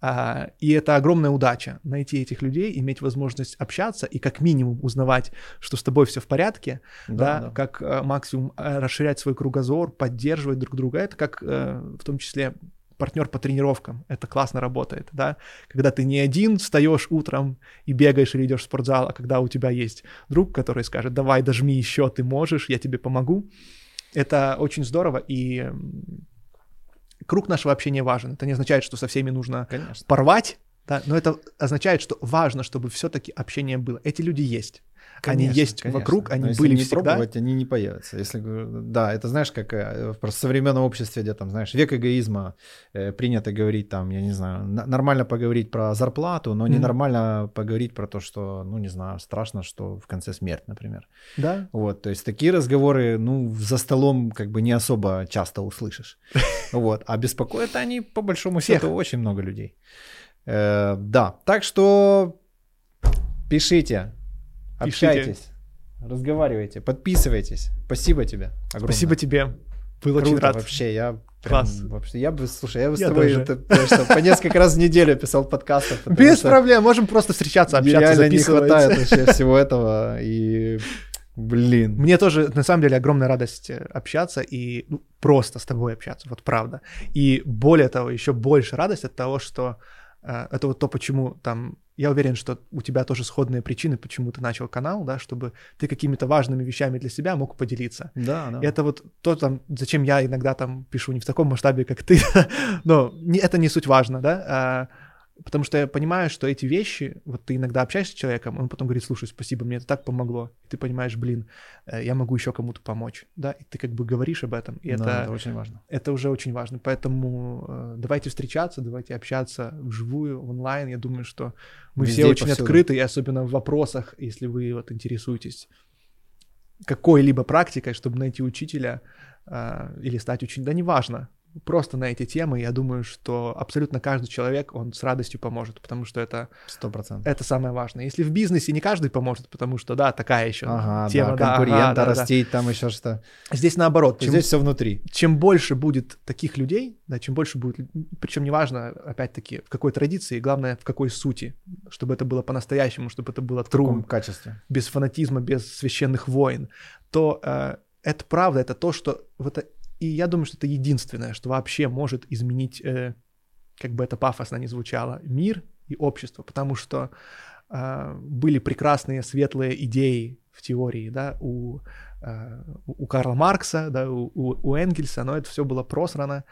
а, и это огромная удача найти этих людей, иметь возможность общаться и как минимум узнавать, что с тобой все в порядке, да, да, да. Как а, максимум расширять свой кругозор, поддерживать друг друга. Это как а, в том числе партнер по тренировкам. Это классно работает, да. Когда ты не один встаешь утром и бегаешь или идешь в спортзал, а когда у тебя есть друг, который скажет, давай дожми еще, ты можешь, я тебе помогу. Это очень здорово, и круг нашего общения важен. Это не означает, что со всеми нужно Конечно. порвать, да, но это означает, что важно, чтобы все-таки общение было. Эти люди есть. Конечно, они есть конечно. Вокруг, они если были не всегда. Пробовать, они не появятся. Если, да, это знаешь, как в современном обществе, где там, знаешь, век эгоизма, э, принято говорить там, я не знаю, н- нормально поговорить про зарплату, но mm-hmm. ненормально поговорить про то, что, ну не знаю, страшно, что в конце смерть, например. Да. Вот, то есть такие разговоры, ну, за столом как бы не особо часто услышишь. Вот, а беспокоят они по большому счету очень много людей. Да, так что пишите. Общайтесь, Пишите. разговаривайте, подписывайтесь. Спасибо тебе. Огромное. Спасибо тебе. Был Круто, очень рад. Вообще, я прям, вообще, я бы, слушай, я бы я с тобой это, что, по несколько раз в неделю писал подкасты. Без что, проблем, можем просто встречаться, общаться, записывать. Не хватает вообще всего этого, и, блин. Мне тоже, на самом деле, огромная радость общаться и ну, просто с тобой общаться, вот правда. И более того, еще больше радость от того, что э, это вот то, почему там... Я уверен, что у тебя тоже сходные причины, почему ты начал канал, да, чтобы ты какими-то важными вещами для себя мог поделиться. Да, да. Это вот то, там, зачем я иногда там пишу не в таком масштабе, как ты, но не, это не суть важно, да, а, потому что я понимаю, что эти вещи, вот ты иногда общаешься с человеком, он потом говорит, слушай, спасибо, мне это так помогло, и ты понимаешь, блин, я могу еще кому-то помочь, да, и ты как бы говоришь об этом, и это, это очень важно. Это уже очень важно, поэтому давайте встречаться, давайте общаться вживую, онлайн, я думаю, что мы везде все очень повсюду. Открыты, и особенно в вопросах, если вы вот интересуетесь какой-либо практикой, чтобы найти учителя э, или стать учеником, да неважно, просто на эти темы, я думаю, что абсолютно каждый человек, он с радостью поможет, потому что это... Сто процентов. Это самое важное. Если в бизнесе не каждый поможет, потому что, да, такая еще ага, тема. Да, конкурента да, ага, растить, да, да. там еще что. Здесь наоборот. Чем, здесь все внутри. Чем больше будет таких людей, да, чем больше будет... Причем неважно, опять-таки, в какой традиции, главное, в какой сути, чтобы это было по-настоящему, чтобы это было true. В качестве. Без фанатизма, без священных войн. То э, это правда, это то, что... Вот это, и я думаю, что это единственное, что вообще может изменить, э, как бы это пафосно ни звучало, мир и общество, потому что э, были прекрасные светлые идеи в теории, да, у, э, у Карла Маркса, да, у, у Энгельса, но это все было просрано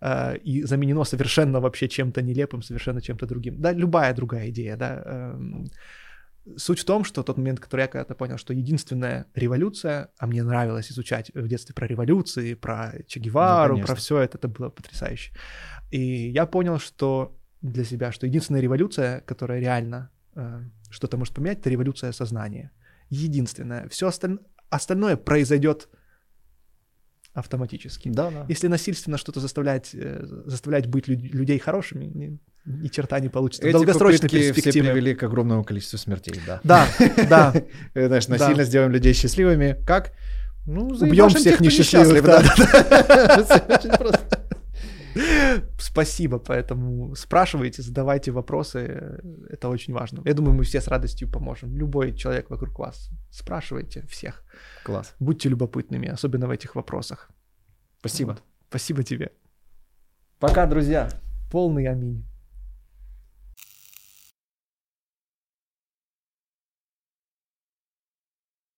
э, и заменено совершенно вообще чем-то нелепым, совершенно чем-то другим. Да, любая другая идея, да. Э, Суть в том, что тот момент, который я когда-то понял, что единственная революция, а мне нравилось изучать в детстве про революции, про Че Гевару, да, про все это, это было потрясающе. И я понял, что для себя, что единственная революция, которая реально э, что-то может поменять, это революция сознания. Единственная. Все осталь... остальное произойдет автоматически. Да, да. Если насильственно что-то заставлять, э, заставлять быть люд... людей хорошими... Не... Ни черта не получится. Эти долгосрочные перспективы все привели к огромному количеству смертей, да. Да, да. Знаешь, насильно сделаем людей счастливыми. Как? Ну, убьем всех несчастливых. Спасибо, поэтому спрашивайте, задавайте вопросы, это очень важно. Я думаю, мы все с радостью поможем. Любой человек вокруг вас, спрашивайте всех. Класс. Будьте любопытными, особенно в этих вопросах. Спасибо. Спасибо тебе. Пока, друзья. Полный аминь.